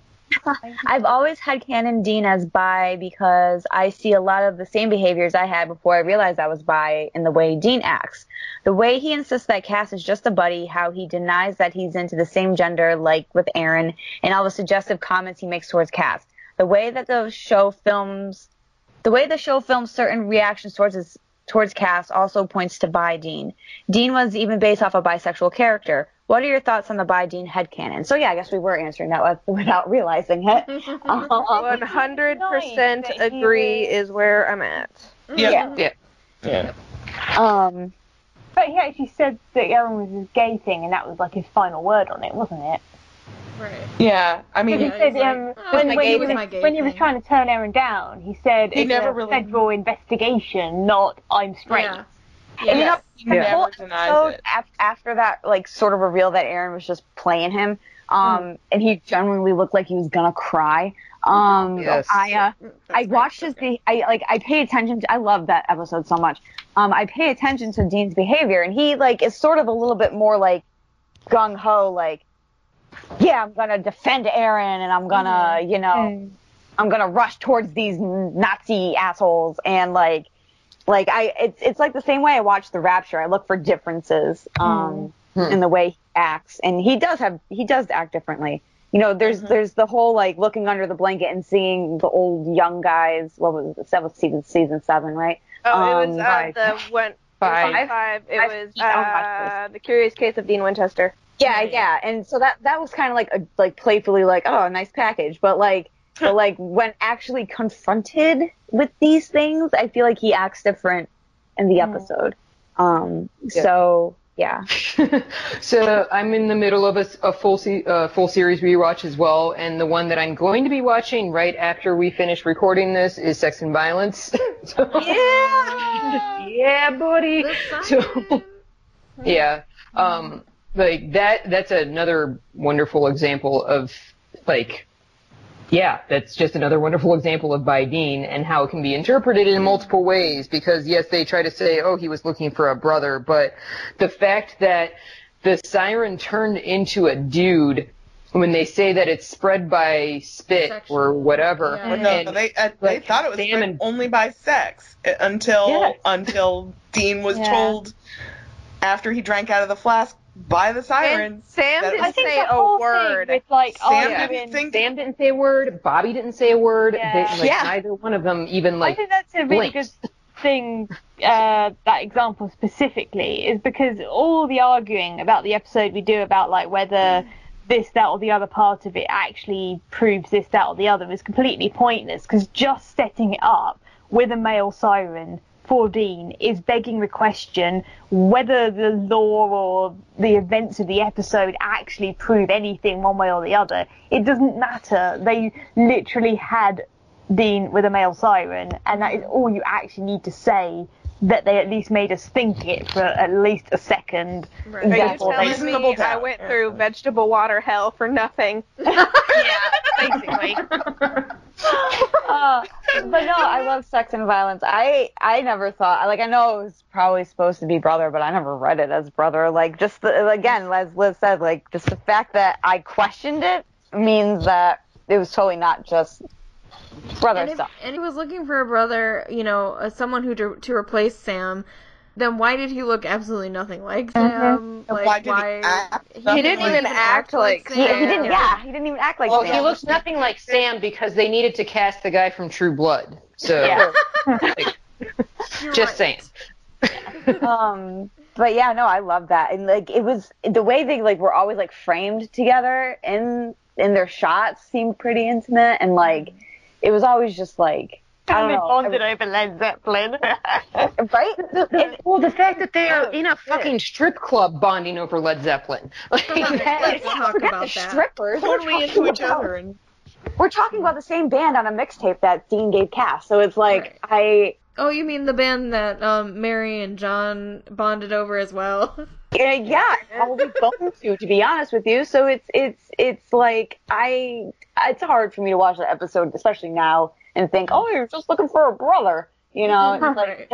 I've always had headcanoned Dean as bi because I see a lot of the same behaviors I had before I realized I was bi in the way Dean acts. The way he insists that Cass is just a buddy, how he denies that he's into the same gender like with Aaron, and all the suggestive comments he makes towards Cass. The way the show films certain reactions towards Cass also points to bi Dean. Dean was even based off a bisexual character. What are your thoughts on the bi Dean headcanon?" So yeah, I guess we were answering that without realizing it. 100% agree is where I'm at. Yeah. But he actually said that Aaron was his gay thing, and that was like his final word on it, wasn't it? Right. Yeah, I mean, he said when he was trying to turn Aaron down, he said it's never really... federal investigation, not I'm straight. Yeah. Yes. And you know, after that, like sort of reveal that Aaron was just playing him, and he genuinely looked like he was gonna cry. Yes. I watched his. I pay attention to. I love that episode so much. I pay attention to Dean's behavior, and he like is sort of a little bit more like gung ho, like. Yeah, I'm gonna defend Aaron, and I'm gonna, I'm gonna rush towards these Nazi assholes, and it's like the same way I watch The Rapture. I look for differences in the way he acts, and he does act differently. You know, there's the whole like looking under the blanket and seeing the old young guys. What was it? That was season 7, right? Oh, it was It was The Curious Case of Dean Winchester. Yeah, yeah. And so that was kind of like a, like playfully like, oh, nice package. But like, but like when actually confronted with these things, I feel like he acts different in the episode. Yeah. So yeah. So I'm in the middle of a full series rewatch as well, and the one that I'm going to be watching right after we finish recording this is Sex and Violence. So, yeah, buddy. So, yeah. Like that's another wonderful example of that's just another wonderful example of by Dean and how it can be interpreted in multiple ways, because yes, they try to say, oh, he was looking for a brother, but the fact that the siren turned into a dude, when they say that it's spread by spit or whatever. Yeah. Well, no, they thought it was spread only by sex until Dean was told after he drank out of the flask by the sirens. Sam didn't say a word. Sam didn't say a word. Bobby didn't say a word. Yeah. Neither one of them even I think that's a really good thing, that example specifically, is because all the arguing about the episode we do about like whether this, that, or the other part of it actually proves this, that, or the other is completely pointless, because just setting it up with a male siren for Dean is begging the question whether the lore or the events of the episode actually prove anything one way or the other. It doesn't matter. They literally had Dean with a male siren, and that is all you actually need to say, that they at least made us think it for at least a second. Right. I went through vegetable water hell for nothing. Yeah, basically. But no, I love Sex and Violence. I never thought, like, I know it was probably supposed to be brother, but I never read it as brother. Like, just again, as Liz said, like, just the fact that I questioned it means that it was totally not just brother stuff. And he was looking for a brother, you know, someone to replace Sam. Then why did he look absolutely nothing like Sam? Mm-hmm. Like, He didn't even act like Sam. Well, he looks nothing like Sam because they needed to cast the guy from True Blood. So, just saying. Yeah. But yeah, no, I love that, and like it was the way they like were always like framed together in their shots seemed pretty intimate, and like it was always just like, I don't know. Bonded over Led Zeppelin. Right? Well, the fact that they are in a fucking strip club bonding over Led Zeppelin. Like, let's talk about that. Strippers. Totally into each other. We're talking about the same band on a mixtape that Dean gave Cass. So it's like, Oh, you mean the band that Mary and John bonded over as well? Yeah, always going to be honest with you. So it's like, it's hard for me to watch that episode, especially now, and think, oh, you're just looking for a brother, you know? Right.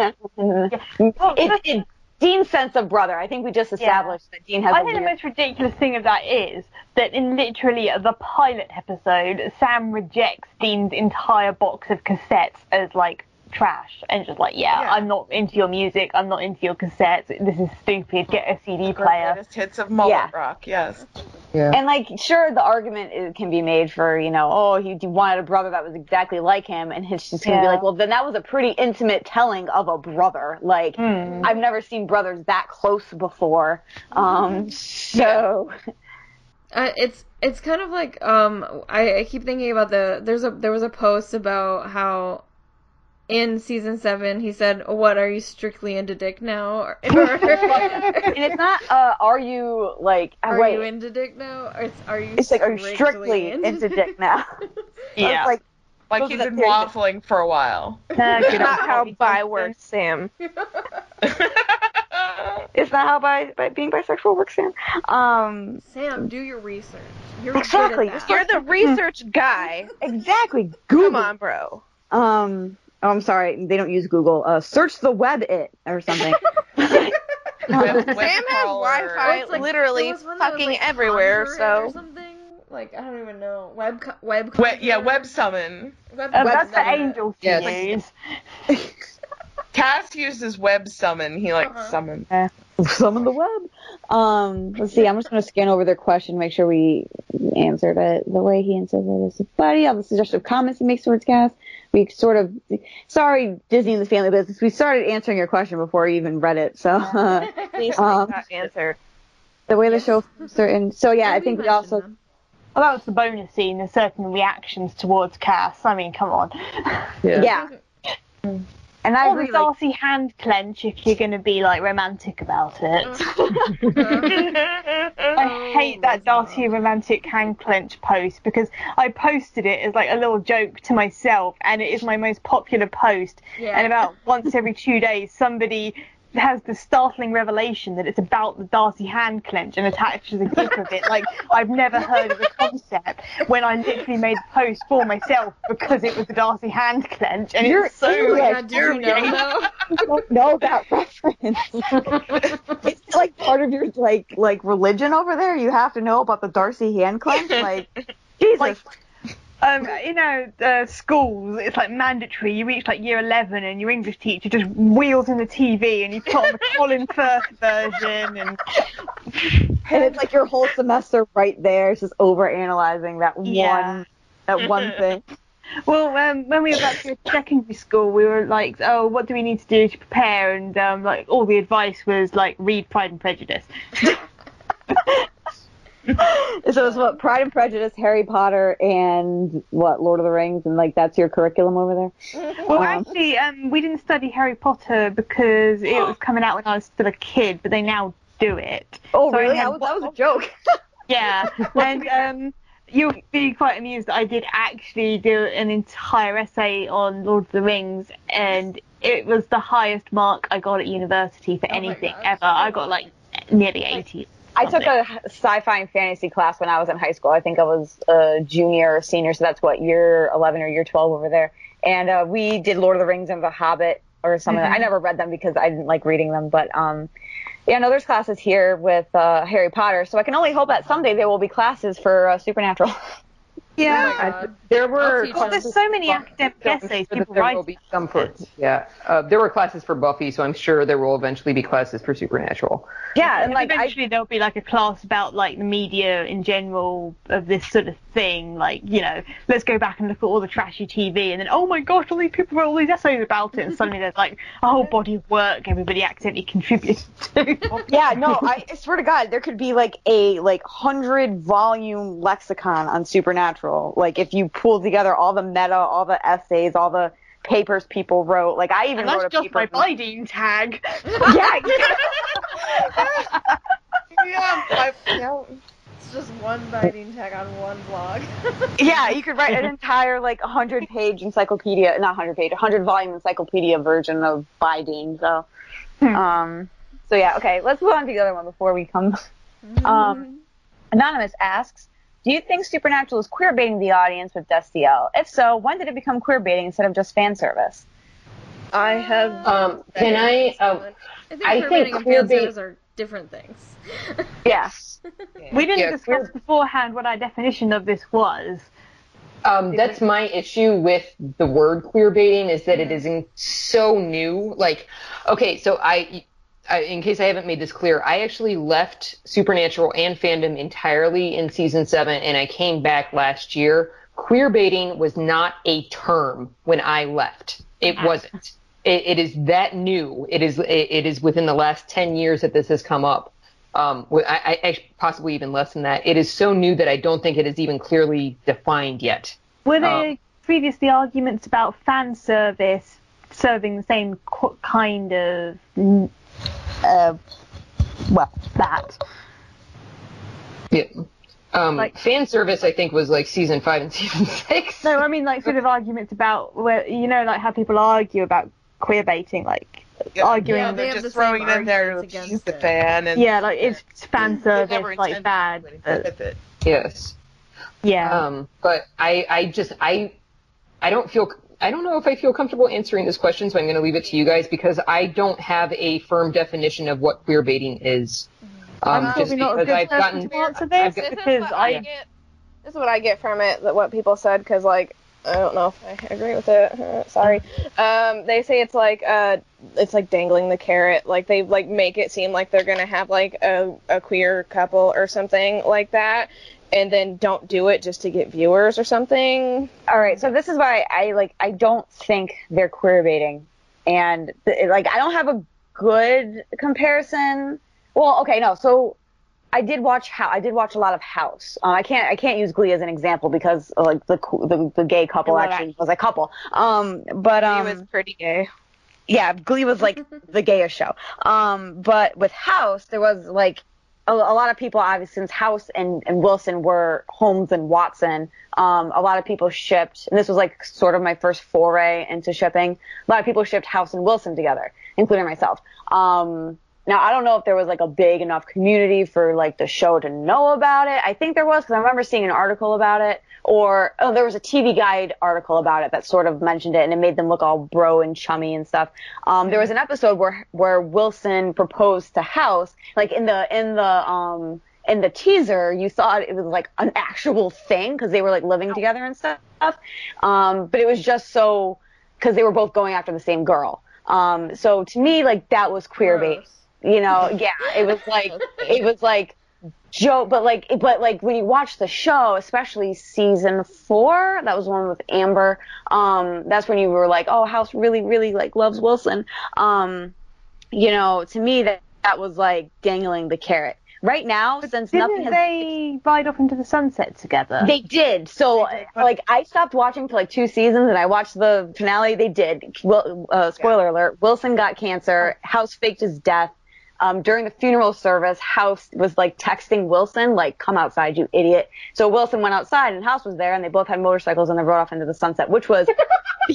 It's like, it's Dean's sense of brother. I think we just established that Dean has. I think the most ridiculous thing of that is that in literally the pilot episode, Sam rejects Dean's entire box of cassettes as like trash, and just like, I'm not into your music, I'm not into your cassettes, this is stupid, get a CD player. Greatest hits of Mullet Rock, yes. Yeah. And like, sure, the argument can be made for, you know, oh, he wanted a brother that was exactly like him, and it's just going to be like, well, then that was a pretty intimate telling of a brother. Like, I've never seen brothers that close before. So... it's kind of like, I keep thinking about there was a post about how in season 7, he said, "What, are you strictly into dick now?" And it's not, "Are you like? Are you into dick now?" Or it's, "Are you?" It's like, "Are you strictly into dick now?" Yeah, like he's been waffling for a while. It's not how bi works, Sam. It's not how being bisexual works, Sam. Sam, do your research. You're the research guy. Exactly. Google. Come on, bro. Oh, I'm sorry. They don't use Google. Search the web or something. Sam has Wi-Fi literally fucking everywhere. So something like, I don't even know. Web summon. Web, that's the angel series. Yes. Cass uses web summon. He likes summon. Summon the web. Let's see. I'm just going to scan over their question, make sure we answered it the way he answered it as a buddy. All the suggestive comments he makes towards Cass. We sort of, sorry, Disney and the Family Business, we started answering your question before you even read it. So, please not answer. The way the show films are in. So, yeah, I think we also. Them. Oh, that was the bonus scene. There's certain reactions towards Cass. I mean, come on. Yeah. And I agree, the Darcy hand clench if you're going to be, like, romantic about it. I hate that Darcy romantic hand clench post because I posted it as, like, a little joke to myself, and it is my most popular post. Yeah. And about once every 2 days, somebody has the startling revelation that it's about the Darcy hand clench and attaches a gif of it. Like, I've never heard of the concept when I literally made the post for myself because it was the Darcy hand clench. And you're so like, do you know? You don't know that reference. It's like part of your like religion over there. You have to know about the Darcy hand clench. Like, Jesus. Like, you know, schools, it's like mandatory. You reach like year 11 and your English teacher just wheels in the TV and you put on the Colin Firth version. And it's like your whole semester right there, just overanalyzing that one thing. Well, when we were back to secondary school, we were like, oh, what do we need to do to prepare? And like all the advice was like, read Pride and Prejudice. So it's what, Pride and Prejudice, Harry Potter, and what, Lord of the Rings, and like that's your curriculum over there? Well, actually, we didn't study Harry Potter because it was coming out when I was still a kid, but they now do it. Oh, so really? That was a joke. Yeah, and you'll be quite amused that I did actually do an entire essay on Lord of the Rings, and it was the highest mark I got at university for anything ever. I got like nearly 80. I took a sci-fi and fantasy class when I was in high school. I think I was a junior or senior, so that's what, year 11 or year 12 over there. And we did Lord of the Rings and The Hobbit or something. Mm-hmm. I never read them because I didn't like reading them. But, yeah, no, there's classes here with Harry Potter, so I can only hope that someday there will be classes for Supernatural. Yeah. There were. Oh, there's so many academic essays. Sure people write. Yeah. There were classes for Buffy, so I'm sure there will eventually be classes for Supernatural. Yeah, and like eventually there'll be like a class about like the media in general of this sort of thing. Like, you know, let's go back and look at all the trashy TV, and then oh my gosh, all these people wrote all these essays about it, and suddenly there's like a whole body of work everybody accidentally contributed to. Yeah. No, I swear to God, there could be like a 100-volume lexicon on Supernatural. Like, if you pull together all the meta, all the essays, all the papers people wrote. Like, I even wrote a paper. That's just my Dean tag. Yeah. It's just one Dean tag on one blog. Yeah, you could write an entire, 100-page encyclopedia. Not 100-page, 100-volume encyclopedia version of Dean. So, so yeah, okay. Let's move on to the other one before we come. Anonymous asks, do you think Supernatural is queerbaiting the audience with Destiel? If so, when did it become queerbaiting instead of just fan service? I have. Can I? I think queerbaiting are different things. Yes. Yeah. We didn't discuss beforehand what our definition of this was. That's my issue with the word queerbaiting is that it is so new. Like, okay, so in case I haven't made this clear, I actually left Supernatural and fandom entirely in season 7, and I came back last year. Queerbaiting was not a term when I left. It wasn't. It is that new. It is within the last 10 years that this has come up. I possibly even less than that. It is so new that I don't think it is even clearly defined yet. Were there previously arguments about fan service serving the same kind of... that. Yeah. Fan service, I think, was like season 5 and season 6. No, I mean like sort of arguments about where, you know, like how people argue about queerbaiting, like arguing. Yeah, they're just throwing them there to please the fan. And yeah, like it's fan service, like bad. But... Yes. Yeah. But I don't feel. I don't know if I feel comfortable answering this question, so I'm going to leave it to you guys because I don't have a firm definition of what queerbaiting is. Just because I've gotten... This is what I get from it, what people said, because, like, I don't know if I agree with it. Sorry. They say it's like dangling the carrot. Like they like make it seem like they're gonna have like a queer couple or something like that, and then don't do it just to get viewers or something. All right. So this is why I don't think they're queer baiting, and I don't have a good comparison. Well, okay, no. So I did watch a lot of House. I can't use Glee as an example because the gay couple actually was a couple. Glee was pretty gay. Yeah, Glee was like the gayest show. But with House, there was a lot of people, obviously, since House and Wilson were Holmes and Watson, a lot of people shipped, and this was sort of my first foray into shipping, a lot of people shipped House and Wilson together, including myself. Now, I don't know if there was a big enough community for the show to know about it. I think there was, because I remember seeing an article about it, or there was a TV Guide article about it that sort of mentioned it, and it made them look all bro and chummy and stuff. There was an episode where Wilson proposed to House, in the teaser, you thought it was an actual thing because they were living together and stuff. But it was just so because they were both going after the same girl. So to me, that was queer bait. You know, yeah, it was Joe, but when you watch the show, especially season 4, that was one with Amber. That's when you were oh, House really, really loves Wilson. You know, to me that was dangling the carrot. Right now, since nothing has... Didn't they ride off into the sunset together? They did. So, I stopped watching for 2 seasons, and I watched the finale. They did. Well, spoiler alert. Wilson got cancer. House faked his death. During the funeral service, House was, texting Wilson, come outside, you idiot. So Wilson went outside, and House was there, and they both had motorcycles, and they rode off into the sunset, which was...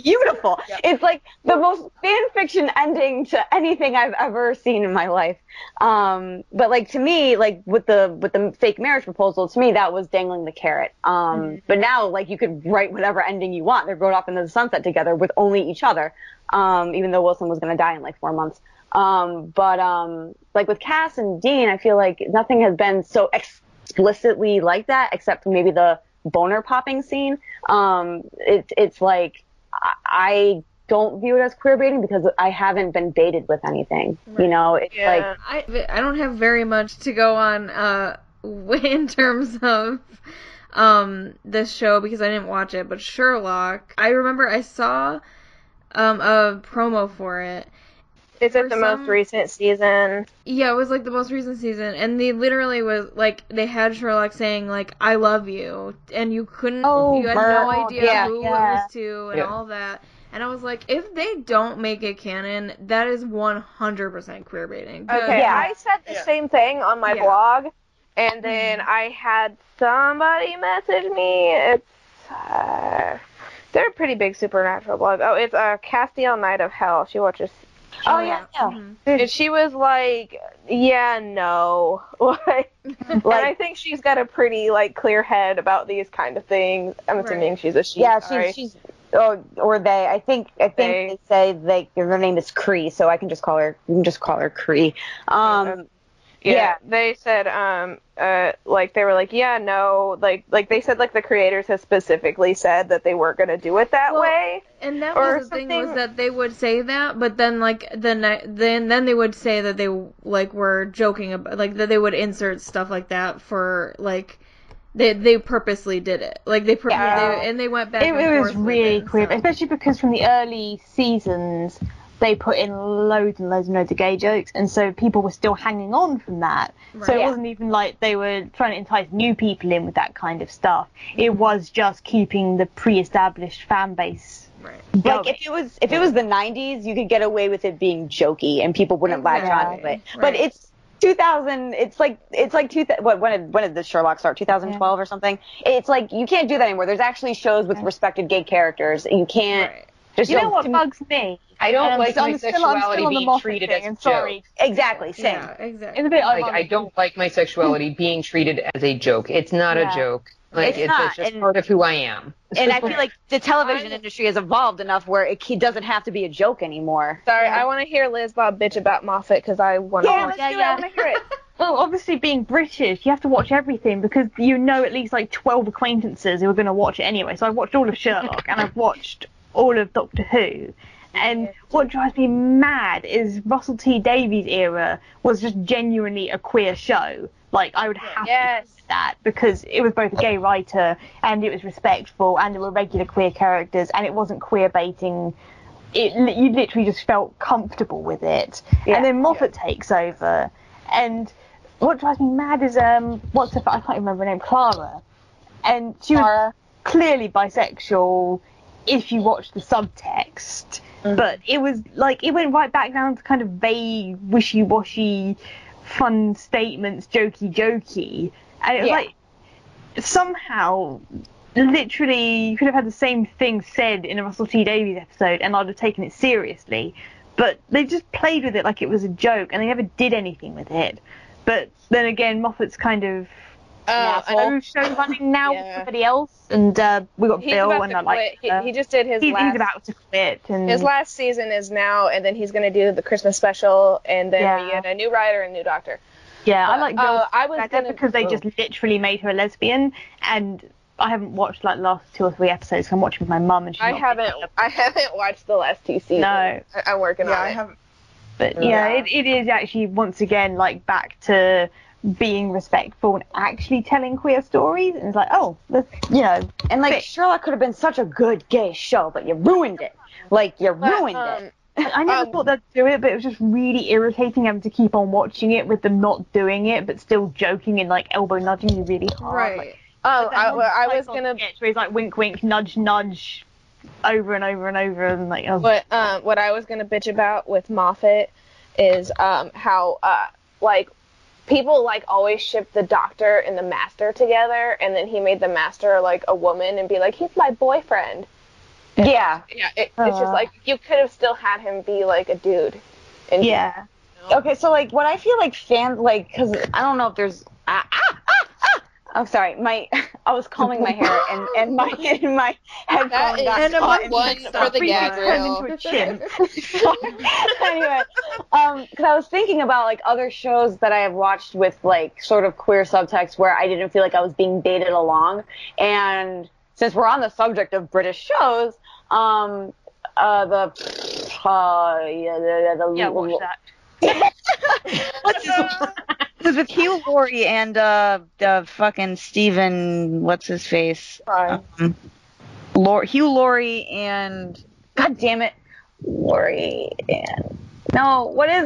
beautiful. Yep. It's the most fan fiction ending to anything I've ever seen in my life. But to me, with the fake marriage proposal, to me that was dangling the carrot. But now you could write whatever ending you want. They rode off into the sunset together with only each other. Even though Wilson was going to die in 4 months. With Cass and Dean, I feel nothing has been so explicitly like that, except for maybe the boner popping scene. It's I don't view it as queer baiting because I haven't been baited with anything, right. You know, it's yeah. I don't have very much to go on in terms of this show because I didn't watch it, but Sherlock, I remember I saw a promo for it. Is it most recent season? Yeah, it was the most recent season, and they literally was they had Sherlock saying "I love you," and you couldn't, you had no idea who it was to, and all that. And I was if they don't make it canon, that is 100% queer baiting. Okay, yeah. I said the same thing on my blog, and then I had somebody message me. It's they're a pretty big Supernatural blog. Oh, it's Castiel, Night of Hell. She watches. Oh, yeah. Mm-hmm. And she was yeah, no. And I think she's got a pretty, clear head about these kind of things. I'm assuming she's a she. Yeah, she's or they. I think they say her name is Cree, so you can just call her Cree. They said, they were yeah, no, they said, the creators have specifically said that they weren't going to do it that way. And that was the thing, was that they would say that, but then, then they would say that they, were joking about, that they would insert stuff like that for, they purposely did it. And they went back and forth. It was really queer, especially because from the early seasons... they put in loads and loads and loads of gay jokes, and so people were still hanging on from that. Right. So it wasn't even they were trying to entice new people in with that kind of stuff. It was just keeping the pre-established fan base. Right. If it was the 90s, you could get away with it being jokey, and people wouldn't latch on to it. Right. But it's 2000. It's when did the Sherlock start? 2012 or something. It's you can't do that anymore. There's actually shows with respected gay characters, and you can't. Right. You know what bugs me? I don't my sexuality being treated as a joke. Exactly, same. Yeah, exactly. I don't like my sexuality being treated as a joke. It's not a joke. It's just part of who I am. And I feel the television industry has evolved enough where it doesn't have to be a joke anymore. Sorry, I want to hear Liz Bob bitch about Moffat because I want to hear it. Well, obviously being British, you have to watch everything because you know at least like 12 acquaintances who are going to watch it anyway. So I've watched all of Sherlock and I've watched all of Doctor Who. And what drives me mad is Russell T Davies' era was just genuinely a queer show. Like, I would have to do that because it was both a gay writer and it was respectful and there were regular queer characters and it wasn't queer baiting. You literally just felt comfortable with it. Yeah. And then Moffat takes over. And what drives me mad is, I can't remember her name, Clara. And she was clearly bisexual if you watch the subtext. Mm-hmm. But it was like, it went right back down to kind of vague, wishy-washy, fun statements, jokey. And it was like, somehow, literally, you could have had the same thing said in a Russell T Davies episode and I'd have taken it seriously. But they just played with it like it was a joke and they never did anything with it. But then again, Moffat's kind of... show running now with somebody else, and we got he's Bill, and I like he just did his last. He's about to quit. And... His last season is now, and then he's going to do the Christmas special, and then we get a new writer and new doctor. Yeah, I like Bill. Because they just literally made her a lesbian, and I haven't watched like the last 2 or 3 episodes. So I'm watching with my mum, and I haven't watched the last 2 seasons. No, I'm working on it. But it is actually once again like back to being respectful and actually telling queer stories, and it's like, and like Sherlock could have been such a good gay show, but you ruined it. Like, you ruined it. I never thought they'd do it, but it was just really irritating having to keep on watching it with them not doing it, but still joking and like elbow nudging you really hard. Right. Like, I was gonna. Where he's like wink, wink, nudge, nudge, over and over and over, and like. What I was gonna bitch about with Moffat is how like. People, like, always ship the doctor and the master together, and then he made the master, like, a woman and be like, he's my boyfriend. Yeah. Yeah, it's just, like, you could have still had him be, like, a dude. And yeah. You know? Okay, so, like, what I feel like fans, like, because I don't know if there's... I'm sorry, I was combing my hair, and my headphone got caught in the gag. Anyway, because I was thinking about like other shows that I have watched with like sort of queer subtext where I didn't feel like I was being baited along, and since we're on the subject of British shows, watch that. What's this? It was with Hugh Laurie and fucking Stephen, what's his face? Hugh Laurie and what is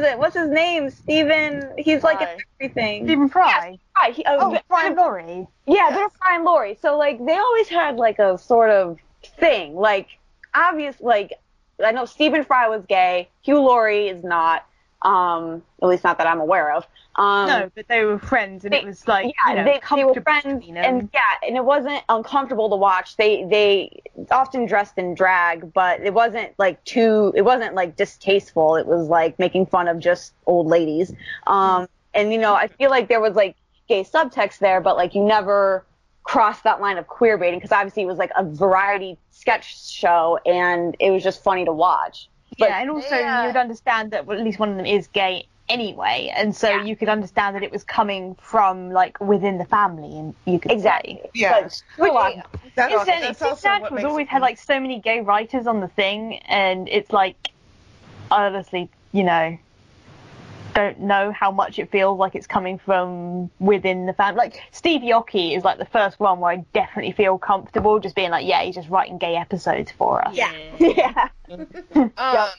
it? What's his name? Stephen. He's like in everything. Stephen Fry. Yes, Fry. Fry and Laurie. Yeah, they're Fry and Laurie. So like they always had like a sort of thing. Like obvious. Like I know Stephen Fry was gay. Hugh Laurie is not. At least not that I'm aware of. No, but they were friends, and it was like they were friends, and it wasn't uncomfortable to watch. They often dressed in drag, but it wasn't like distasteful. It was like making fun of just old ladies. And I feel like there was like gay subtext there, but like you never crossed that line of queer baiting because obviously it was like a variety sketch show, and it was just funny to watch. But, and also you would understand that at least one of them is gay anyway, and so you could understand that it was coming from like within the family, and you could Supernatural always had like so many gay writers on the thing, and it's like honestly, don't know how much it feels like it's coming from within the family. Like Steve Yockey is like the first one where I definitely feel comfortable just being like, he's just writing gay episodes for us. Yeah. I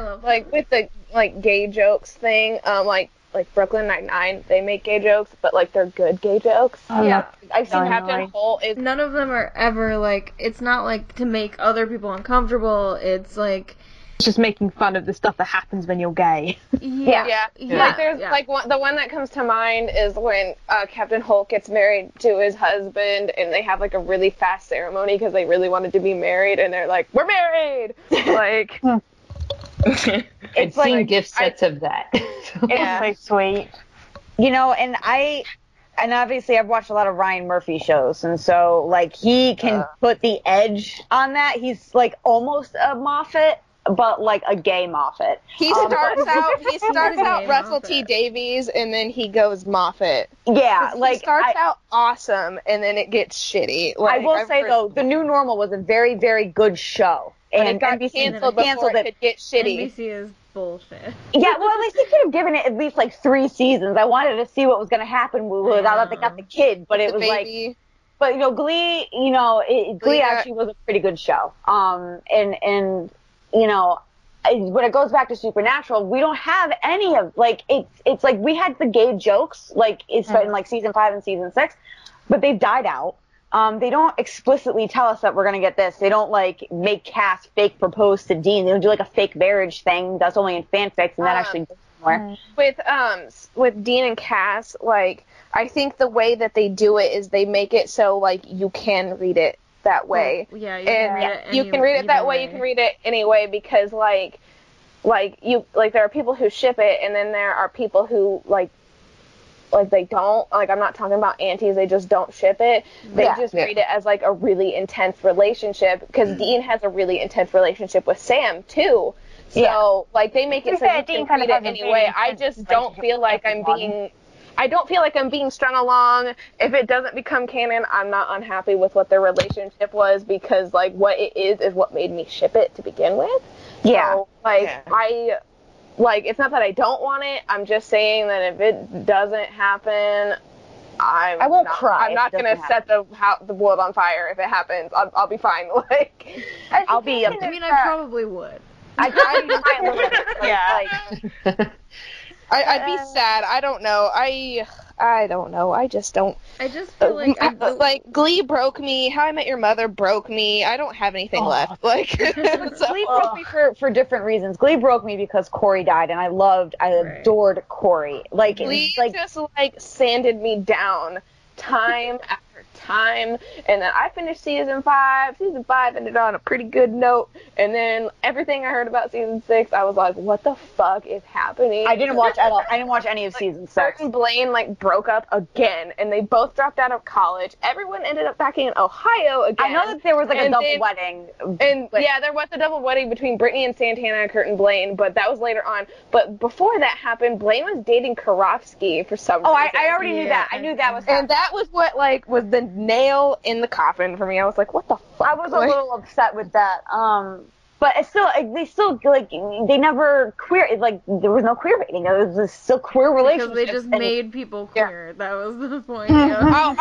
love like with the like gay jokes thing. Like Brooklyn Nine-Nine, they make gay jokes, but like they're good gay jokes. I've seen happen whole. None of them are ever like. It's not like to make other people uncomfortable. It's like. Just making fun of the stuff that happens when you're gay. Yeah. Like there's like the one that comes to mind is when Captain Holt gets married to his husband, and they have like a really fast ceremony because they really wanted to be married, and they're like, "We're married!" Like, I've seen gift sets of that. It's so sweet, And And obviously I've watched a lot of Ryan Murphy shows, and so like he can put the edge on that. He's like almost a Moffat. but like a gay Moffat. He starts out Russell T. Davies, and then he goes Moffat. Yeah, like he starts out awesome, and then it gets shitty. Like, I will say though, The New Normal was a very, very good show, but and it got canceled before it could get shitty. NBC is bullshit. Yeah, well, at least he could have given it at least like 3 seasons. I wanted to see what was going to happen without they got the kid, but it was baby. Like. But, you know, Glee, Glee actually was a pretty good show. And you know, when it goes back to Supernatural, we don't have any of, like, it's like we had the gay jokes, like, in, like, season 5 and season 6, but they've died out. They don't explicitly tell us that we're going to get this. They don't, like, make Cass fake propose to Dean. They don't do, like, a fake marriage thing that's only in fanfics, and that actually goes somewhere. With Dean and Cass, like, I think the way that they do it is they make it so, like, you can read it that way. Yeah, you can read it anyway, because, like, there are people who ship it, and then there are people who, like, they don't. Like, I'm not talking about aunties, they just don't ship it. They just read it as, like, a really intense relationship, because Dean has a really intense relationship with Sam, too. So, like, they make it so you can read it anyway. I just don't feel like I'm being strung along. If it doesn't become canon, I'm not unhappy with what their relationship was, because, like, what it is what made me ship it to begin with. Yeah. So, like, it's not that I don't want it. I'm just saying that if it doesn't happen, I won't cry. I'm not going to set the world on fire if it happens. I'll be fine. Like, I'll be upset. I mean, I probably would. I'd be sad. I don't know. I don't know. I just don't. I just feel like... like, Glee broke me. How I Met Your Mother broke me. I don't have anything left. Like, Glee broke me for different reasons. Glee broke me because Corey died, and I adored Corey. Like, Glee just, like, sanded me down time after time, and then I finished season 5. Season 5 ended on a pretty good note, and then everything I heard about season 6, I was like, what the fuck is happening? I didn't watch at all. I didn't watch any of season 6. Kurt and Blaine, like, broke up again, and they both dropped out of college. Everyone ended up back in Ohio again. I know that there was, like, a double wedding. There was a double wedding between Brittany and Santana and Kurt and Blaine, but that was later on. But before that happened, Blaine was dating Karofsky for some reason. I already knew that. I knew that was happening. And that was what, like, was the nail in the coffin for me. I was like, what the fuck? I was a little upset with that. But it's still, they never queer. It's like there was no queer rating. It was still queer relationships. Because they just made people queer. Yeah. That was the point. Yeah.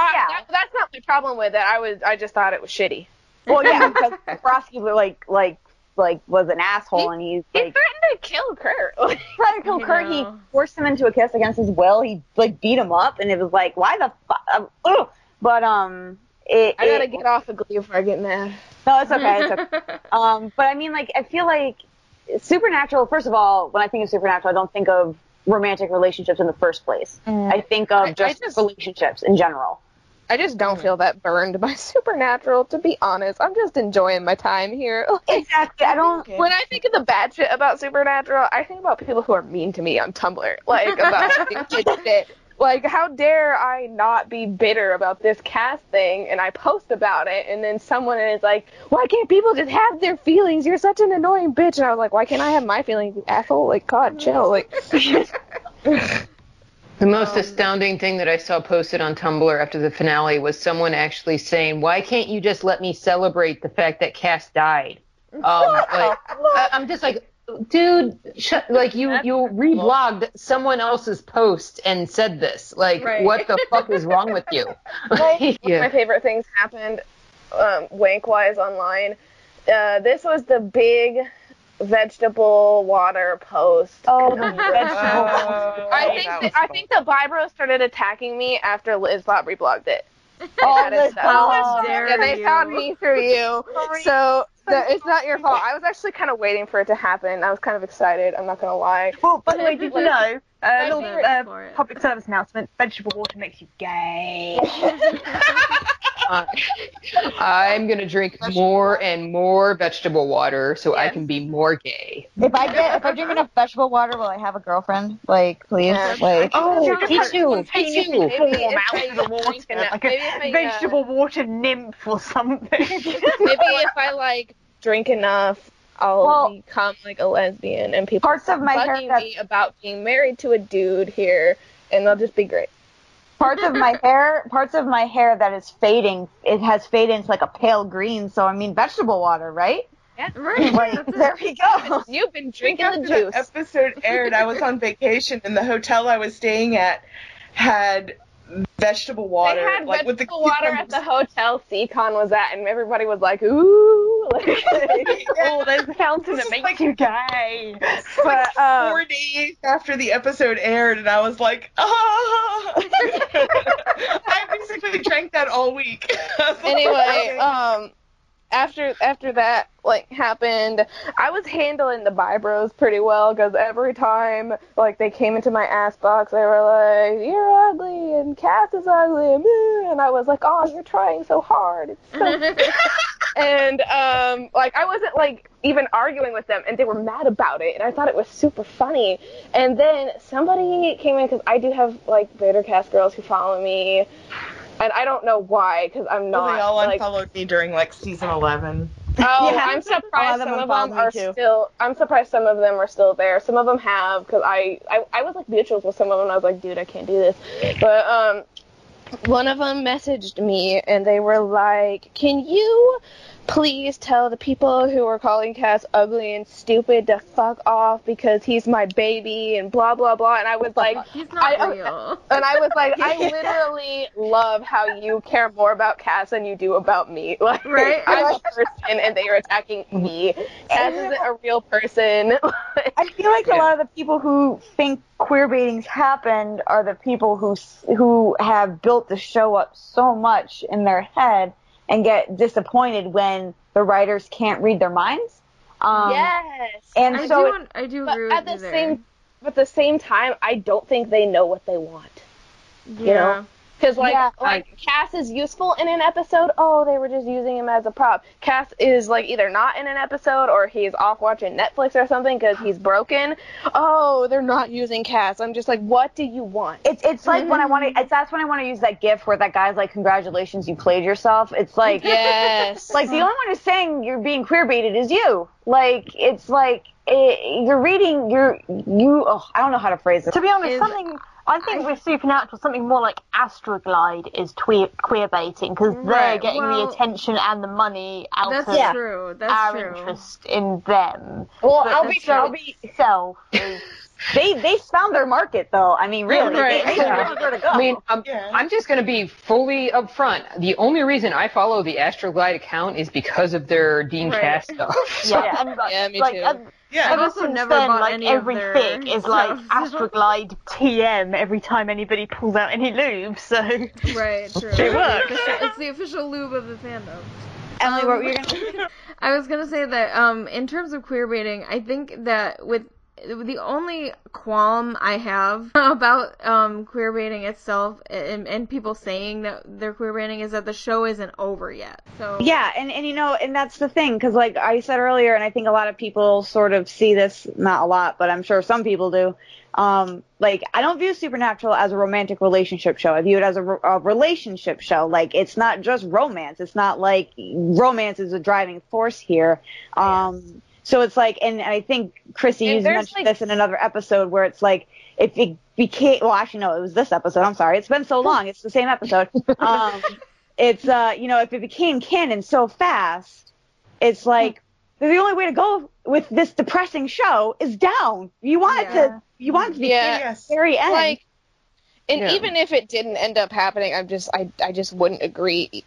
That's not my problem with it. I just thought it was shitty. Well, yeah, because Frosky was like was an asshole, and he threatened to kill Kurt. He forced him into a kiss against his will. He, like, beat him up, and it was like, why the fuck? But I gotta get off of Glee before I get mad. No, it's okay. But I mean, like, I feel like Supernatural. First of all, when I think of Supernatural, I don't think of romantic relationships in the first place. Mm. I think of just relationships in general. I just don't feel that burned by Supernatural, to be honest. I'm just enjoying my time here. Like, exactly. I don't. When I think of the bad shit about Supernatural, I think about people who are mean to me on Tumblr, like, about stupid shit. Like, how dare I not be bitter about this Cass thing, and I post about it, and then someone is like, why can't people just have their feelings? You're such an annoying bitch. And I was like, why can't I have my feelings, you asshole? Like, God, chill. Like, the most astounding thing that I saw posted on Tumblr after the finale was someone actually saying, why can't you just let me celebrate the fact that Cass died? I'm just like... Dude, like, you reblogged someone else's post and said this. Like, What the fuck is wrong with you? Like, one of my favorite things happened, wank-wise, online. This was the big vegetable water post. Oh, vegetable water. I think the Vibro started attacking me after LizBot reblogged it. They found me through you. So it's not your fault. I was actually kind of waiting for it to happen. I was kind of excited. I'm not gonna lie. Well, by the way, did you know? A little public service announcement: vegetable water makes you gay. I'm gonna drink more and more vegetable water so I can be more gay. If I drink enough vegetable water, will I have a girlfriend? Like, please, like, teach you. Vegetable water nymph or something. Maybe if I, like, drink enough I'll become like a lesbian, and people parts of my haircut me about being married to a dude here, and they'll just be great. Parts of my hair that is fading, it has faded into like a pale green. So I mean, vegetable water, right? Yeah, right. Like, there we go. You've been drinking the juice. That episode aired, I was on vacation, and the hotel I was staying at had vegetable water. They had like, vegetable water at the hotel Seacon was at, and everybody was like, ooh, like, oh, there's a fountain that makes you gay. But, like 4 days after the episode aired, and I was like, oh. I basically drank that all week. Anyway, after that, like, happened, I was handling the vibros pretty well, because every time, like, they came into my ass box, they were like, you're ugly, and Cass is ugly, and I was like, oh, you're trying so hard, it's so and, like, I wasn't, like, even arguing with them, and they were mad about it, and I thought it was super funny, and then somebody came in, because I do have, like, Vader Cass girls who follow me, and I don't know why, because I'm not. Well, they all unfollowed me during like season 11. Oh, yeah. I'm surprised some of them are still. I'm surprised some of them are still there. Some of them have, because I was like mutuals with some of them. And I was like, dude, I can't do this. But one of them messaged me, and they were like, can you please tell the people who are calling Cass ugly and stupid to fuck off because he's my baby and blah, blah, blah. And I was like, he's not real. And I was like, I literally love how you care more about Cass than you do about me. Like, right? I'm a person and they are attacking me. Cass isn't a real person. I feel like a lot of the people who think queer beatings happened are the people who have built the show up so much in their head and get disappointed when the writers can't read their minds. Yes. And I do agree with you there. But at the same time, I don't think they know what they want. Yeah. You know? Because, Cass is useful in an episode. Oh, they were just using him as a prop. Cass is, like, either not in an episode or he's off watching Netflix or something because he's broken. Oh, they're not using Cass. I'm just like, what do you want? It's like when I want to... That's when I want to use that gif where that guy's like, congratulations, you played yourself. It's like... Yes. Like, the only one who's saying you're being queer-baited is you. Like, it's like... I don't know how to phrase it. To be honest, I think with Supernatural, something more like Astroglide is queer baiting, because they're getting the attention and the money out of our interest in them. Well, I'll be self. They found their market, though. I mean, really, they know where to go. I mean, I'm just going to be fully upfront. The only reason I follow the Astroglide account is because of their Dean Cass stuff. So. Yeah, me too. I've also never bought like, any everything is like Astroglide TM every time anybody pulls out any lube. So right, true. They work. It's the official lube of the fandom. Emily, what were you going to? I was going to say that in terms of queerbaiting, I think that with the only qualm I have about queerbaiting itself and people saying that they're queerbaiting is that the show isn't over yet. So yeah, and you know, and that's the thing, because like I said earlier, and I think a lot of people sort of see this, not a lot, but I'm sure some people do, like I don't view Supernatural as a romantic relationship show. I view it as a relationship show. Like it's not just romance. It's not like romance is a driving force here. So it's like, and I think, Chrissy, you mentioned this in another episode where it's like, if it became, well, actually, no, it was this episode. I'm sorry. It's been so long. It's the same episode. It's, you know, if it became canon so fast, it's like, the only way to go with this depressing show is down. You want it to, you want it to be canon at the very end. Like, and even if it didn't end up happening, I just wouldn't agree.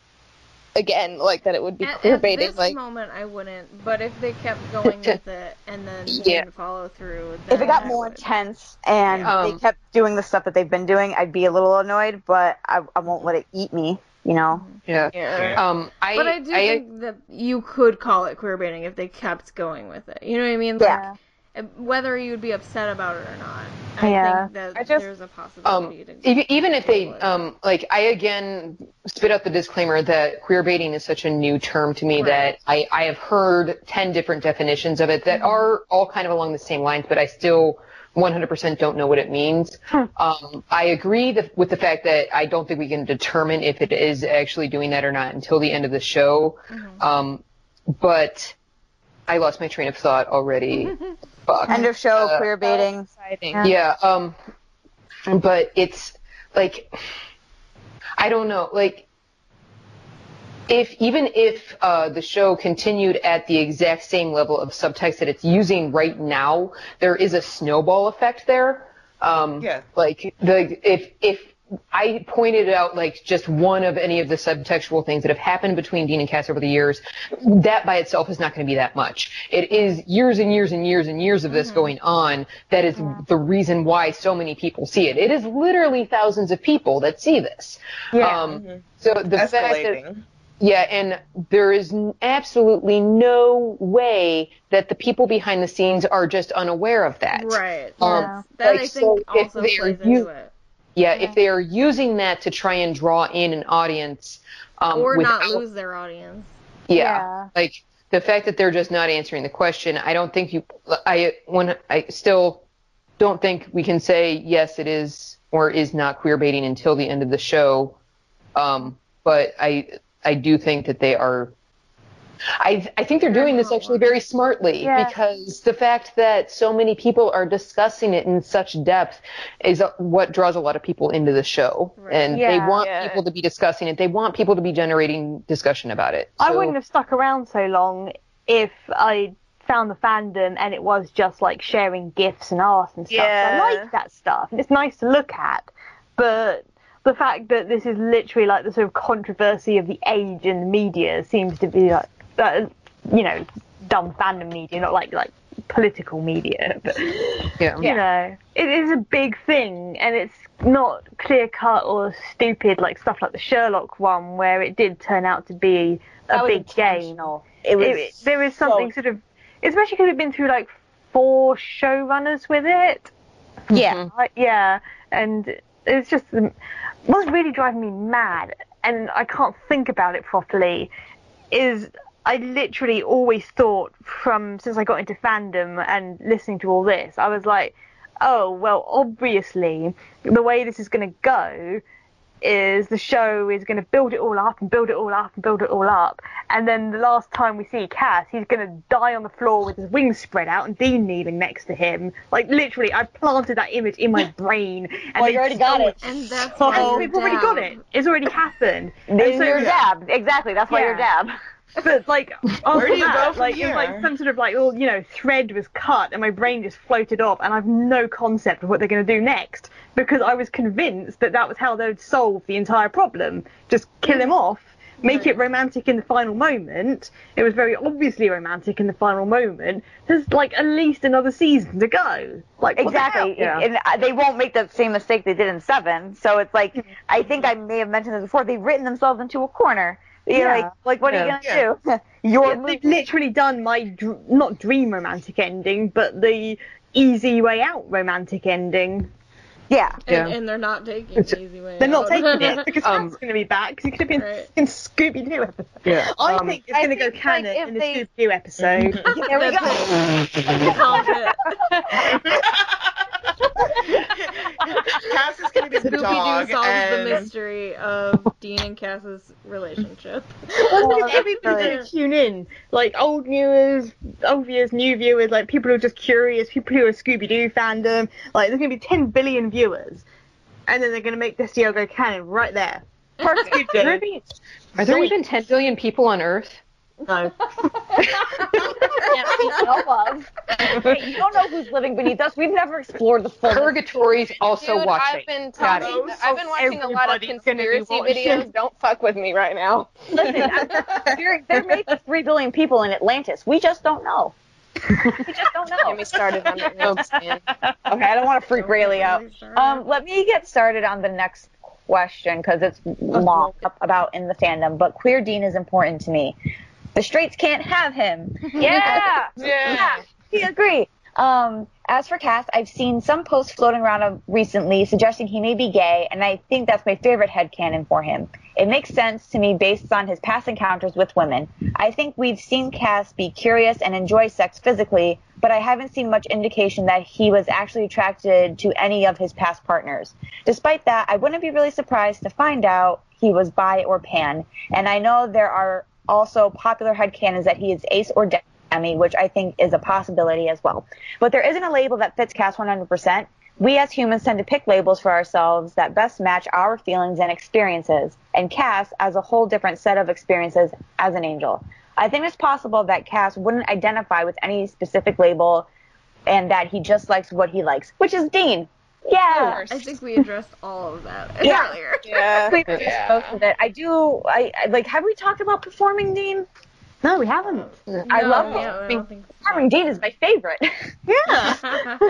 Again, like, that it would be queer-baited. At this moment, I wouldn't, but if they kept going with it and then didn't follow through... If it got more intense and they kept doing the stuff that they've been doing, I'd be a little annoyed, but I won't let it eat me, you know? Yeah. But I think that you could call it queer-baiting if they kept going with it. You know what I mean? Like, whether you'd be upset about it or not. I think that there's a possibility to... Even if they... like, I again spit out the disclaimer that queerbaiting is such a new term to me that I have heard 10 different definitions of it that are all kind of along the same lines, but I still 100% don't know what it means. I agree with the fact that I don't think we can determine if it is actually doing that or not until the end of the show. But... I lost my train of thought already. Fuck. End of show, queer baiting. Yeah. But it's, like, I don't know. Like, even if the show continued at the exact same level of subtext that it's using right now, there is a snowball effect there. Yeah. Like, if I pointed out, like, just one of any of the subtextual things that have happened between Dean and Cass over the years, that by itself is not going to be that much. It is years and years and years and years of this going on that is the reason why so many people see it. It is literally thousands of people that see this. Yeah. So the fact that... Yeah, and there is absolutely no way that the people behind the scenes are just unaware of that. Right. Yeah. That, like, I think, so also plays into it. Yeah, if they are using that to try and draw in an audience... or not lose their audience. Yeah. Like, the fact that they're just not answering the question, I don't think you... I still don't think we can say, yes, it is or is not queer baiting until the end of the show. But I do think that they are... I think they're doing this actually very smartly, because the fact that so many people are discussing it in such depth is what draws a lot of people into the show. Right. And they want people to be discussing it. They want people to be generating discussion about it. So, I wouldn't have stuck around so long if I found the fandom and it was just like sharing GIFs and art and stuff. Yeah. So I like that stuff. It's nice to look at, but... The fact that this is literally like the sort of controversy of the age in the media seems to be like, you know, dumb fandom media, not like political media. But, you know, it is a big thing, and it's not clear-cut or stupid like stuff like the Sherlock one, where it did turn out to be a big gain. There is something sort of, especially because we've been through like 4 showrunners with it. Yeah. Yeah, and... It's just, what's really driving me mad, and I can't think about it properly, is I literally always thought since I got into fandom and listening to all this, I was like, oh, well, obviously, the way this is going to go is the show is going to build it all up and build it all up and build it all up, and then the last time we see Cass, he's going to die on the floor with his wings spread out and Dean kneeling next to him. Like, literally, I planted that image in my brain. And well, you already got it. And that's we've already got it. It's already happened. Then so, you're Dab. Exactly, that's why you're Dab. But, like, where do you go from here? It was like some sort of, like, little, you know, thread was cut, and my brain just floated off, and I've no concept of what they're going to do next, because I was convinced that was how they would solve the entire problem. Just kill him off, make it romantic in the final moment. It was very obviously romantic in the final moment. There's, like, at least another season to go. Like, exactly. And they won't make that same mistake they did in 7, so it's like, I think I may have mentioned this before, they've written themselves into a corner. Yeah. Like, what are you going to do? They've literally done my, not dream romantic ending, but the easy way out romantic ending. Yeah. And they're not taking the easy way out. They're not taking it, because Scoop's going to be back, because it could have been in Scooby-Doo episode. Yeah. I think it's going to go canon in the Scooby-Doo episode. There we go. Cass is going to be the dog. Scooby-Doo solves the mystery of Dean and Cass's relationship. Everybody's going to tune in. Like, old viewers, new viewers, like, people who are just curious, people who are Scooby-Doo fandom. Like, there's going to be 10 billion viewers. And then they're going to make this Destiel go canon right there. Perfect. Are there even 10 billion people on Earth? No. You don't know who's living beneath us. We've never explored the full. Purgatory's also watching. I've been watching a lot of conspiracy videos. Don't fuck with me right now. Listen, there may be 3 billion people in Atlantis. We just don't know. Get me started on the notes, man. Okay, I don't want to freak Rayleigh out. Let me get started on the next question, because it's long about in the fandom. But queer Dean is important to me. The straights can't have him. Yeah. Yeah. We agree. As for Cass, I've seen some posts floating around recently suggesting he may be gay, and I think that's my favorite headcanon for him. It makes sense to me based on his past encounters with women. I think we've seen Cass be curious and enjoy sex physically, but I haven't seen much indication that he was actually attracted to any of his past partners. Despite that, I wouldn't be really surprised to find out he was bi or pan, and I know there are also popular headcanons that he is ace or Emmy, which I think is a possibility as well. But there isn't a label that fits Cast 100%. We as humans tend to pick labels for ourselves that best match our feelings and experiences, and Cass as a whole different set of experiences as an angel. I think it's possible that Cass wouldn't identify with any specific label and that he just likes what he likes, which is Dean. Yeah. I think we addressed all of that earlier. Yeah. Most of it. I like, have we talked about performing Dean? No, we haven't. No, I love performing Dean is my favorite. Yeah. I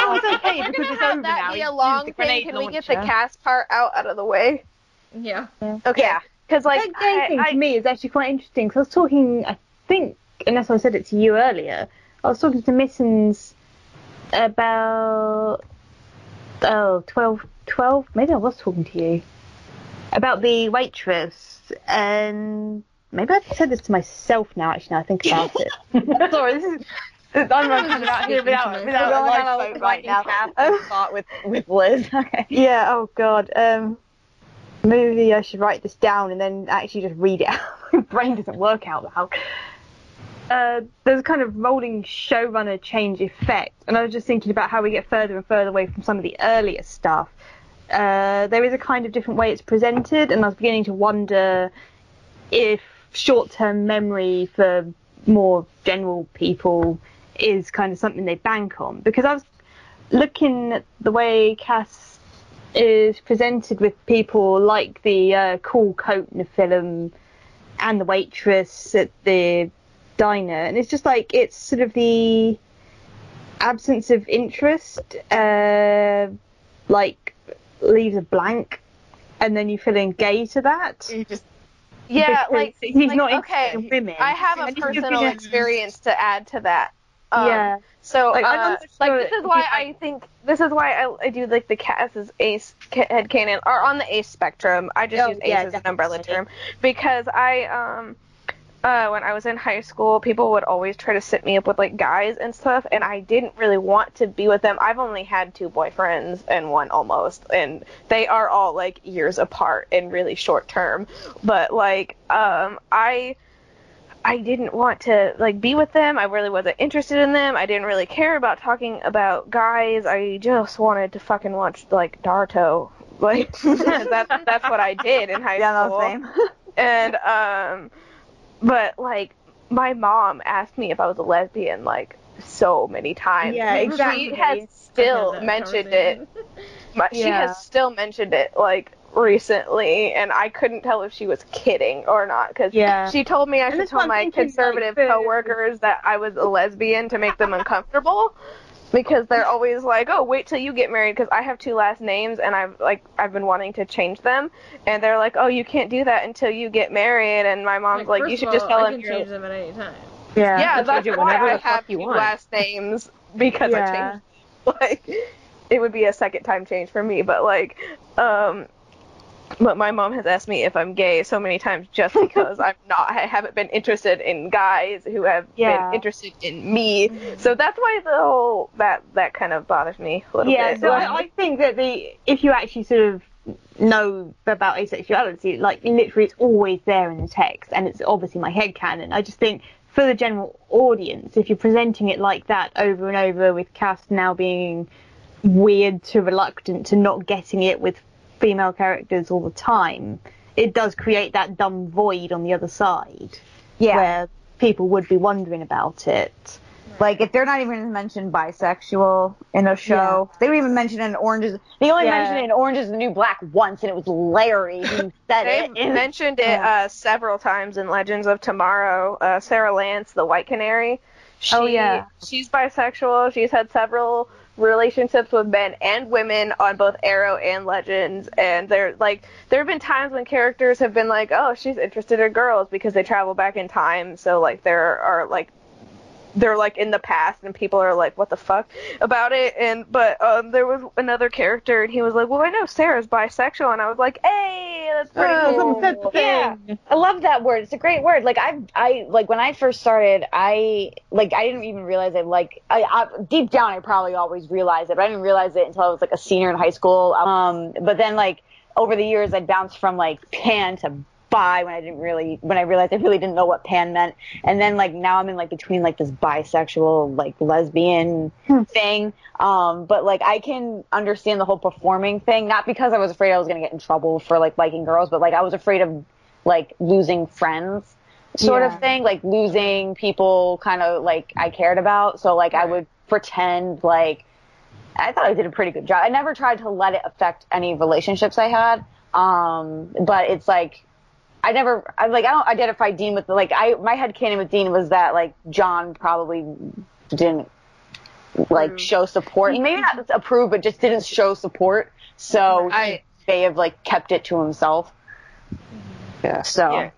was like, hey, we're gonna have that be a long thing. Can we get the Cast part out of the way? Yeah. Okay. Yeah. Because like, that thing to me is actually quite interesting. Because I was talking, I think, unless I said it to you earlier, I was talking to Missons about 12. Maybe I was talking to you about the waitress and. Maybe I've said this to myself now, actually, now I think about it. Sorry, this is I'm running out here without a life right now. Start with Liz. Okay. Yeah, oh god. Maybe I should write this down and then actually just read it out. My brain doesn't work out loud. There's a kind of rolling showrunner change effect, and I was just thinking about how we get further and further away from some of the earlier stuff. There is a kind of different way it's presented, and I was beginning to wonder if short-term memory for more general people is kind of something they bank on. Because I was looking at the way Cass is presented with people like the cool coat in the film and the waitress at the diner, and it's just like, it's sort of the absence of interest, like leaves a blank, and then you fill in gay to that. You just yeah, because like he's like, not okay. In women. I have a personal experience to add to that. Yeah. So like, this is why I do like the Cass's ace headcanon are on the ace spectrum. I just use ace as an umbrella term because I when I was in high school, people would always try to sit me up with like guys and stuff, and I didn't really want to be with them. I've only had 2 boyfriends and one almost, and they are all like years apart and really short term. But like, I didn't want to like be with them. I really wasn't interested in them. I didn't really care about talking about guys. I just wanted to fucking watch like Naruto. Like that's what I did in high school. Yeah, no, same. And but, like, my mom asked me if I was a lesbian, like, so many times. Yeah, exactly. She has still mentioned it. She has still mentioned it, like, recently, and I couldn't tell if she was kidding or not, because she told me I should tell my conservative coworkers that I was a lesbian to make them uncomfortable, because they're always like, oh, wait till you get married, because I have 2 last names, and I've been wanting to change them, and they're like, oh, you can't do that until you get married, and my mom's like, you should just tell them. You can change them at any time. Yeah, that's why I have 2 last names, because I changed them. Like, it would be a second time change for me, but like, but my mom has asked me if I'm gay so many times just because I'm not. I haven't been interested in guys who have been interested in me. Mm-hmm. So that's why the whole that kind of bothers me a little bit. Yeah, so I think that if you actually sort of know about asexuality, like literally it's always there in the text, and it's obviously my headcanon. I just think for the general audience, if you're presenting it like that over and over, with Cass now being weird to reluctant to not getting it with female characters all the time, it does create that dumb void on the other side where people would be wondering about it. Like, if they're not even mentioned bisexual in a show, they don't even mention in Oranges. They only mentioned it in Orange is the New Black once, and it was Larry who said it. They mentioned it several times in Legends of Tomorrow. Sarah Lance, the White Canary, she's bisexual. She's had several relationships with men and women on both Arrow and Legends, and they're like, there have been times when characters have been like, oh, she's interested in girls, because they travel back in time, so like they're like in the past, and people are like, what the fuck about it. And but there was another character, and he was like, well, I know Sarah's bisexual, and I was like, hey, that's pretty cool. Yeah, I love that word. It's a great word. Like, I like, when I first started, I didn't even realize it. Like, I deep down I probably always realized it, but I didn't realize it until I was like a senior in high school. But then, like, over the years, I bounced from like pan to bi when I realized I really didn't know what pan meant. And then like now I'm in like between like this bisexual like lesbian thing. But like I can understand the whole performing thing, not because I was afraid I was gonna get in trouble for like liking girls, but like I was afraid of like losing friends sort of thing, like losing people kind of like I cared about. So like I would pretend like I thought I did a pretty good job. I never tried to let it affect any relationships I had. But it's like, I don't identify Dean with my headcanon with Dean was that like John probably didn't like show support, maybe not approve, but just didn't show support. So he may have like kept it to himself. Yeah. So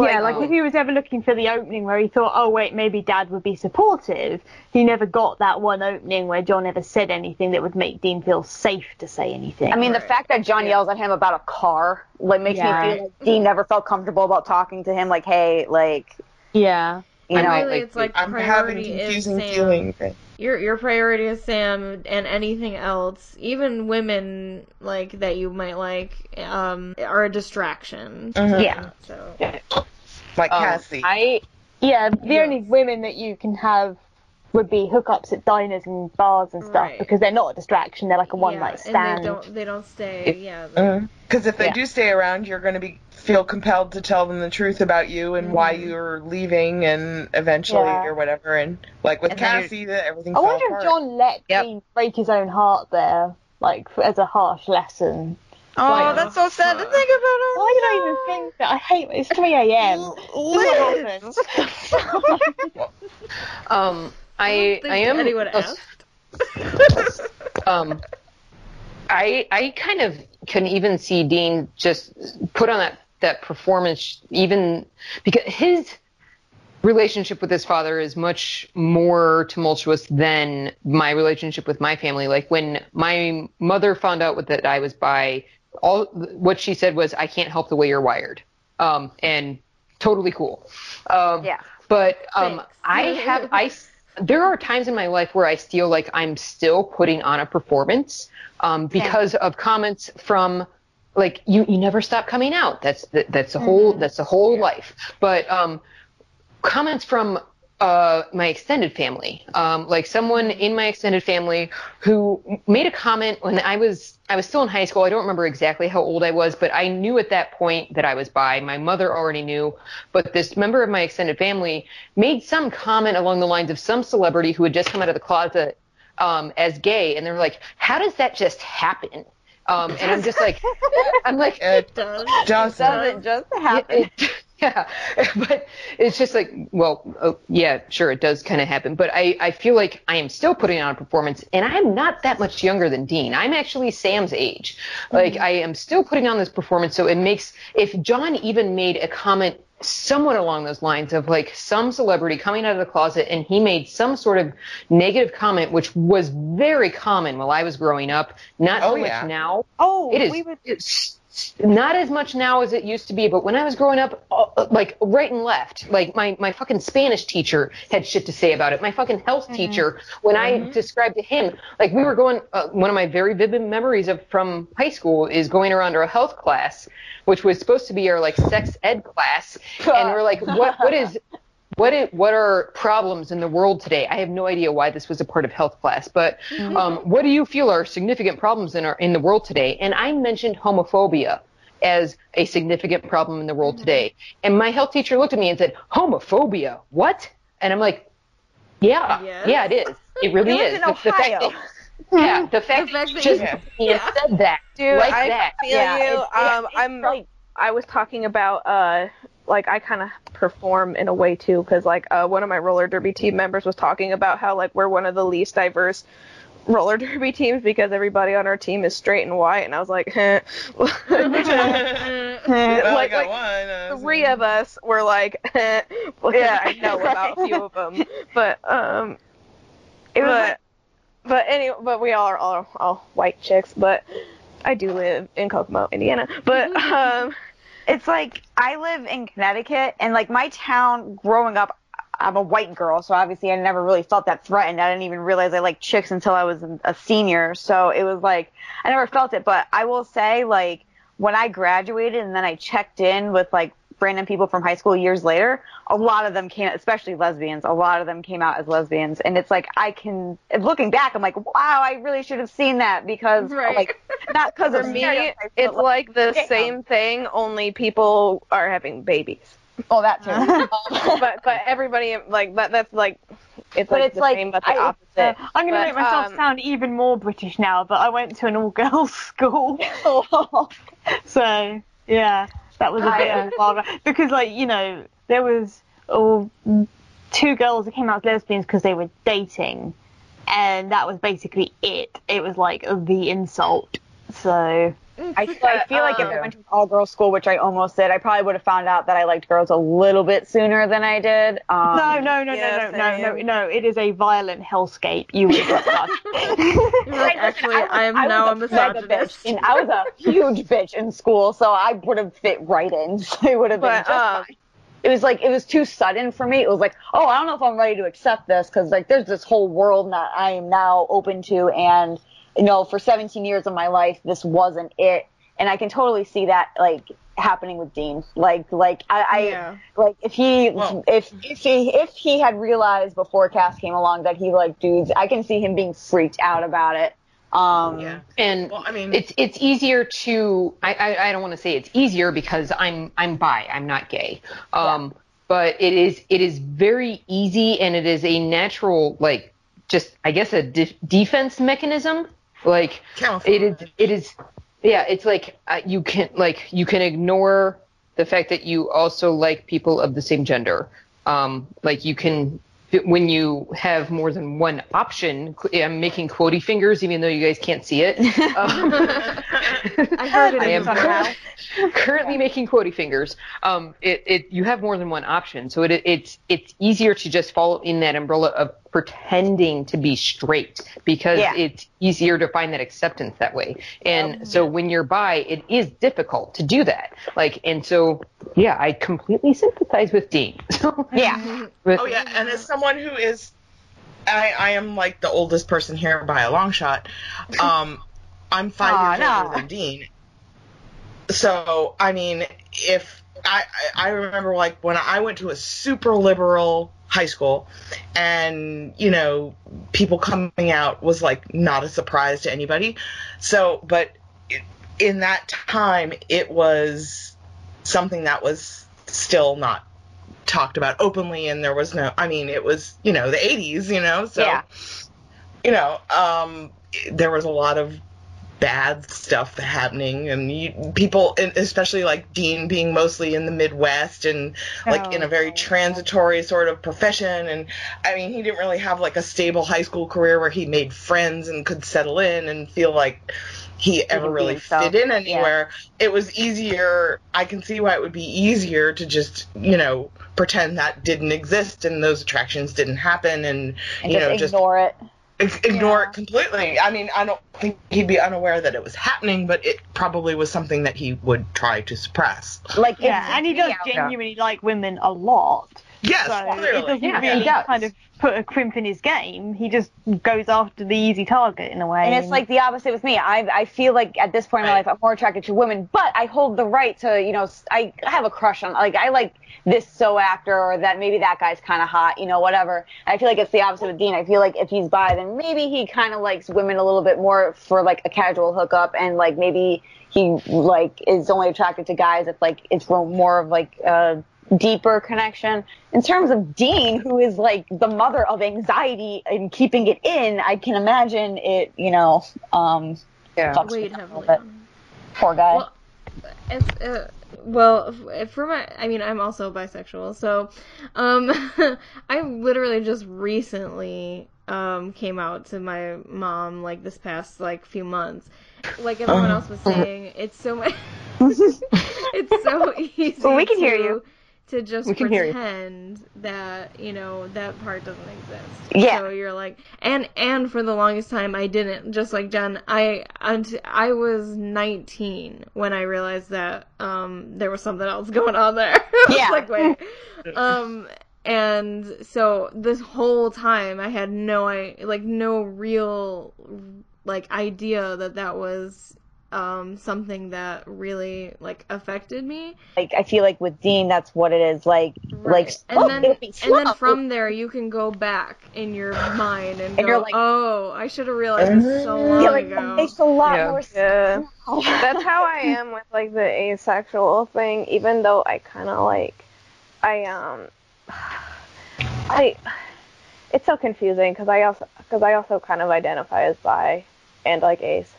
like if he was ever looking for the opening where he thought, oh wait, maybe Dad would be supportive, he never got that one opening where John ever said anything that would make Dean feel safe to say anything. I mean, the fact that John yells at him about a car like makes me feel like Dean never felt comfortable about talking to him. Like, hey, like I'm having confusing feelings. Your priority is Sam, and anything else, even women like that you might like, are a distraction. Mm-hmm. Yeah. So. Yeah. Like Cassie. The only women that you can have would be hookups at diners and bars and stuff because they're not a distraction. They're like a one-night stand. And they don't stay. Because if they do stay around, you're going to feel compelled to tell them the truth about you and why you're leaving and eventually or whatever. And like with Cassie, everything. I wonder if John let Dean break his own heart there, like as a harsh lesson. Oh, that's so sad to think about. Why did I even think that? I hate it. It's 3 a.m. I am anyone else. I kind of can even see Dean just put on that performance, even because his relationship with his father is much more tumultuous than my relationship with my family. Like when my mother found out that I was bi, all what she said was, "I can't help the way you're wired," and totally cool. But there are times in my life where I feel like I'm still putting on a performance because of comments from like you never stop coming out. That's the whole life. But comments from my extended family, like someone in my extended family who made a comment when I was still in high school. I don't remember exactly how old I was, but I knew at that point that I was bi. My mother already knew, but this member of my extended family made some comment along the lines of some celebrity who had just come out of the closet as gay, and they were like, "How does that just happen?" And I'm just like, it doesn't just happen. Yeah, but it's just like, well, yeah, sure, it does kind of happen. But I feel like I am still putting on a performance, and I'm not that much younger than Dean. I'm actually Sam's age. Like, I am still putting on this performance, so if John even made a comment somewhat along those lines of, like, some celebrity coming out of the closet, and he made some sort of negative comment, which was very common while I was growing up, not so much now. Oh, not as much now as it used to be, but when I was growing up, like, right and left, like, my fucking Spanish teacher had shit to say about it. My fucking health teacher, when I described to him, like, we were going, one of my very vivid memories from high school is going around to a health class, which was supposed to be our, like, sex ed class, and we're like, what are problems in the world today? I have no idea why this was a part of health class, but what do you feel are significant problems in the world today? And I mentioned homophobia as a significant problem in the world today. And my health teacher looked at me and said, "Homophobia? What?" And I'm like, yeah, it is. It really is. In Ohio. The fact that you said that, dude, like that. I feel you. I was talking about like, I kind of perform in a way, too, because, like, one of my roller derby team members was talking about how, like, we're one of the least diverse roller derby teams because everybody on our team is straight and white, and I was like, eh. Three of us were like, eh. Yeah, I know about a few of them, but, but we are all white chicks, but I do live in Kokomo, Indiana, but, it's like, I live in Connecticut, and, like, my town growing up, I'm a white girl, so obviously I never really felt that threatened. I didn't even realize I liked chicks until I was a senior, so it was like, I never felt it, but I will say, like, when I graduated and then I checked in with like random people from high school years later, a lot of them came, especially lesbians, a lot of them came out as lesbians. And it's like, I can, looking back, I'm like, wow, I really should have seen that because, right. like, not because of me. It's like the same thing, only people are having babies. Oh, that too. But everybody, like, that's like, it's but like it's the like, same, but the opposite. I'm going to make myself sound even more British now, but I went to an all-girls school. So, yeah. That was a bit of a wild because, like, you know, there was two girls that came out as lesbians because they were dating, and that was basically it. It was like the insult. So I feel like if I went to an all-girls school, which I almost did, I probably would have found out that I liked girls a little bit sooner than I did. No. It is a violent hellscape. You would have thought. Actually, I am now a misogynist. And I was a huge bitch in school, so I would have fit right in. So it would have been just fine. It was like, it was too sudden for me. It was like, oh, I don't know if I'm ready to accept this, because, like, there's this whole world that I am now open to, and you know, for 17 years of my life, this wasn't it. And I can totally see that, like, happening with Dean. Like if he, well, if he had realized before Cass came along that he liked dudes, I can see him being freaked out about it. And well, I mean, it's easier to, I don't want to say it's easier because I'm bi, I'm not gay. Yeah. But it is very easy, and it is a natural, like, just, I guess, a defense mechanism. Like, it is, yeah, it's like, you can ignore the fact that you also like people of the same gender. Like, you can, when you have more than one option, I'm making quotey fingers, even though you guys can't see it. I heard it. I am currently making quotey fingers. You have more than one option, so it's easier to just fall in that umbrella of pretending to be straight, because it's easier to find that acceptance that way. And so when you're bi, it is difficult to do that. Like, and so, yeah, I completely sympathize with Dean. Yeah. Oh, yeah, and as someone who is, I am, like, the oldest person here by a long shot, I'm 5 years older than Dean. So, I mean, if I remember, like, when I went to a super liberal high school, and, you know, people coming out was, like, not a surprise to anybody. So, but in that time, it was something that was still not talked about openly, and there was no, I mean, it was, you know, the 80s, you know, so, you know, there was a lot of bad stuff happening, and people, and especially, like, Dean being mostly in the Midwest and, like, in a very transitory sort of profession, and, I mean, he didn't really have, like, a stable high school career where he made friends and could settle in and feel like he ever really fit in anywhere. Yeah. It was easier, I can see why it would be easier to just, you know, pretend that didn't exist and those attractions didn't happen, and you know, just ignore it. Ignore it completely. I mean, I don't think he'd be unaware that it was happening, but it probably was something that he would try to suppress. Like, and he does genuinely like women a lot. Yes, so clearly. It doesn't really kind of put a crimp in his game. He just goes after the easy target in a way. And it's like the opposite with me. I feel like at this point in my life, I'm more attracted to women, but I hold the right to, you know, I have a crush on, like, I like this actor, or that maybe that guy's kind of hot, you know, whatever. I feel like it's the opposite with Dean. I feel like if he's bi, then maybe he kind of likes women a little bit more for, like, a casual hookup, and, like, maybe he, like, is only attracted to guys if, like, it's more of, like, deeper connection. In terms of Dean, who is, like, the mother of anxiety and keeping it in, I can imagine it, you know, fucks me up a little bit. Poor guy. Well, I'm also bisexual, so I literally just recently came out to my mom, like, this past, like, few months. Like everyone else was saying, it's so much it's so easy. Well, we can hear you. To just pretend that, you know, that part doesn't exist. Yeah. So you're like, and for the longest time I didn't, just like Jen, I was 19 when I realized that, there was something else going on there. I was like, wait. And so this whole time I had no idea that that was something that really, like, affected me. Like, I feel like with Dean, that's what it is, like, right. Like, and then from there, you can go back in your mind and go, like, oh, I should have realized this so long ago. It makes a lot more sense. Yeah. That's how I am with, like, the asexual thing, even though I kind of, like, it's so confusing, because I also kind of identify as bi and, like, ace.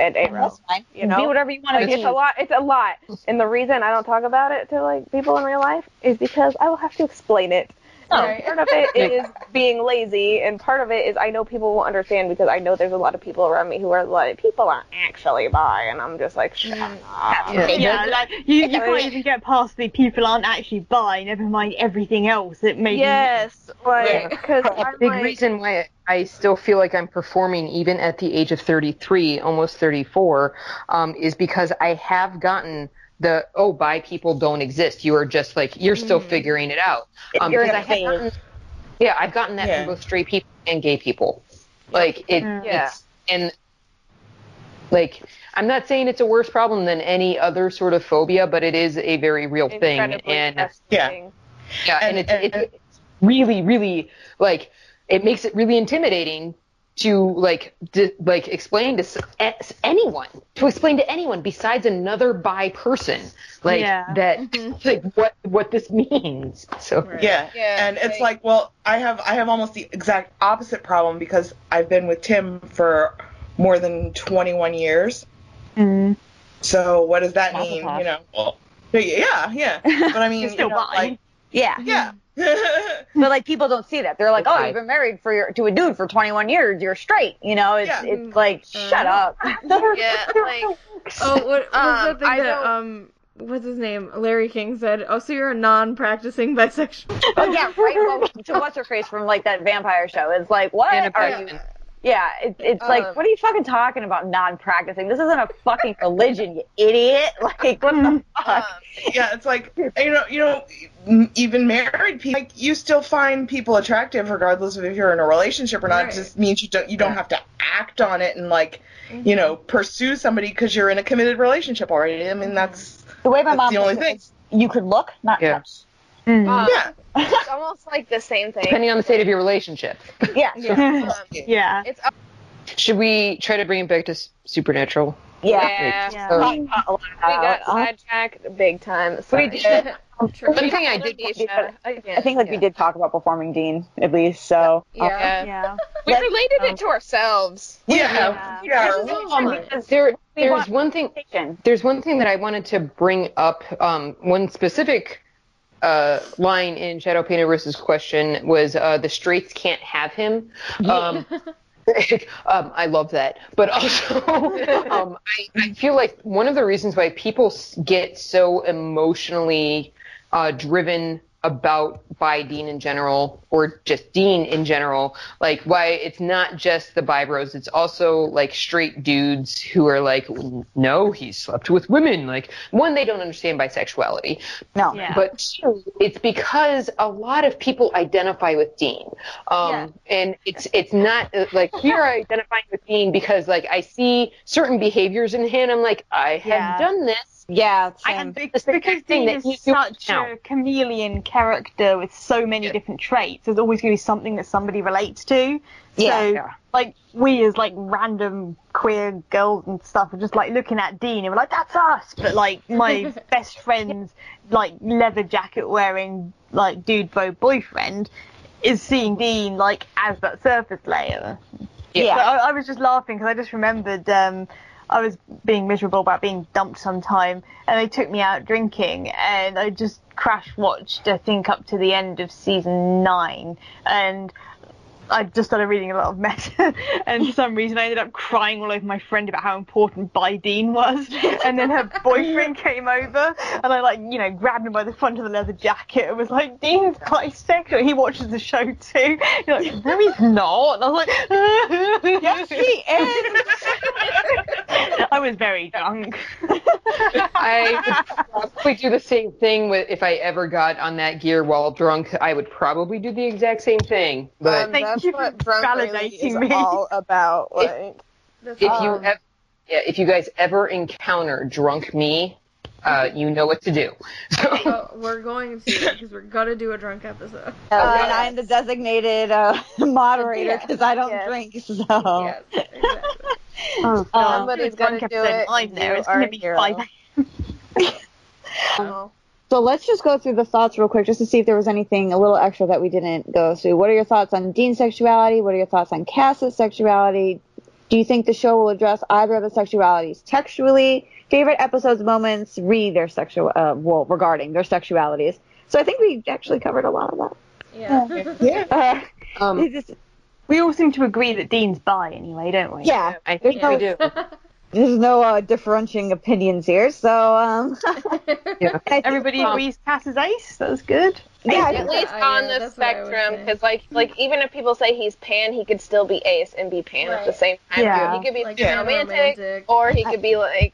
And that's fine. You know, be whatever you want to be. It's a lot. And the reason I don't talk about it to, like, people in real life is because I will have to explain it. Oh. And part of it is being lazy, and part of it is I know people will understand, because I know there's a lot of people around me who are like, people aren't actually bi, and I'm just like, shut up. Yeah, like, you can't even get past the people aren't actually bi, never mind everything else that made big reason why I still feel like I'm performing even at the age of 33, almost 34, is because I have gotten the, oh, bi people don't exist. You are just like, you're still figuring it out. I've gotten that from both straight people and gay people. Like, it's, I'm not saying it's a worse problem than any other sort of phobia, but it is a very real thing. And it's really, really, like, it makes it really intimidating to, like, explain to anyone besides another bi person, like, that what this means. So it's like, well, I have almost the exact opposite problem, because I've been with Tim for more than 21 years. Mm. So what does that mean? You know, well, yeah. But I mean, still, you know, like, yeah. But, like, people don't see that. They're like, oh, you've been married to a dude for 21 years. You're straight. You know, it's like, shut up. Yeah, like, oh, what was the thing that, what's his name? Larry King said, oh, so you're a non-practicing bisexual. Oh, yeah, right? Well, to what's-her-face from, like, that vampire show. It's like, what are you... Yeah, it's like, what are you fucking talking about non-practicing? This isn't a fucking religion, you idiot. Like, what the fuck? Yeah, it's like, you know, even married people, like, you still find people attractive regardless of if you're in a relationship or not. Right. It just means you don't have to act on it and, like, you know, pursue somebody because you're in a committed relationship already. I mean, that's the way my mom the only thing. You could look, not touch. Mm-hmm. It's almost like the same thing. Depending on the state of your relationship. Yeah. Yeah. Should we try to bring it back to Supernatural? Yeah. We got sidetracked big time. So we did. I think we did talk about performing Dean, at least, so... Yeah. We related it to ourselves. There's one thing that I wanted to bring up, one specific... line in Shadow Painter vs. Question was the straights can't have him. I love that, but also I feel like one of the reasons why people get so emotionally driven by Dean in general, or just Dean in general, like, why it's not just the bi bros, it's also, like, straight dudes who are like, no, he slept with women. Like, one, they don't understand bisexuality. No. Yeah. But two, it's because a lot of people identify with Dean. And it's not, like, here I identifying with Dean because, like, I see certain behaviors in him, I'm like, I have done this. Yeah, because Dean is such a chameleon character with so many different traits, there's always going to be something that somebody relates to. So, like, we as, like, random queer girls and stuff are just, like, looking at Dean and we're like, that's us! But, like, my best friend's, like, leather jacket-wearing, like, dude-bo boyfriend is seeing Dean, like, as that surface layer. Yeah. So I was just laughing because I just remembered... I was being miserable about being dumped sometime, and they took me out drinking, and I just crash watched, I think, up to the end of season 9, and I just started reading a lot of meta, and for some reason I ended up crying all over my friend about how important Bi Dean was, and then her boyfriend came over, and I, like, you know, grabbed him by the front of the leather jacket and was like, Dean's bisexual, he watches the show too. You're like, no, he's not. And I was like, yes, he is. I was very drunk. I would probably do the same thing with, if I ever got on that gear while drunk, I would probably do the exact same thing, but... That's what drunk really is all about. Like, if you have, Yeah, if you guys ever encounter drunk me, you know what to do. So we're going to, because we're gonna do a drunk episode. And I'm the designated moderator because I don't drink. So yes, exactly. Somebody's gonna do it. I'm there. It's gonna be 5 a.m. So let's just go through the thoughts real quick just to see if there was anything a little extra that we didn't go through. What are your thoughts on Dean's sexuality? What are your thoughts on Cass's sexuality? Do you think the show will address either of the sexualities textually? Favorite episodes, moments, regarding their sexualities. So I think we actually covered a lot of that. Yeah. We all seem to agree that Dean's bi anyway, don't we? Yeah. I think we do. There's no differentiating opinions here, so... Everybody agrees Cass is ace, that's good. Yeah, at least on the spectrum, because like even if people say he's pan, he could still be ace and be pan at the same time. Yeah. He could be like romantic, or he could be I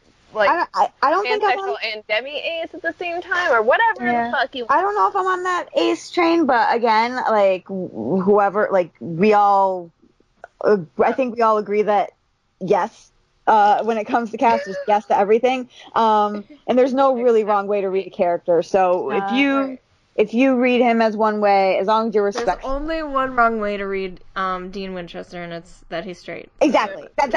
don't think I'm on... and demi-ace at the same time, or whatever the fuck you want. I don't know if I'm on that ace train, but again, I think we all agree that yes... when it comes to Cass, just yes to everything. And there's no really wrong way to read a character. So if you read him as one way, as long as you're respectful. There's only one wrong way to read Dean Winchester, and it's that he's straight. Exactly. That's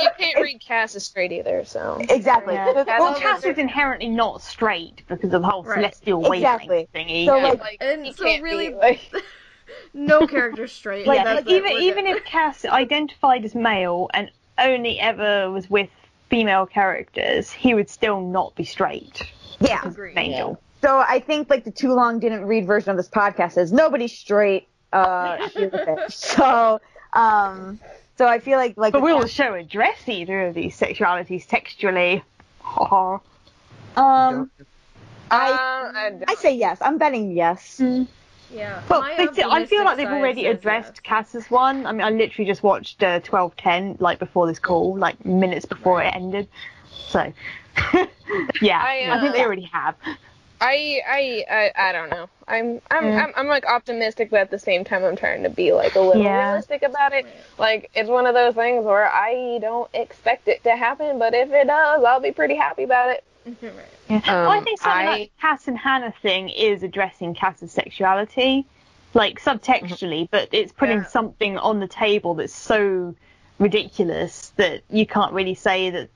you can't read Cass as straight either. So exactly. Yeah. Well, Cass is inherently not straight because of the whole celestial wavelength thingy. So no character's straight. Even if Cass identified as male and only ever was with female characters, he would still not be straight. Yeah. Angel. So I think the too long didn't read version of this podcast is nobody's straight. So I feel like but we'll show address either of these sexualities textually. I say yes. I'm betting yes. Mm. Yeah. Well, I feel like they've already addressed Cass's one. I mean, I literally just watched 12:10 before this call, minutes before it ended. So, I think they already have. I don't know. I'm optimistic, but at the same time, I'm trying to be a little realistic about it. It's one of those things where I don't expect it to happen, but if it does, I'll be pretty happy about it. Right. Yeah. I think something like Cass and Hannah thing is addressing Cass's sexuality, subtextually, but it's putting something on the table that's so ridiculous that you can't really say that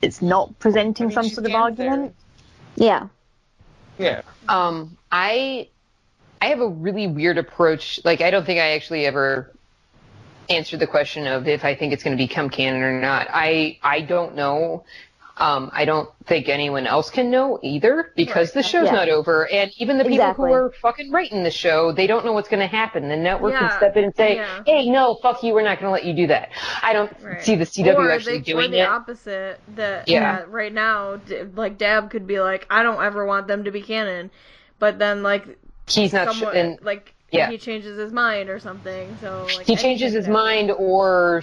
it's not presenting some sort of argument. Yeah. I have a really weird approach. I don't think I actually ever answered the question of if I think it's going to become canon or not. I don't know. I don't think anyone else can know either, because the show's not over, and even the people who are fucking writing the show, they don't know what's going to happen. The network can step in and say, "Hey, no, fuck you, we're not going to let you do that." I don't see the CW doing it. Or the opposite. That right now, Dab could be like, "I don't ever want them to be canon," but then he's not he changes his mind or something. So he changes his mind, or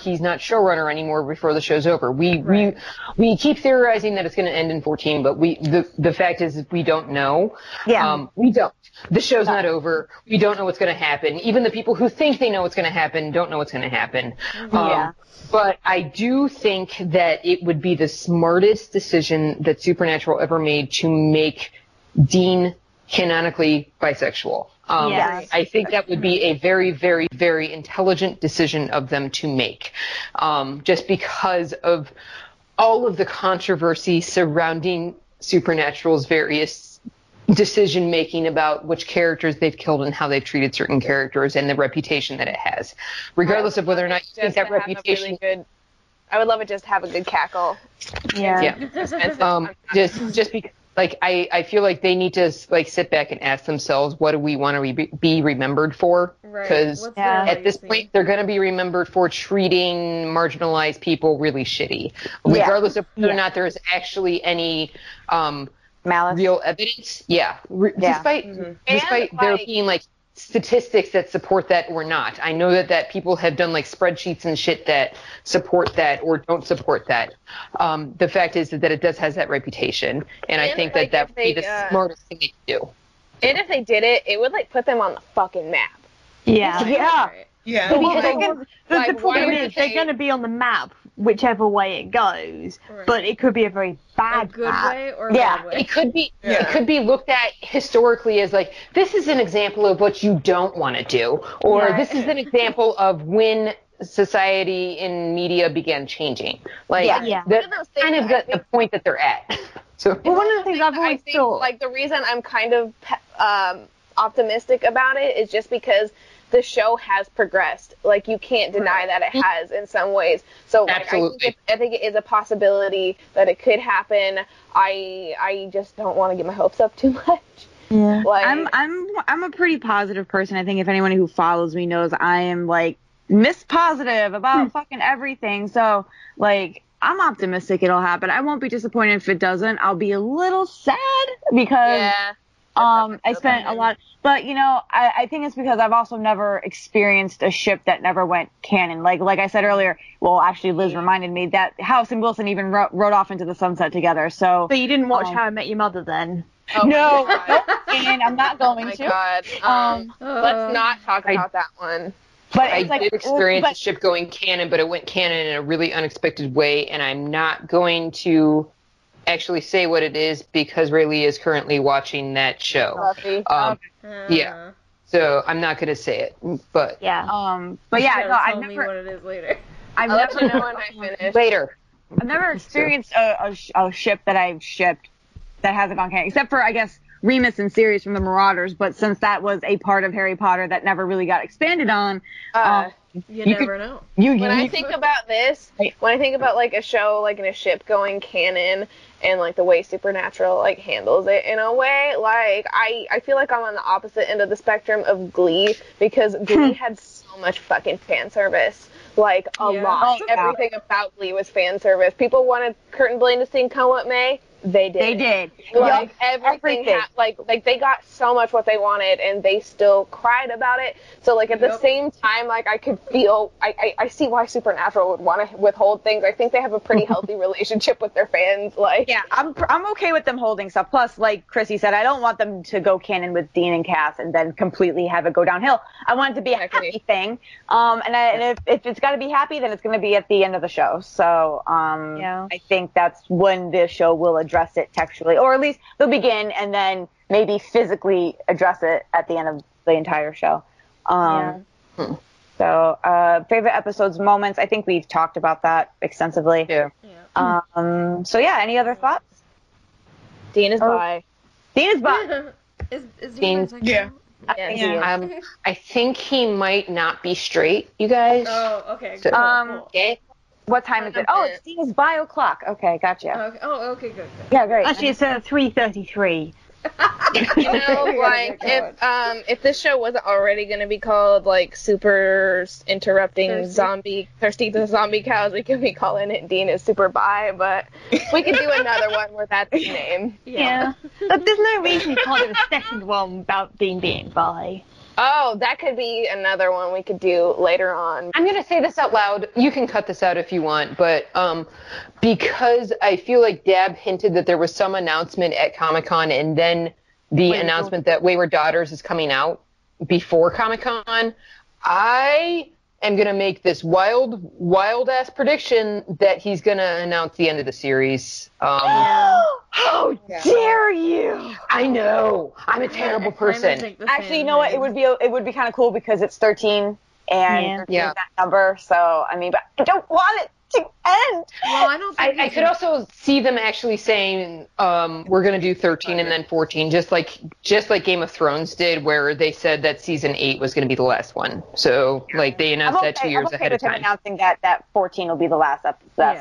he's not showrunner anymore before the show's over. We keep theorizing that it's going to end in 14, but the fact is we don't know. Yeah. We don't. The show's not over. We don't know what's going to happen. Even the people who think they know what's going to happen don't know what's going to happen. But I do think that it would be the smartest decision that Supernatural ever made to make Dean canonically bisexual. I think that would be a very, very, very intelligent decision of them to make, just because of all of the controversy surrounding Supernatural's various decision-making about which characters they've killed and how they've treated certain characters and the reputation that it has, regardless of whether or not you think that reputation... I would love it just to have a good cackle. Yeah. Just because... I feel like they need to sit back and ask themselves, what do we want to be remembered for? Because at this point, they're going to be remembered for treating marginalized people really shitty, regardless of whether or not there is actually any malice, real evidence. Yeah, despite there being statistics that support that or not. I know that people have done spreadsheets and shit that support that or don't support that. The fact is that it does has that reputation, and I think that would be the smartest thing to do. And if they did it, it would put them on the fucking map. Yeah. Yeah. Well, the problem is they're going to be on the map whichever way it goes, right. But it could be a very bad way or a bad way. It could be it could be looked at historically as like, this is an example of what you don't want to do, or this is an example of when society and media began changing. Like that's kind of the point that they're at. So one of the things I've always thought, like, the reason I'm kind of optimistic about it is just because the show has progressed. Like, you can't deny that it has in some ways. So like, I think it is a possibility that it could happen. I just don't want to get my hopes up too much. Yeah. Like, I'm a pretty positive person. I think if anyone who follows me knows I am, like, Miss Positive about fucking everything. So, like, I'm optimistic it'll happen. I won't be disappointed if it doesn't. I'll be a little sad because I spent a lot, but you know, I think it's because I've also never experienced a ship that never went canon. Like I said earlier, well, actually Liz reminded me that House and Wilson even rode off into the sunset together. So you didn't watch How I Met Your Mother then? Oh no, and I'm not going to. Let's not talk about that one. But I did experience a ship going canon, but it went canon in a really unexpected way, and I'm not going to actually say what it is because Rayleigh is currently watching that show. Yeah. So I'm not going to say it, but... Yeah. But yeah, no, I've never... Tell me what it is later. I've never known when I finish. Later. I've never experienced a ship that I've shipped that hasn't gone canon, except for, I guess, Remus and Sirius from the Marauders, but since that was a part of Harry Potter that never really got expanded on, you never know. When I think about like a show like in a ship going canon and like the way Supernatural like handles it in a way, like I feel like I'm on the opposite end of the spectrum of Glee, because Glee had so much fucking fan service. Like a lot. Everything about Glee was fan service. People wanted Kurt and Blaine to sing "Come What May." They did. Like, everything. Like they got so much what they wanted, and they still cried about it. So, like, at the same time, like, I could feel... I see why Supernatural would want to withhold things. I think they have a pretty healthy relationship with their fans. Like, yeah, I'm okay with them holding stuff. Plus, like Chrissy said, I don't want them to go canon with Dean and Cass and then completely have it go downhill. I want it to be a happy thing. And if it's got to be happy, then it's going to be at the end of the show. So, I think that's when this show will address it textually, or at least they'll begin and then maybe physically address it at the end of the entire show. So favorite episodes, moments, I think we've talked about that extensively. Yeah. So yeah, any other thoughts? Dean is bi. Is Dean bisexual? Yeah. I think he might not be straight, you guys. Oh, okay. So, cool. Okay. What time is it? Oh, it's Dean's bio o'clock. Okay, gotcha. Okay, good. Yeah, great. Actually, it's 3:33. You know, like, if this show wasn't already going to be called, like, Super Interrupting Thirsty the Zombie Cows, we could be calling it Dean is Super Bi, but we could do another one where that's the name. Yeah. But there's no reason to call it a second one about Dean being bi. Oh, that could be another one we could do later on. I'm going to say this out loud. You can cut this out if you want, but because I feel like Dab hinted that there was some announcement at Comic-Con, and then the announcement that Wayward Daughters is coming out before Comic-Con, I am going to make this wild-ass prediction that he's going to announce the end of the series. How dare you! I know. I'm a terrible person. Actually, you know what? It would be kind of cool because it's 13 and 13 is that number. So I mean, but I don't want it to end. Well, I don't. I could also see them actually saying, "We're going to do 13 and then 14," just like Game of Thrones did, where they said that season 8 was going to be the last one. So like they announced that 2 years ahead of time. I'm okay with announcing that 14 will be the last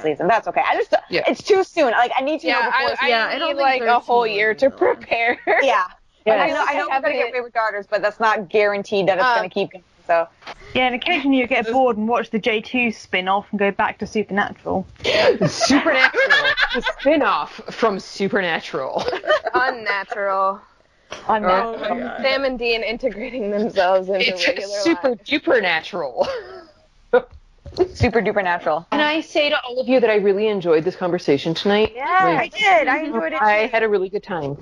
season. That's okay. I just it's too soon. Like I need to know before. I don't need like a whole year to prepare. I know I'm going to get Wayward Daughters, but that's not guaranteed that it's going to keep going. So. Yeah, and occasionally you get bored and watch the J2 spin-off and go back to Supernatural. The spin-off from Supernatural. Unnatural. Oh my God. Sam and Dean integrating themselves into regular lives. Supernatural. Super duper natural. Can I say to all of you that I really enjoyed this conversation tonight? Yeah, I did. I enjoyed it. I had a really good time.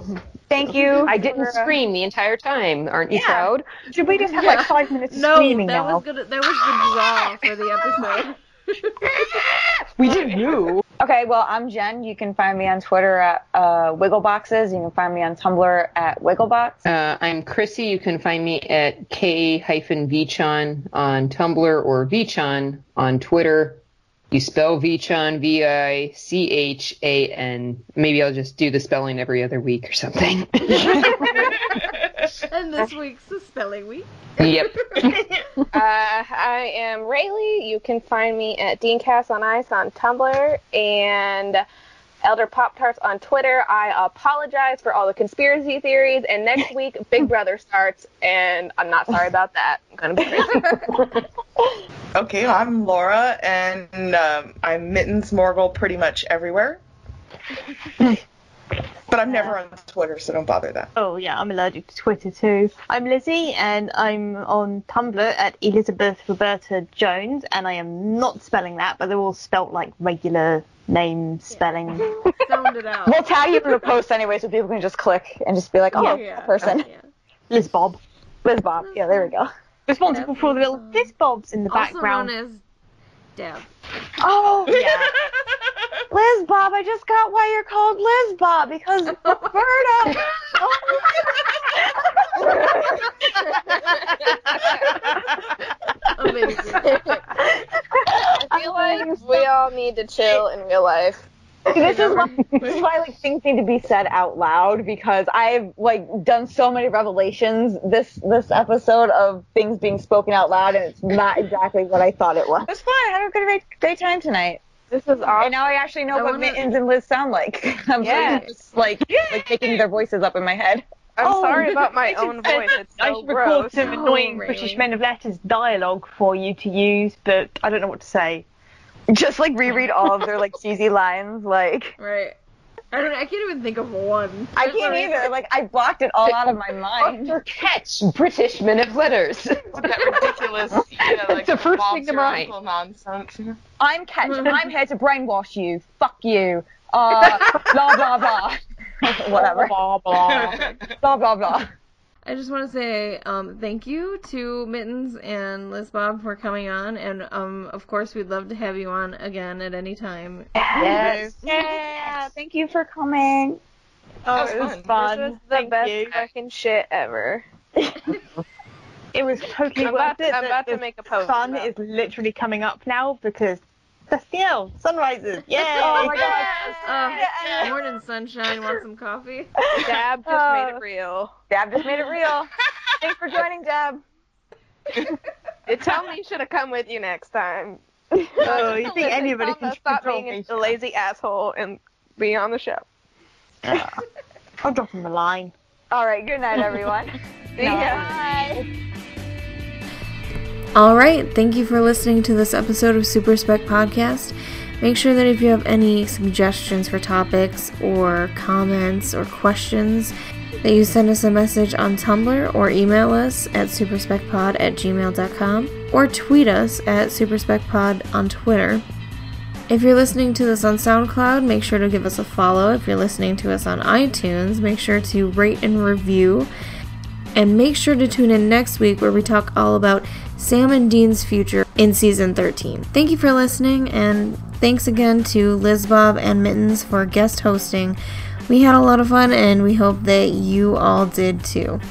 Thank you. I didn't scream the entire time. Aren't you proud? Should we just have like 5 minutes of screaming now? No, that was the draw for the episode. We do you. Okay, well, I'm Jen. You can find me on Twitter at Wiggleboxes. You can find me on Tumblr at Wigglebox. I'm Chrissy. You can find me at K-Vchon on Tumblr or Vchon on Twitter. You spell Vchon, Vichan. Maybe I'll just do the spelling every other week or something. And this week's the spelling week. Yep. I am Rayleigh. You can find me at DeanCast on Ice on Tumblr and Elder Pop Tarts on Twitter. I apologize for all the conspiracy theories. And next week, Big Brother starts, and I'm not sorry about that. I'm gonna be crazy. Okay, I'm Laura, and I'm Mittens Morgul pretty much everywhere. But I'm never on Twitter, so don't bother that. Oh, yeah, I'm allergic to Twitter, too. I'm Lizzie, and I'm on Tumblr at Elizabeth Roberta Jones, and I am not spelling that, but they're all spelt like regular name spelling. Yeah. Sound it out. We'll tag you in the post anyway, so people can just click and just be like, oh, yeah. Person. Oh, yeah. Liz Bob. Liz Bob. Yeah, there we go. Responsible for the little Liz Bobs in the background. Also known as Dab. Oh, yeah. Liz Bob, I just got why you're called Liz Bob, because Roberta... Amazing. I feel like we all need to chill in real life. This is why like things need to be said out loud, because I've like done so many revelations this episode of things being spoken out loud, and it's not exactly what I thought it was. It was fun. I had a great time tonight. This is awesome. And now I actually know what Mittens and Liz sound like. I'm just like making their voices up in my head. I'm sorry about my own voice. It's so I should record some annoying British Men of Letters dialogue for you to use, but I don't know what to say. Just like reread all of their like cheesy lines, like. Right. I can't even think of one. I can't either. Like, I blocked it all out of my mind. Catch British Men of Letters. That ridiculous, like, the first thing to mind. Nonsense. I'm Catch, and I'm here to brainwash you. Fuck you. Blah, blah, blah. Whatever. Blah, blah, blah. Blah, blah, blah. I just want to say thank you to Mittens and Liz Bob for coming on, and of course we'd love to have you on again at any time. Yes. Yeah, thank you for coming. Oh, it was fun. This was the best fucking shit ever. It was totally worth it. I'm about to make a post. Sun is literally coming up now because Castiel sunrises. Yay! Oh my god! Morning sunshine. Want some coffee? Dab just made it real. Dab just made it real. Thanks for joining, Dab. You tell me you should have come with you next time. Oh, you think anybody can stop being a lazy asshole and be on the show? I'll drop him a line. All right. Good night, everyone. See ya. Bye. Alright, thank you for listening to this episode of Super Spec Podcast. Make sure that if you have any suggestions for topics or comments or questions, that you send us a message on Tumblr or email us at superspecpod@gmail.com or tweet us at superspecpod on Twitter. If you're listening to this on SoundCloud, make sure to give us a follow. If you're listening to us on iTunes, make sure to rate and review. And make sure to tune in next week where we talk all about Sam and Dean's future in Season 13. Thank you for listening, and thanks again to Liz Bob and Mittens for guest hosting. We had a lot of fun, and we hope that you all did too.